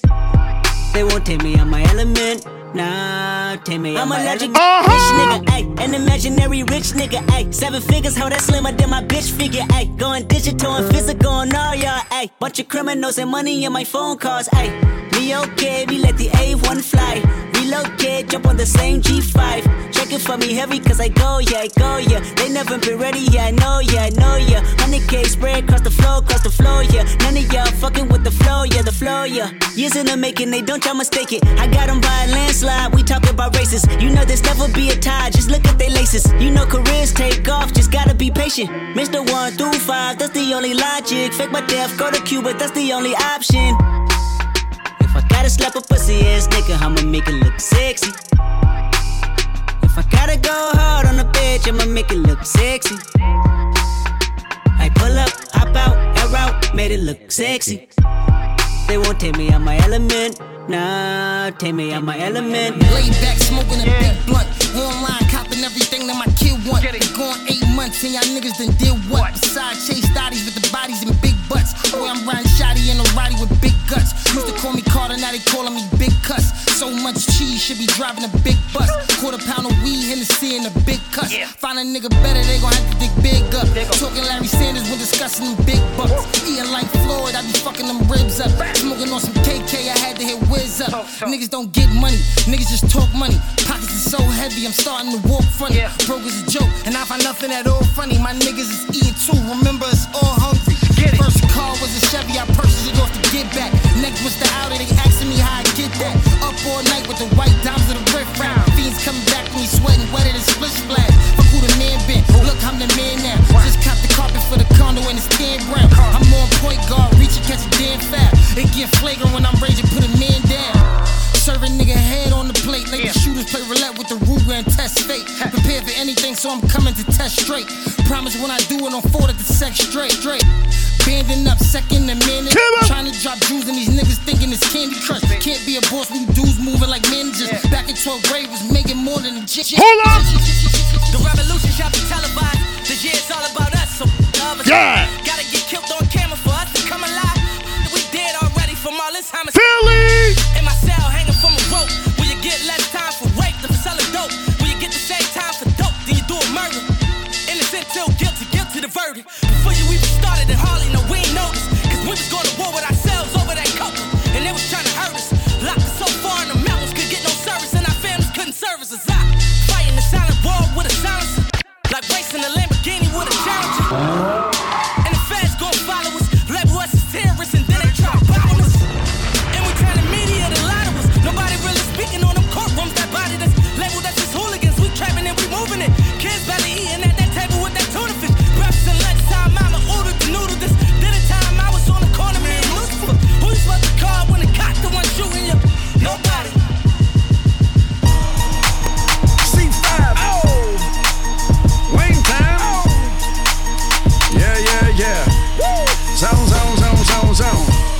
They won't take me on my element. Nah, take me on my element. I'm a legend, rich nigga, ayy. An imaginary rich nigga, ayy. 7 figures, how that slimmer than my bitch figure, ayy. Going digital and physical and all y'all, ayy. Bunch of criminals and money in my phone calls, ayy. Me okay, me let the A1 fly. Relocate, jump on the same G5. Check it for me heavy, cause I go, yeah. They never been ready, yeah, I know, yeah. 100K spread across the floor, yeah. None of y'all fucking with the flow, yeah. Years in the making, they don't y'all mistake it. I got them by a landslide, we talking about races. You know this never be a tie, just look at they laces. You know careers take off, just gotta be patient. Mr. 1 through 5, that's the only logic. Fake my death, go to Cuba, that's the only option. If I gotta slap a pussy ass nigga, I'ma make it look sexy. If I gotta go hard on the bitch, I'ma make it look sexy. I pull up, hop out, air out, made it look sexy. They won't take me out my element. Nah, take me out my element. Laid back, smoking a big blunt. Online, copping everything that my kid want. Been gone 8 months and y'all niggas done did what? Besides chase thotties with the bodies and big butts. Boy, I'm riding shoddy. a Roddy with big guts. Used to call me Carter, now they calling me Big Cuss. So much cheese, should be driving a big bus. Quarter pound of weed, Hennessy, and a big cuss. Find a nigga better, they gon' have to dig big up. Talking Larry Sanders when discussing them big bucks. Eating like Floyd, I be fucking them ribs up. Smoking on some KK, I had to hit whiz up. Niggas don't get money, niggas just talk money. Pockets is so heavy, I'm starting to walk funny. Broke is a joke, and I find nothing at all funny. My niggas is eating too, remember it's all hungry. First car was a Chevy, I purchased it off the Get Back. Next was the Audi, they asking me how I get that. Up all night with the white dimes of the riff round. Fiends coming back when me sweating, wetter than splish splash. Fuck who the man been, look I'm the man now. Just cop the carpet for the condo and it's stand brown. I'm on point guard, reaching, catch a damn foul. It get flagrant when I'm raging, put a man down. Serve a nigga head on the plate, like the shooters play roulette with the Ruger and test fate. Prepared for anything, so I'm coming to test straight. Promise when I do it on 4 that the sex straight. Banding up second a minute, trying to drop jewels and these niggas thinking it's Candy Crush. Can't be a boss when you dudes moving like managers. Back in 12th grade was making more than a jit. Hold up! The revolution shall be televised. This year it's all about us, so love us. Yeah. Gotta get killed on camera for us to come alive. We dead already from all this homicide. Philly! In my cell hanging from a rope. Will you get less time for rape than for selling dope? Will you get the same time for dope than you do a murder? Innocent till guilty, guilty to verdict. Before you even started in Harlem. We was going to war with ourselves over that couple, and they was trying to hurt us. Locked us so far in the mountains, could get no service, and our families couldn't service us out. Fighting the silent war with a silencer, like racing a Lamborghini with a Challenger. And the feds gon' follow us, label us as terrorists, and then they try to bottle us. And we tell the media to lie to us. Nobody really speaking on them courtrooms that bodied us. Labeled us as hooligans, we trapping and we moving it. Kids barely eating at that table with that tuna fish. Breakfast and lunchtime, mama ordered the noodle this.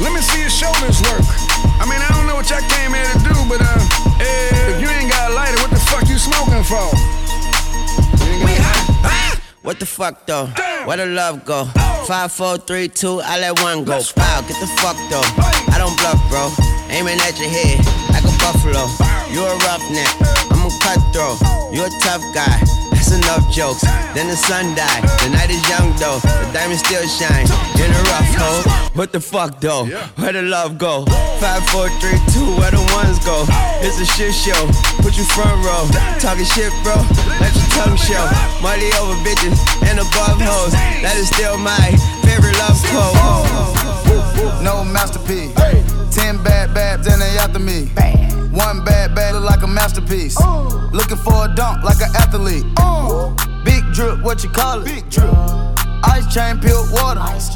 Let me see your shoulders work. I mean, I don't know what y'all came here to do, but if you ain't got a lighter, what the fuck you smoking for? You we hot. What the fuck though? Damn. Where the love go? Oh. 5, 4, 3, 2, I let one go. Wow, get the fuck though. Hey. I don't bluff, bro. Aiming at your head like a buffalo. Wow. You a roughneck, I'm a cutthroat. Oh. You a tough guy. That's enough jokes. Damn. Then the sun died. The night is young though. The diamond still shines. In a rough hole. What the fuck though? Yeah. Where the love go? 5, 4, 3, 2, where the ones go? It's a shit show, put you front row. Talking shit, bro, let your tongue show. Money over bitches and above hoes. That is still my favorite love quote. No masterpiece. 10 bad babs and they after me. One bad bad look like a masterpiece. Looking for a dunk like an athlete. Big drip, what you call it? Big drip. Ice chain, pure water. Ice.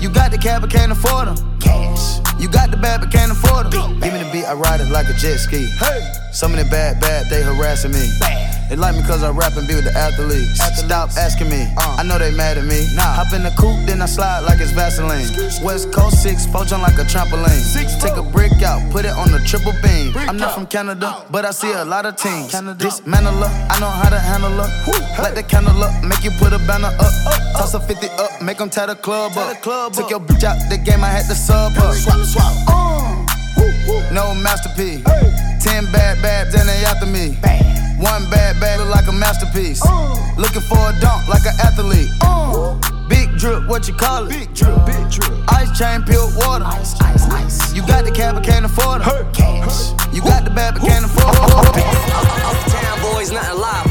You got the cab but can't afford them. Cash. You got the bag but can't afford them. Give me the beat, I ride it like a jet ski. Hey. Some of the bad, they harassing me. Bad. They like me cause I rap and be with the athletes. Stop asking me. I know they mad at me. Nah. Hop in the coupe, then I slide like it's Vaseline. West Coast 6, poach on like a trampoline. Take a brick out, put it on the triple beam. I'm not from Canada, but I see a lot of teams. Dismantle up, I know how to handle up. Light the candle up, make you put a banner up. Toss a 50 up, make them tie the club up. Took your bitch out the game, I had to sub up. Swap. No masterpiece. 10 bad babs and they after me. One bad bag look like a masterpiece. Looking for a dunk like an athlete. Big drip, what you call it? Big drip. Ice chain, pure water. Ice. You got the cab but can't afford it. Cash. You got the bag but can't afford it. Uptown boys, nothing live.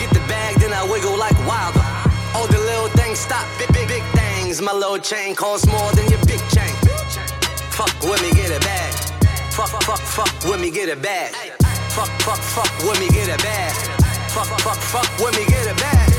Get the bag, then I wiggle like wilder. All the little things stop, big things. My little chain costs more than your big chain. Fuck with me, get a bag. Fuck with me, get a bag. Fuck with me, get a bag. Fuck with me, get a bag.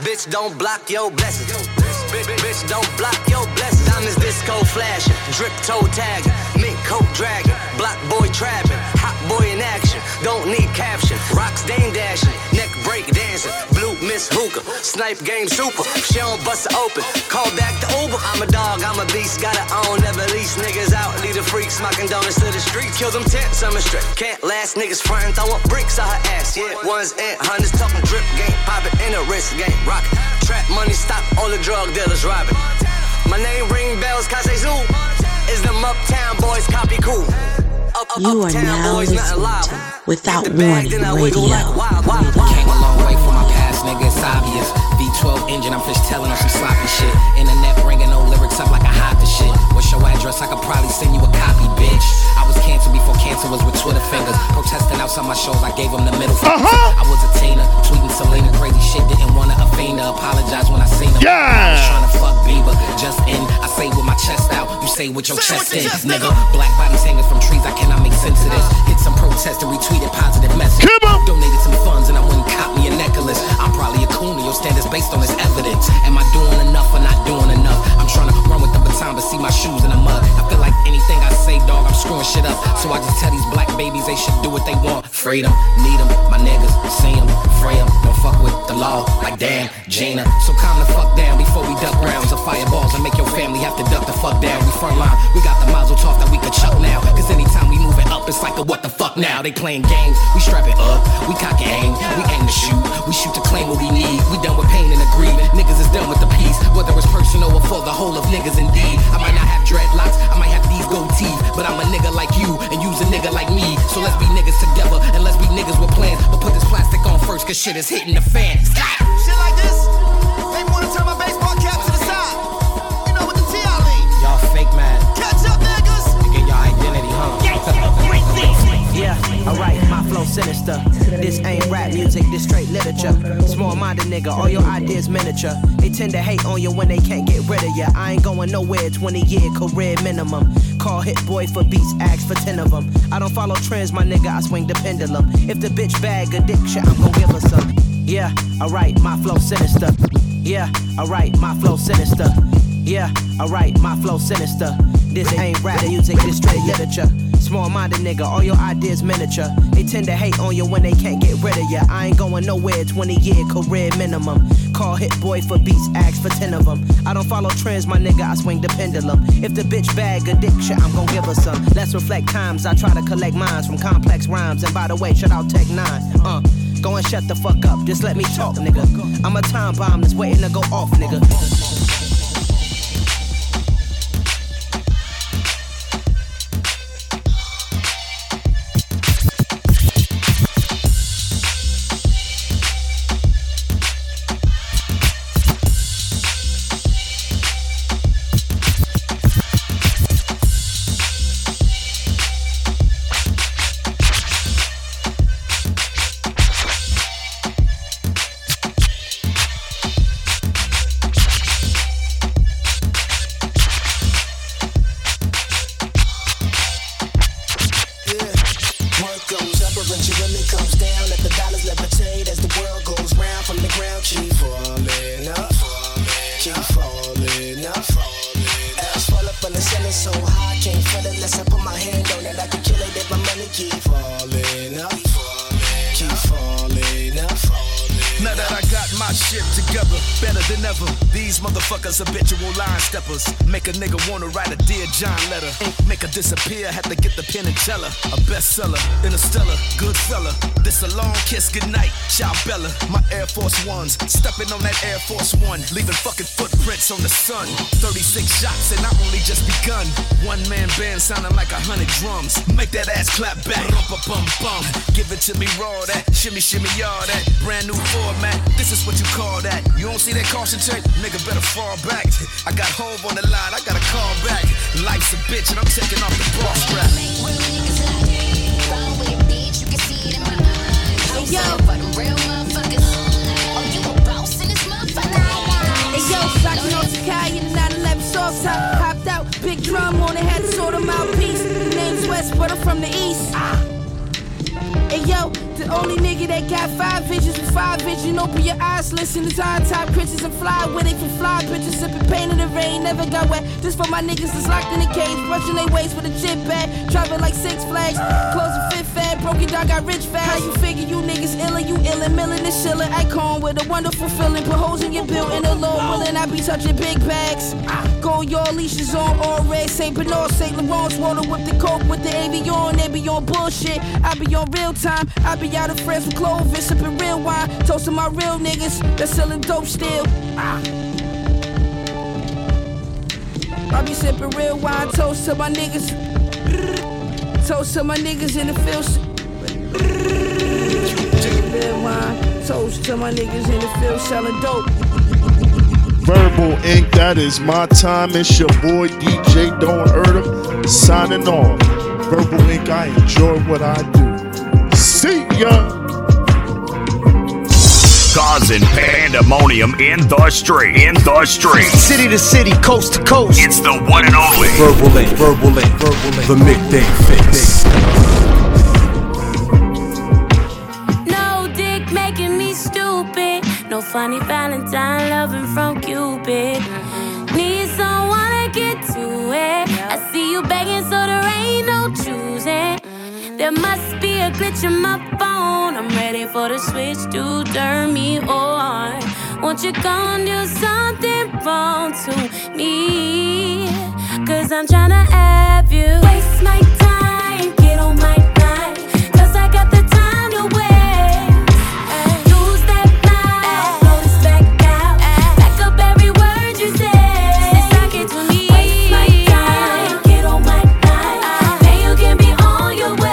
Bitch, don't block your blessings. Bitch, don't block your blessings. Diamonds disco flashing, drip toe tagging, mink coat dragging, block boy trapping, hot boy in action. Don't need caption, rocks dame dashing, neck break dancing, blue miss hookah, snipe game super. She don't bust her open, call back the Uber. I'm a dog, I'm a beast, gotta own, never lease niggas out, leave the freaks, my condolence to the streets. Kill them tents, I'm a strip, can't last niggas frontin', throwin' bricks on her ass. Yeah, ones and hundreds, talking drip game, poppin' in a wrist game, rock. Trap money, stop all the drug dealers robbing. My name ring bells, Kase Zoo. Is them uptown boys copy cool? You are now boys, listening to Without Warning Radio. Came a long way from my past, nigga, it's obvious. V12 engine, I'm fish telling on some sloppy shit. Internet bringing no lyrics up like I hide the shit. What's your address? I could probably send you a copy, bitch. I was canceled before cancer was with Twitter fingers. Protesting outside my shows, I gave them the middle finger. I was a teener, tweeting Selena, crazy shit. Didn't want to offend her, apologize when I seen her. I was trying to fuck Bieber, just in. I say with my chest out, you say with your chest in, nigga. Black bodies hanging from trees, I cannot make sense of this. Hit some protest and retweeted positive messages. Donated some funds and I wouldn't cop me a necklace. I'm probably a coon, your standards based on this evidence. Am I doing enough or not doing enough? I'm trying to run with the baton but see my shoes in the mud. I feel like anything I say, dog, I'm screwing shit up. So I just tell these black babies they should do what they want. Freedom, need them, my niggas, see them, free them. Don't fuck with the law, like damn, Gina. So calm the fuck down before we duck rounds of fireballs and make your family have to duck the fuck down. We front line, we got the mazel tov that we could chuck now. Cause anytime we move it up, it's like a what the fuck now. They playing games, we strap it up, we cock and aim, we aim to shoot, we shoot to claim what we need. We done with pain and agreement, niggas is done with the peace. Whether it's personal or for the whole of niggas indeed. I might not have dreadlocks, I might have these gold teeth, but I'm a nigga like you, and you's a nigga like me. So let's be niggas together, and let's be niggas with plans. But put this plastic on first, cause shit is hitting the fan. Shit like this, they wanna turn my baseball cap to the side. You know what the T.I. lead. Y'all fake mad. Catch up, niggas. And get your identity, huh? Yeah, alright, my flow sinister. This ain't rap music, this straight literature. Small-minded nigga, all your ideas miniature. They tend to hate on you when they can't get rid of ya. I ain't going nowhere, 20-year career minimum. Call hit boy for beats, ask for 10 of them. I don't follow trends, my nigga, I swing the pendulum. If the bitch bag addiction, I'm gon' give her some. Yeah, alright, my flow sinister. Yeah, alright, my flow sinister. Yeah, alright, my flow sinister. This ain't rap music, this straight literature. Small-minded nigga, all your ideas miniature. They tend to hate on you when they can't get rid of ya. I ain't going nowhere, 20-year career minimum. Call hit boy for beats, ask for 10 of them. I don't follow trends, my nigga, I swing the pendulum. If the bitch bag addiction, I'm gon' give her some. Let's reflect times, I try to collect minds from complex rhymes. And by the way, shout out Tech 9, Go and shut the fuck up, just let me talk, nigga. I'm a time bomb that's waiting to go off, nigga. Make a nigga wanna write a Dear John letter. Make her disappear, had to get the pen and tell her. A bestseller, interstellar, good fella. This a long kiss, goodnight, child Bella. My Air Force Ones, stepping on that Air Force One. Leaving fucking footprints on the sun. 36 shots and I only just begun. One man band sounding like 100 drums. Make that ass clap back, bum bum bum. Give it to me raw, that shimmy shimmy all that. Brand new format, this is what you call that. You don't see that caution tape? Nigga better fall back. I got Hove on the line, I gotta call back. Life's a bitch and I'm taking off the boss rap. Yo, rockin' on Sakai in a 9/11 sauce top. Popped out, big drum on the head, sort of mouthpiece. Name's West, but I'm from the East. Hey yo, the only nigga that got five visions with five vision. Open your eyes, listen to time critics and fly with it for fly bitches. Sipping pain in the rain, never got wet. Just for my niggas that's locked in a cage, brushing their waist with a chip bag, driving like Six Flags, closing Fifth Fad, broken down, got rich fast. How you figure you niggas illin', you illin', millin' and shillin'. Icon with a wonderful feeling, put holes in your bill and alone willin'. I be touching big bags. Go your leashes on all red, St. Bernard, St. Laurent, swallow with the coke, with the avion. They be on bullshit, I be on real time. I be out of friends with Clovis, sipping real wine, toasting my real niggas that's selling dope still. I be sipping real wine, toast to my niggas. Toast to my niggas in the field. Real wine, toast to my niggas in the field selling dope. Verbal Inc., that is my time. It's your boy DJ Don't Hurt Him, signing off. Verbal Inc., I enjoy what I do. See ya. Causing pandemonium in the street, city to city, coast to coast. It's the one and only Verbal Inc., the midday fix. No dick making me stupid, no funny Valentine loving from Cupid. Need someone to get to it. I see you begging, so there ain't no choosing. There must be a glitch in my phone. I'm ready for the switch to turn me on. Won't you come do something wrong to me? 'Cause I'm tryna have you. Waste my time, get on my mind, 'cause I got the time to waste. Use that mouth, throw this back out, back up every word you say. Talk it to me. Waste my time, get on my mind, and you can be on your way.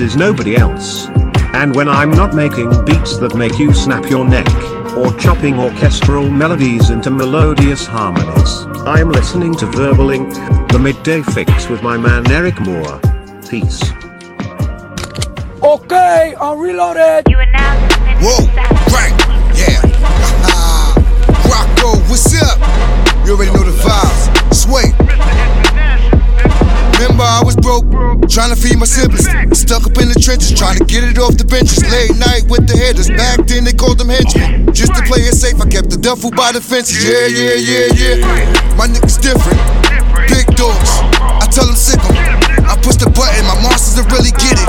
Is nobody else. And when I'm not making beats that make you snap your neck, or chopping orchestral melodies into melodious harmonies, I'm listening to Verbal Inc., the midday fix with my man Eric Moore. Peace. Okay, I'm reloaded. You are now. Whoa, right, yeah. Rocko, what's up? You already know the vibes. Sway. Remember I was broke, trying to feed my siblings. Stuck up in the trenches, trying to get it off the benches. Late night with the headers, back then they called them henchmen. Just to play it safe, I kept the duffel by the fences. Yeah. My niggas different, big dogs, I tell them sick 'em. I push the button, my monsters will really get it.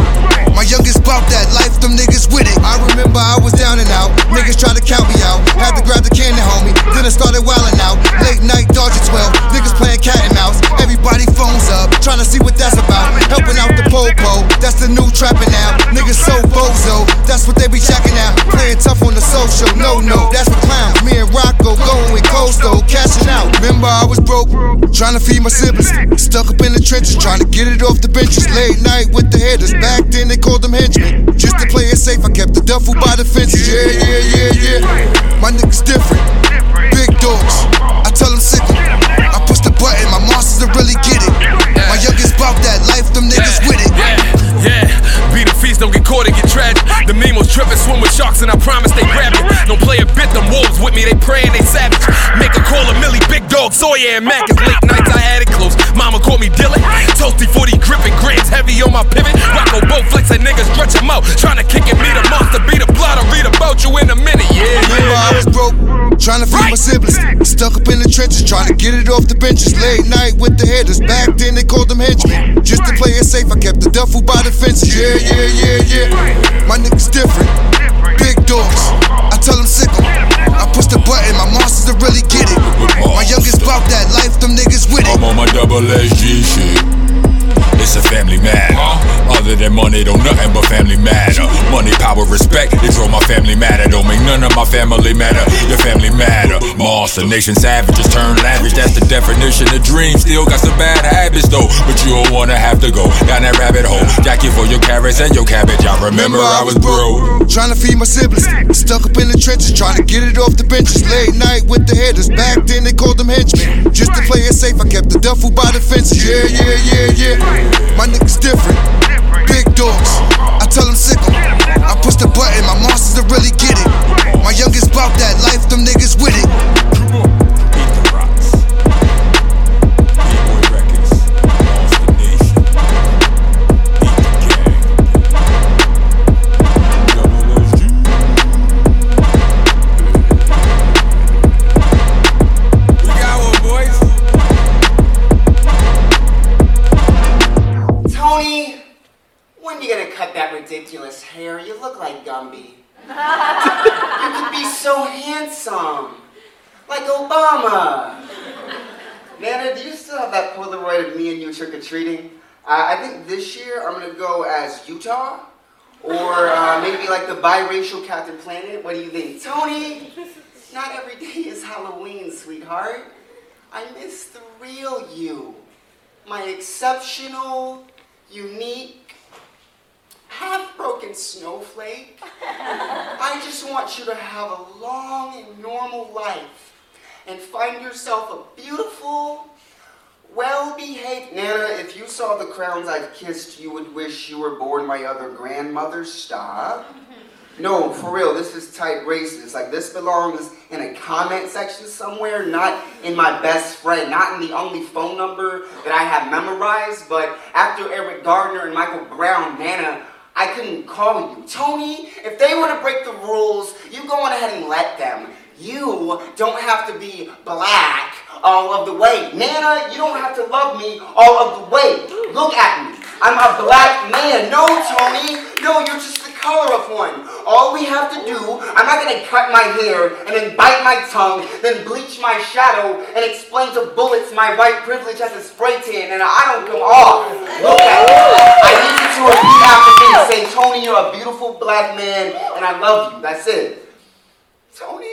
My youngest bout that life, them niggas with it. I remember I was down and out, niggas tried to count me out. Had to grab the cannon, homie, then I started wildin' out. Late night, dodging 12, niggas playing cat and mouse. Everybody phones up, trying to see what that's about. Helping out the po-po, that's the new trappin' now. Niggas so bozo, that's what they be checking out. Playing tough on the social, no, that's for clowns. Me and Rocko going cold, so cashin' out. Remember I was broke, trying to feed my siblings. Stuck up in the trenches, trying to get it off the benches. Late night with the headers, back then they called them henchmen. Just to play it safe, I kept the duffel by the fences. Yeah. My niggas different, big dogs, I tell them sick 'em. I push the button, my monsters will really get it. My youngest bout that life, them niggas with it. Be the feast, don't get caught and get tragic. The Nemo's trippin', swim with sharks and I promise they grab it. Don't play a bit, them wolves with me, they prayin', they savage. Make a call a Millie, big dog, Sawyer and Mac. It's late nights, I had it close, mama called me Dylan. Toasty 40 grippin', grins heavy on my pivot. Rocko Bo flexin', niggas stretch him out. Tryna kick it, me the monster, be the blood, I'll read about you in a minute, Remember I was broke, tryna feed my siblings. Stuck up in the trenches, tryna get it off the benches. Late night with the headers, back then they called them henchmen. Just to play it safe, I kept the duffel by the fences. Yeah. My niggas different, big doors. I tell them sick 'em. I push the button, my monsters to really get it. My youngest bought that life, them niggas with it. I'm on my double SG shit. It's a family matter. Other than money, don't nothing but family matter. Money, power, respect, they throw my family matter. Don't make none of my family matter. Your family matter. Monster nation savages turn lavish. That's the definition of dream. Still got some bad habits though, but you don't wanna have to go down that rabbit hole. Jack you for your carrots and your cabbage. I remember I was broke, trying to feed my siblings. Stuck up in the trenches, trying to get it off the benches. Late night with the headers. Back then they called them henchmen. Just to play it safe, I kept the duffel by the fences. Yeah. My niggas different, big dogs. I tell them sick 'em. I push the button, my monsters to really get it. My youngest bought that life, them niggas with it. Ridiculous hair, you look like Gumby. You could be so handsome, like Obama. Nana, do you still have that Polaroid of me and you trick-or-treating? I think this year I'm going to go as Utah, or maybe like the biracial Captain Planet. What do you think? Tony, not every day is Halloween, sweetheart. I miss the real you, my exceptional, unique, half-broken snowflake. I just want you to have a long and normal life and find yourself a beautiful, well-behaved... Nana, if you saw the crowns I've kissed, you would wish you were born my other grandmother. Stop. No, for real, this is type racist. Like, this belongs in a comment section somewhere, not in my best friend, not in the only phone number that I have memorized. But after Eric Gardner and Michael Brown, Nana, I couldn't call you. Tony, if they want to break the rules, you go on ahead and let them. You don't have to be black all of the way. Nana, you don't have to love me all of the way. Look at me. I'm a black man. No, Tony. No, you're just the color of one. All we have to do, I'm not going to cut my hair and then bite my tongue, then bleach my shadow and explain to bullets my white privilege as a spray tan and I don't come off. Look at me. I need you to repeat after me and say, Tony, you're a beautiful black man and I love you. That's it. Tony,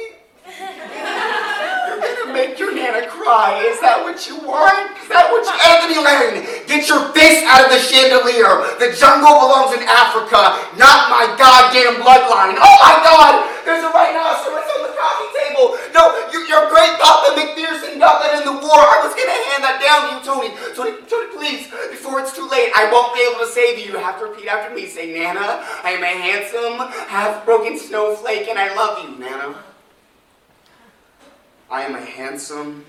you're going to make your Nana cry. Is that what you want? Is that what you... Anthony Lane, get your face out of the chandelier. The jungle belongs in Africa, not my goddamn bloodline. Oh my God! There's a rhinoceros on the coffee table. No, your great Gotha McPherson got that in the war. I was gonna hand that down to you, Tony. Tony, please, before it's too late, I won't be able to save you. You have to repeat after me. Say, Nana, I am a handsome, half-broken snowflake, and I love you, Nana. I am a handsome.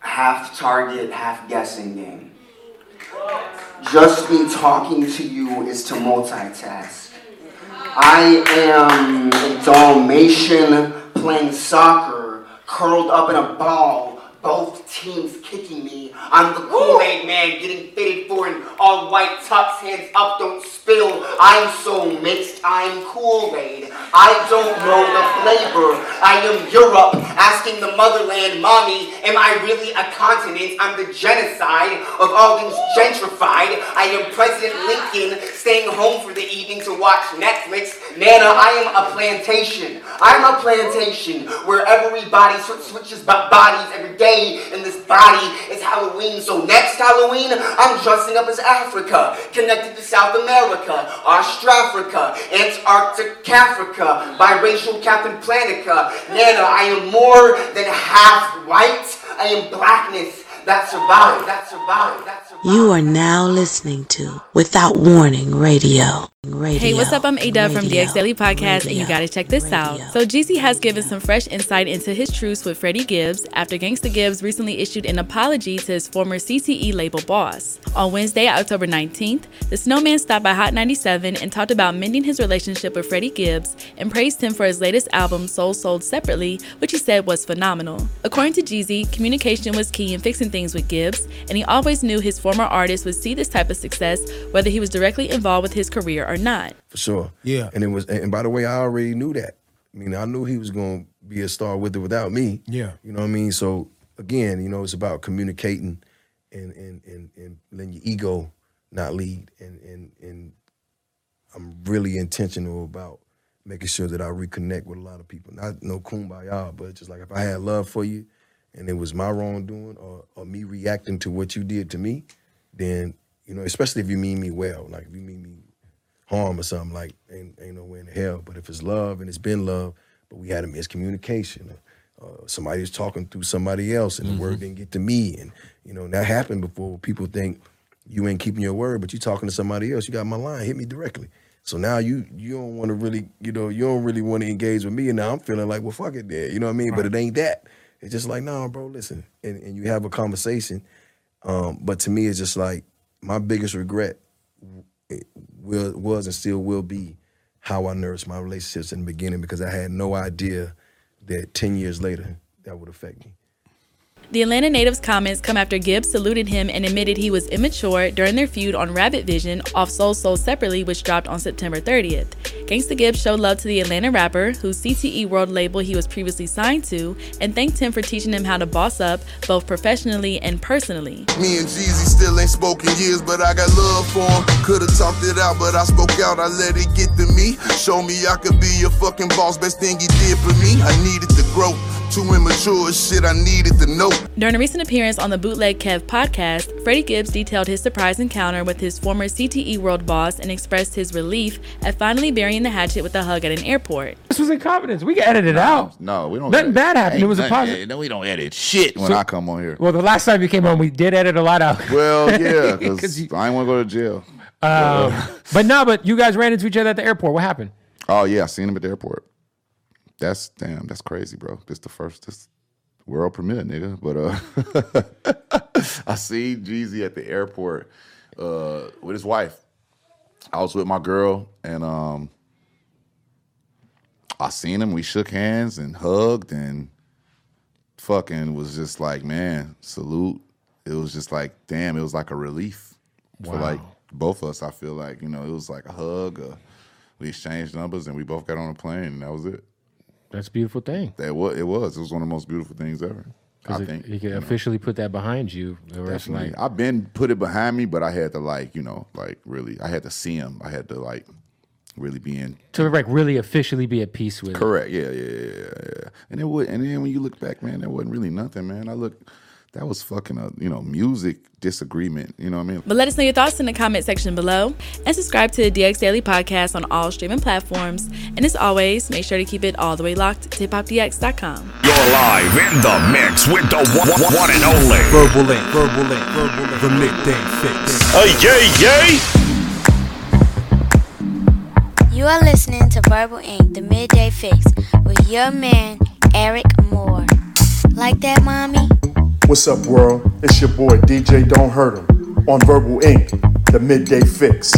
Half target, half guessing game. Just me talking to you is to multitask. I am a Dalmatian playing soccer, curled up in a ball, both teams kicking me. I'm the Kool-Aid man getting fitted for an all-white tux, hands up, don't spill. I'm so mixed, I'm Kool-Aid. I don't know the flavor. I am Europe asking the motherland, Mommy, am I really a continent? I'm the genocide of all things gentrified. I am President Lincoln staying home for the evening to watch Netflix. Nana, I am a plantation. I'm a plantation where everybody switches bodies every day and this body is Halloween. So next Halloween, I'm dressing up as Africa, connected to South America, Austrafrica, Antarctic Africa, biracial Captain Planica. Nana, I am more than half white. I am blackness that survived. You are now listening to Without Warning Radio. Radio. Hey, what's up? I'm Ada from DX Daily Podcast, and you gotta check this out. So Jeezy has given some fresh insight into his truce with Freddie Gibbs after Gangsta Gibbs recently issued an apology to his former CTE label boss. On Wednesday, October 19th, the Snowman stopped by Hot 97 and talked about mending his relationship with Freddie Gibbs and praised him for his latest album, Soul Sold Separately, which he said was phenomenal. According to Jeezy, communication was key in fixing things with Gibbs, and he always knew his former artist would see this type of success whether he was directly involved with his career or not. For sure. Yeah. And it was, and by the way, I already knew that. I mean, I knew he was gonna be a star with or without me. Yeah. You know what I mean? So again, you know, it's about communicating and letting your ego not lead. And I'm really intentional about making sure that I reconnect with a lot of people. Not no kumbaya, but just like if I had love for you and it was my wrongdoing or me reacting to what you did to me, then, you know, especially if you mean me well, like if you mean me harm or something, like ain't no way in hell. But if it's love and it's been love, but we had a miscommunication, somebody's talking through somebody else and the word didn't get to me, and you know, and that happened before. People think you ain't keeping your word, but you talking to somebody else. You got my line, hit me directly. So now you don't want to really, you know, you don't really want to engage with me, and now I'm feeling like, well, fuck it, there. You know what I mean? Right. But it ain't that. It's just like, nah, bro, listen, and you have a conversation. But to me, it's just like my biggest regret. It was and still will be how I nourished my relationships in the beginning, because I had no idea that 10 years later that would affect me. The Atlanta native's comments come after Gibbs saluted him and admitted he was immature during their feud on Rabbit Vision off Soul Sold Separately, which dropped on September 30th. Gangsta Gibbs showed love to the Atlanta rapper, whose CTE World label he was previously signed to, and thanked him for teaching him how to boss up, both professionally and personally. Me and Jeezy still ain't spoken years, but I got love for him. Coulda talked it out, but I spoke out, I let it get to me. Show me I could be your fucking boss, best thing he did for me. I needed to grow. Too immature shit I needed to know. During a recent appearance on the Bootleg Kev podcast, Freddie Gibbs detailed his surprise encounter with his former CTE World boss and expressed his relief at finally burying the hatchet with a hug at an airport. This was incompetence. We can edit it out. No, we don't. Nothing bad happened. It was a positive. No, we don't edit shit when I come on here. Well, the last time you came on, we did edit a lot out. Well, yeah, because I ain't want to go to jail. But you guys ran into each other at the airport. What happened? Oh, yeah, I seen him at the airport. That's crazy, bro. This the first, this world permit, nigga. But I see Jeezy at the airport with his wife. I was with my girl, and I seen him. We shook hands and hugged and fucking was just like, man, salute. It was just like, damn, it was like a relief for like both of us. I feel like, you know, it was like a hug. We exchanged numbers and we both got on a plane, and that was it. That's a beautiful thing. It was one of the most beautiful things ever. I think you can officially put that behind you. Definitely. Like, I've been put it behind me, but I had to really, I had to see him. I had to really be in. To really officially be at peace with. Correct. It. Yeah. And then when you look back, man, that wasn't really nothing, man. That was fucking a, music disagreement. You know what I mean? But let us know your thoughts in the comment section below, and subscribe to the DX Daily Podcast on all streaming platforms. And as always, make sure to keep it all the way locked to hiphopdx.com. You're live in the mix with the one and only. Verbal link. The midday fix. Yay. You are listening to Verbal Ink, the Midday Fix, with your man, Eric Moore. Like that, mommy? What's up, world? It's your boy, DJ Don't Hurt Him, on Verbal Ink, the Midday Fix.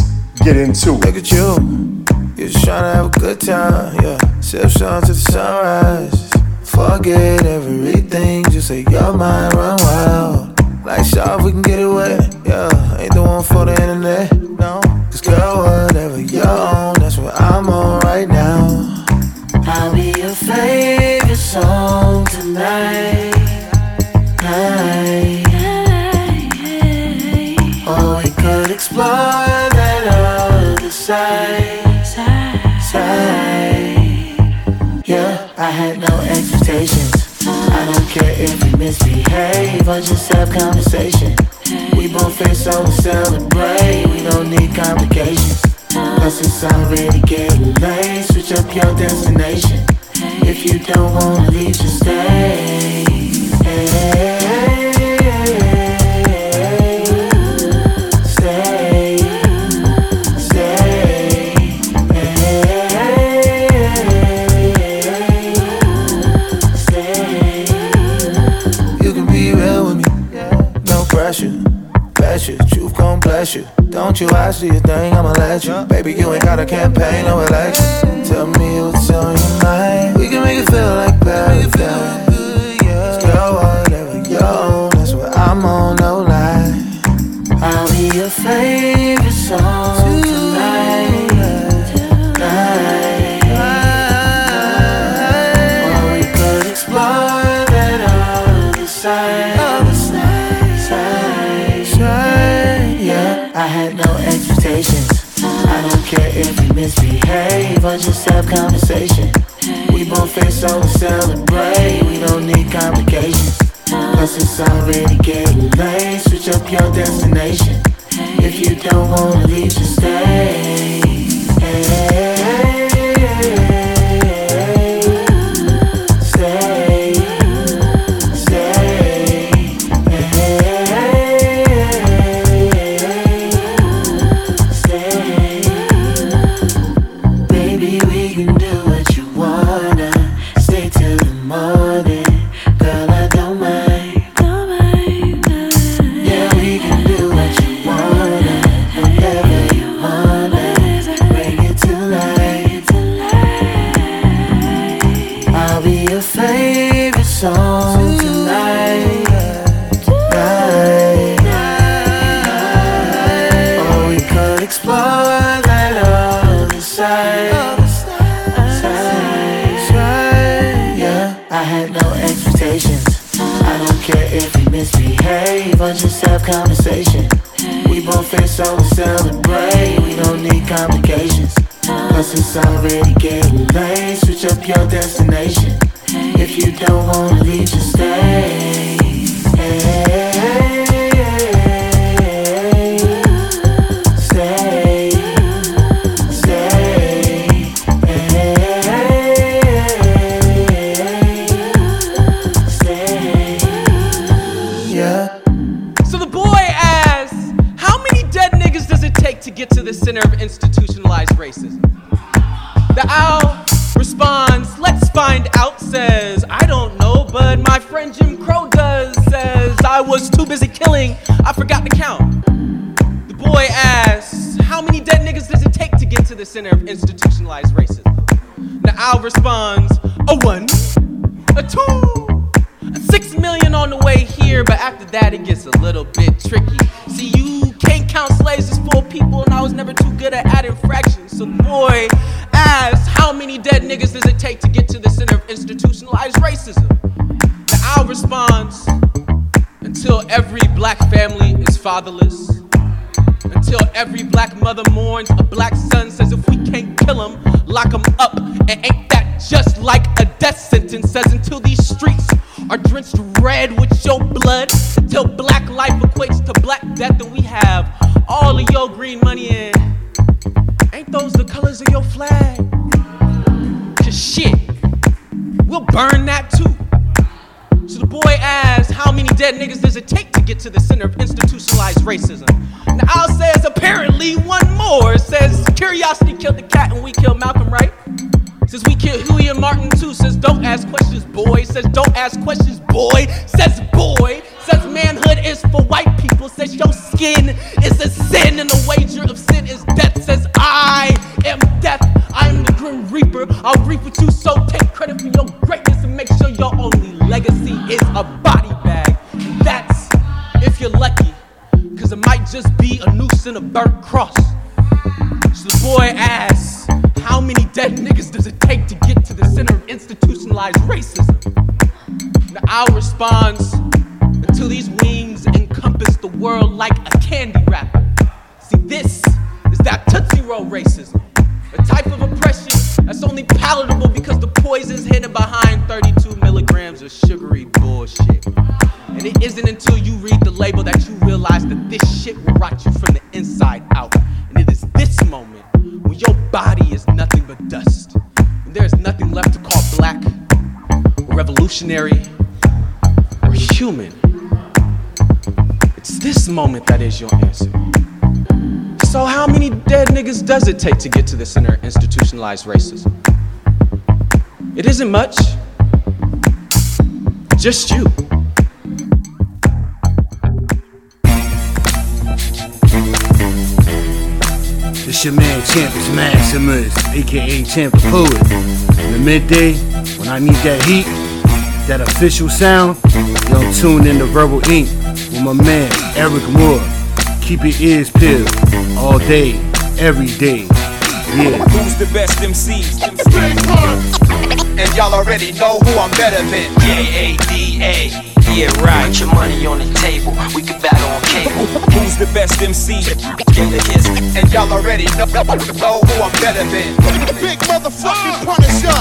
Get into it. Look at you. You're just trying to have a good time, yeah. Sip sun to the sunrise. Forget everything, just let your mind run wild. Like, sure, we can get away, yeah. Ain't the one for the internet, no. Cause girl, whatever you're on, that's what I'm on right now. I'll be your favorite song tonight. Or we could explore that other side. Yeah, I had no expectations. I don't care if you misbehave or just have conversation. We both face so we celebrate. We don't need complications. Plus it's already getting late. Switch up your destination. If you don't wanna leave, just stay. Stay, bless you, bless you. Truth gon' bless you. Don't you ask these things, I'ma let you. Baby, you ain't got a campaign or election. Tell me you'll tell you mine. We can make it feel like paradise. It's your whatever you're on, that's what I'm on, no lie. I'll be your favorite song tonight. I don't care if we misbehave or just have conversation. We both feel so celebrate. We don't need complications. Plus it's already getting late. Switch up your destination. If you don't wanna leave, just stay. What does it take to get to the center of institutionalized racism? It isn't much, just you. It's your man Champus Maximus, aka Champa Poet. In the midday, when I need that heat, that official sound, y'all tune in to Verbal Ink with my man Eric Moore. Keep your ears peeled all day, every day. Yeah. Who's the best MCs? And y'all already know who I'm better than. J-A-D-A. Yeah, right. Put your money on the table. We can battle on cable. Who's the best MC? And y'all already know who I'm better than. Big motherfucking Punisher.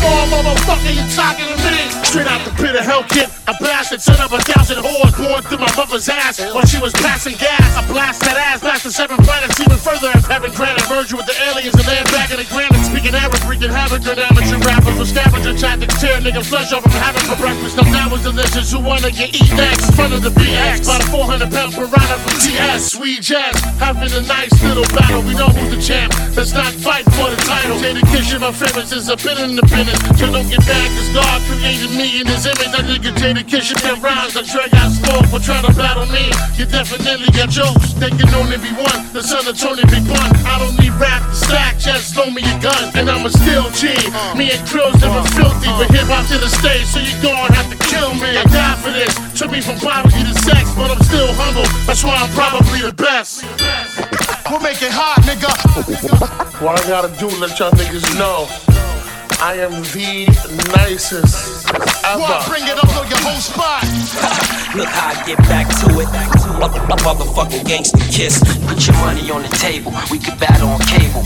All motherfucker, you talking to me? Straight out the pit of hell, kid. I blasted, set up 1,000 whores pouring through my mother's ass while she was passing gas. I blast that ass, blasted 7 planets even further. Having granite merger with the aliens and land back in the granite. Speaking Arabic, wreaking havoc on amateur rappers with scavenger tactics. Tear nigga flesh off. I'm having for breakfast. Now that was delicious. Who wanna get eat next? Front of the BX by the 400-pound piranha from TS. Sweet jazz, having a nice little battle. We know who's the champ. Let's not fight for the title. Jada Kitchen, my favorite since I've been in the business. So don't get mad, cause God created me in His image. That nigga Jada Kitchen can rhymes. I drag out smoke for trying to battle me. You definitely got jokes. They can only be one. The son of Tony Big One. I don't need rap to stack. Just throw me a gun, and I'm a still G. Me and Krill's never filthy, but hip hop to the stage, so you gon' have to kill me. For this, took me from poverty to sex, but I'm still humble. That's why I'm probably the best. We'll make it hot, nigga. What I gotta do, let y'all niggas know, I am the nicest ever. Why bring it up on your whole spot? Look how I get back to it. A motherfucking gangster kiss. Put your money on the table. We could battle on cable.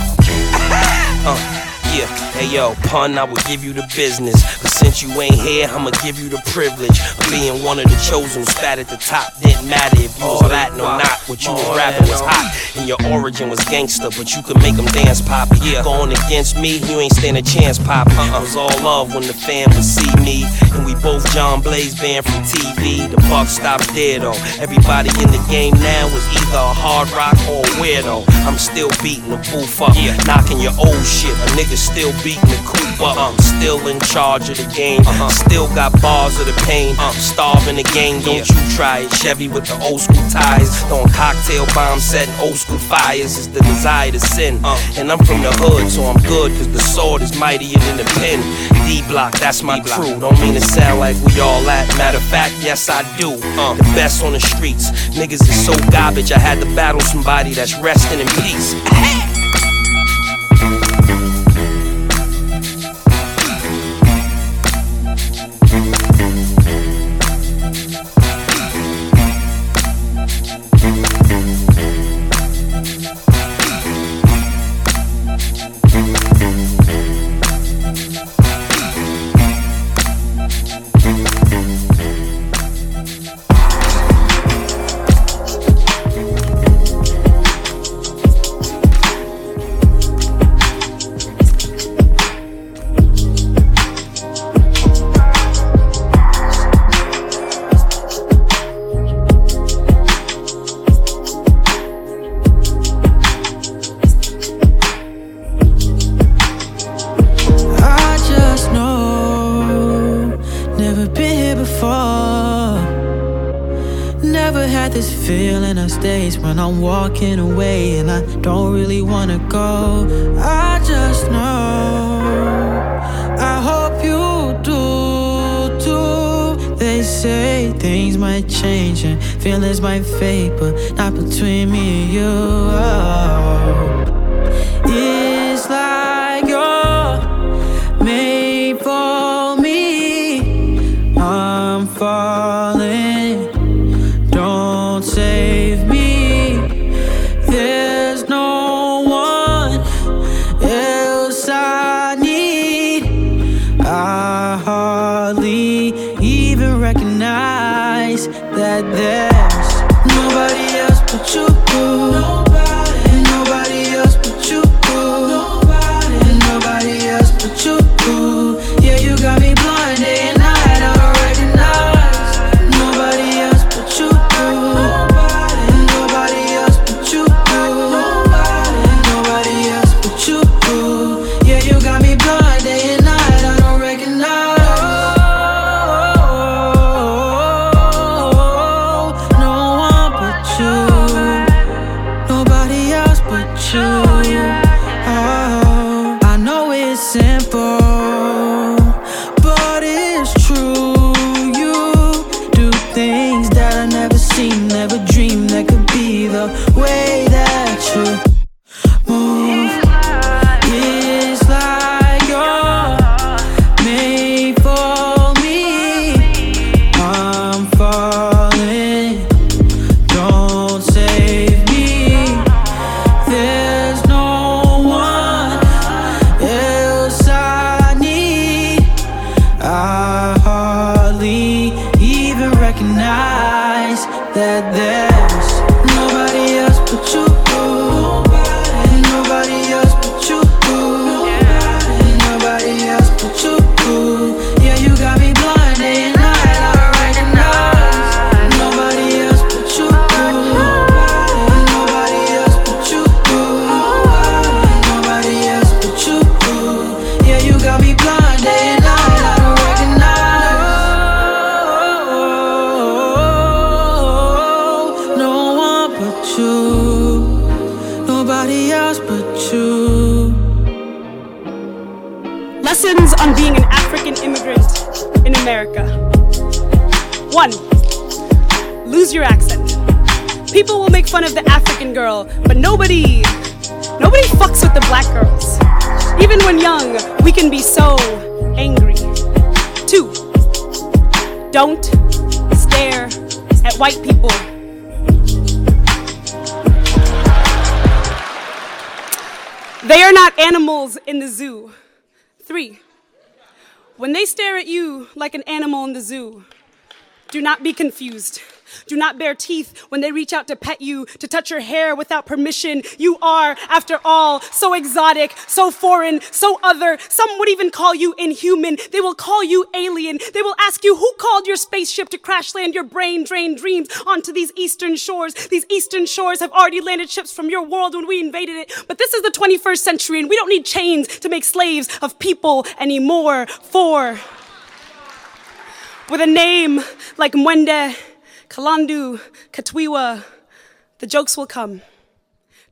Yeah. Hey yo, Pun, I will give you the business, but since you ain't here, I'ma give you the privilege of being one of the chosen. Spat at the top, didn't matter if you was Latin or not. What you was rapping was hot, and your origin was gangster, but you could make them dance, pop. Yeah, going against me, you ain't stand a chance, pop. I was all love when the fan would see me, and we both John Blaze band from TV. The buck stopped there though. Everybody in the game now is either a hard rock or a weirdo. I'm still beating the booth up, knocking your old shit. A nigga still beating the coupe up. I'm still in charge of the game. Still got bars of the pain. Starving the game. Don't you try it. Chevy with the old school tires, throwing cocktail bombs, setting old school fires. It's the desire to sin. And I'm from the hood, so I'm good, cause the sword is mightier than the pen. D block, that's my crew. Don't mean to sound like we all at. Matter of fact, yes I do. The best on the streets. Niggas is so garbage, I had to battle somebody that's resting in peace. When I'm walking away and I don't really wanna go, I just know, I hope you do too. They say things might change and feelings might fade, but not between me and you. Oh. It's like you're made for me. I'm falling, don't save me. Lessons on being an African immigrant in America. 1. Lose your accent. People will make fun of the African girl, but nobody fucks with the black girls. Even when young, we can be so angry. 2. Don't stare at white people. They are not animals in the zoo. 3. When they stare at you like an animal in the zoo, do not be confused. Do not bare teeth when they reach out to pet you, to touch your hair without permission. You are, after all, so exotic, so foreign, so other. Some would even call you inhuman. They will call you alien. They will ask you who called your spaceship to crash land your brain-drained dreams onto these eastern shores. These eastern shores have already landed ships from your world when we invaded it. But this is the 21st century, and we don't need chains to make slaves of people anymore. 4. With a name like Mwende, Kalandu, Katwiwa, the jokes will come.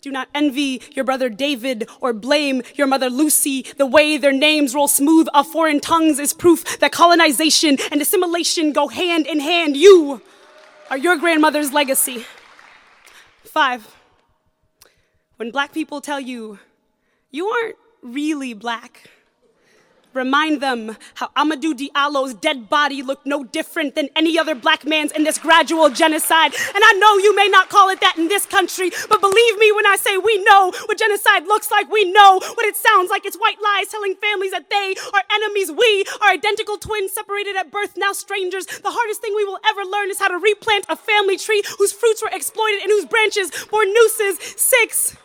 Do not envy your brother David or blame your mother Lucy. The way their names roll smooth off foreign tongues is proof that colonization and assimilation go hand in hand. You are your grandmother's legacy. 5. When black people tell you, you aren't really black, remind them how Amadou Diallo's dead body looked no different than any other black man's in this gradual genocide. And I know you may not call it that in this country, but believe me when I say we know what genocide looks like. We know what it sounds like. It's white lies telling families that they are enemies. We are identical twins separated at birth, now strangers. The hardest thing we will ever learn is how to replant a family tree whose fruits were exploited and whose branches bore nooses. 6.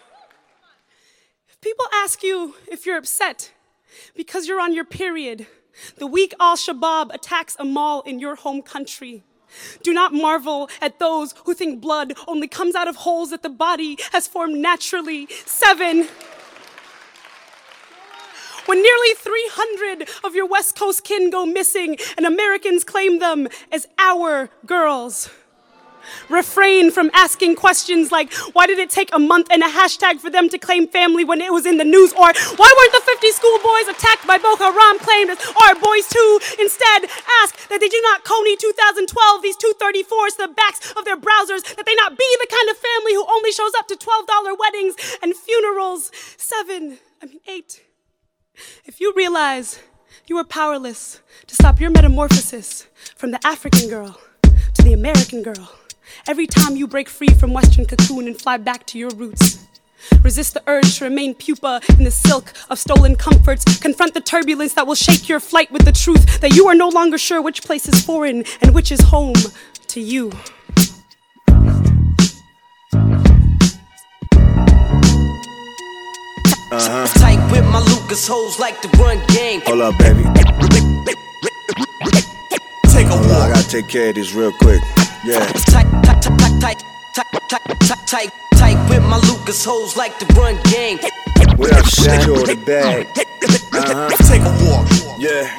If people ask you if you're upset because you're on your period, the week Al-Shabaab attacks a mall in your home country, do not marvel at those who think blood only comes out of holes that the body has formed naturally. 7. When nearly 300 of your West Coast kin go missing and Americans claim them as our girls, refrain from asking questions like, why did it take a month and a hashtag for them to claim family when it was in the news? Or why weren't the 50 schoolboys attacked by Boko Haram claimed as our boys too? Instead, ask that they do not Coney 2012 these 234s to the backs of their browsers, that they not be the kind of family who only shows up to $12 weddings and funerals. 8. If you realize you are powerless to stop your metamorphosis from the African girl to the American girl, every time you break free from Western cocoon and fly back to your roots, resist the urge to remain pupa in the silk of stolen comforts. Confront the turbulence that will shake your flight with the truth that you are no longer sure which place is foreign and which is home to you. Tight with my Lucas hoes like the run game. Hold up, baby. Take a walk. I gotta take care of this real quick. Yeah. Tight with my Lucas hoes like the run game. Without shadow of the bag. Take a walk. Yeah.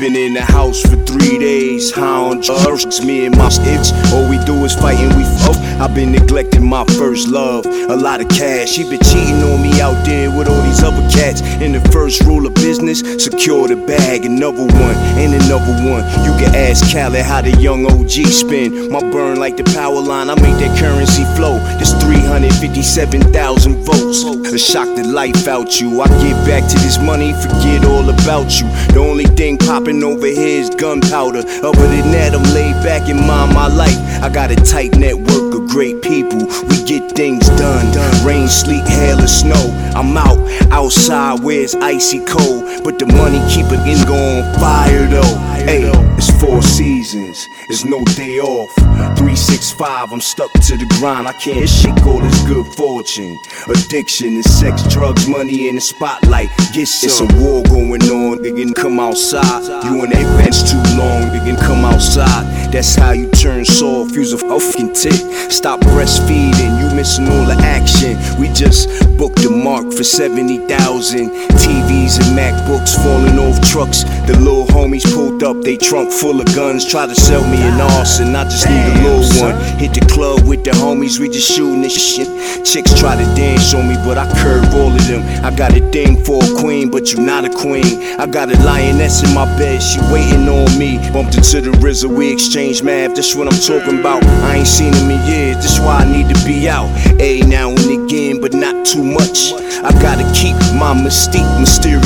Been in the house for 3 days, high on drugs. Me and my itch, all we do is fight and we fuck. I've been neglecting my first love, a lot of cash. She been cheating on me out there with all these other cats. And the first rule of business, secure the bag. Another one, and another one. You can ask Khaled how the young OG spin. My burn like the power line, I make that currency flow. This 357,000 votes, a shock the life out you. I get back to this money, forget all about you. The only thing popping over here is gunpowder. Other than that, I'm laid back and mind my life. I got a tight network of great people, we get things done. Rain, sleet, hail, or snow, I'm out, outside where it's icy cold. But the money, keep it in going fire though. Hey, it's 4 seasons, it's no day off. 365, I'm stuck to the grind. I can't shake all this good fortune. Addiction and sex, drugs, money in the spotlight. Get some. It's a war going on, they can come outside. You in that bench too long, they can come outside. That's how you turn soft, use a fucking tick. Stop breastfeeding, you missing all the action. We just booked the mark for 70,000. TVs and MacBooks falling off trucks. The little homies pulled up, they trunk full of guns. Try to sell me an arson, I just need a little one. Hit the club with the homies, we just shooting this shit. Chicks try to dance on me, but I curb all of them. I got a thing for a queen, but you not a queen. I got a lioness in my bed, she waiting on me. Bumped into the RZA, we exchange math, that's what I'm talking about. I ain't seen him in years, that's why I need to be out. Ay, now and again, but not too much. I gotta keep my mystique mysterious.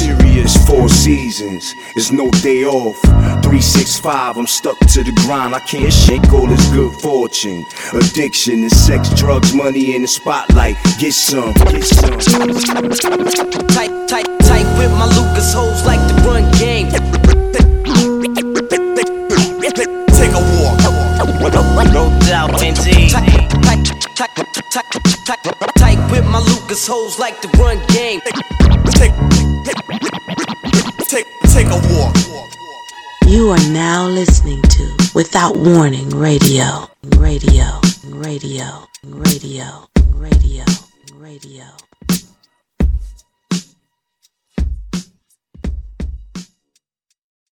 Serious, 4 seasons, it's no day off. 365, I'm stuck to the grind. I can't shake all this good fortune. Addiction and sex, drugs, money in the spotlight. Get some, get some. Tight with my Lucas hoes like the run game. Take a walk, no doubt, indeed. Tight with my Lucas hoes like the run game. Take a walk. You are now listening to Without Warning Radio.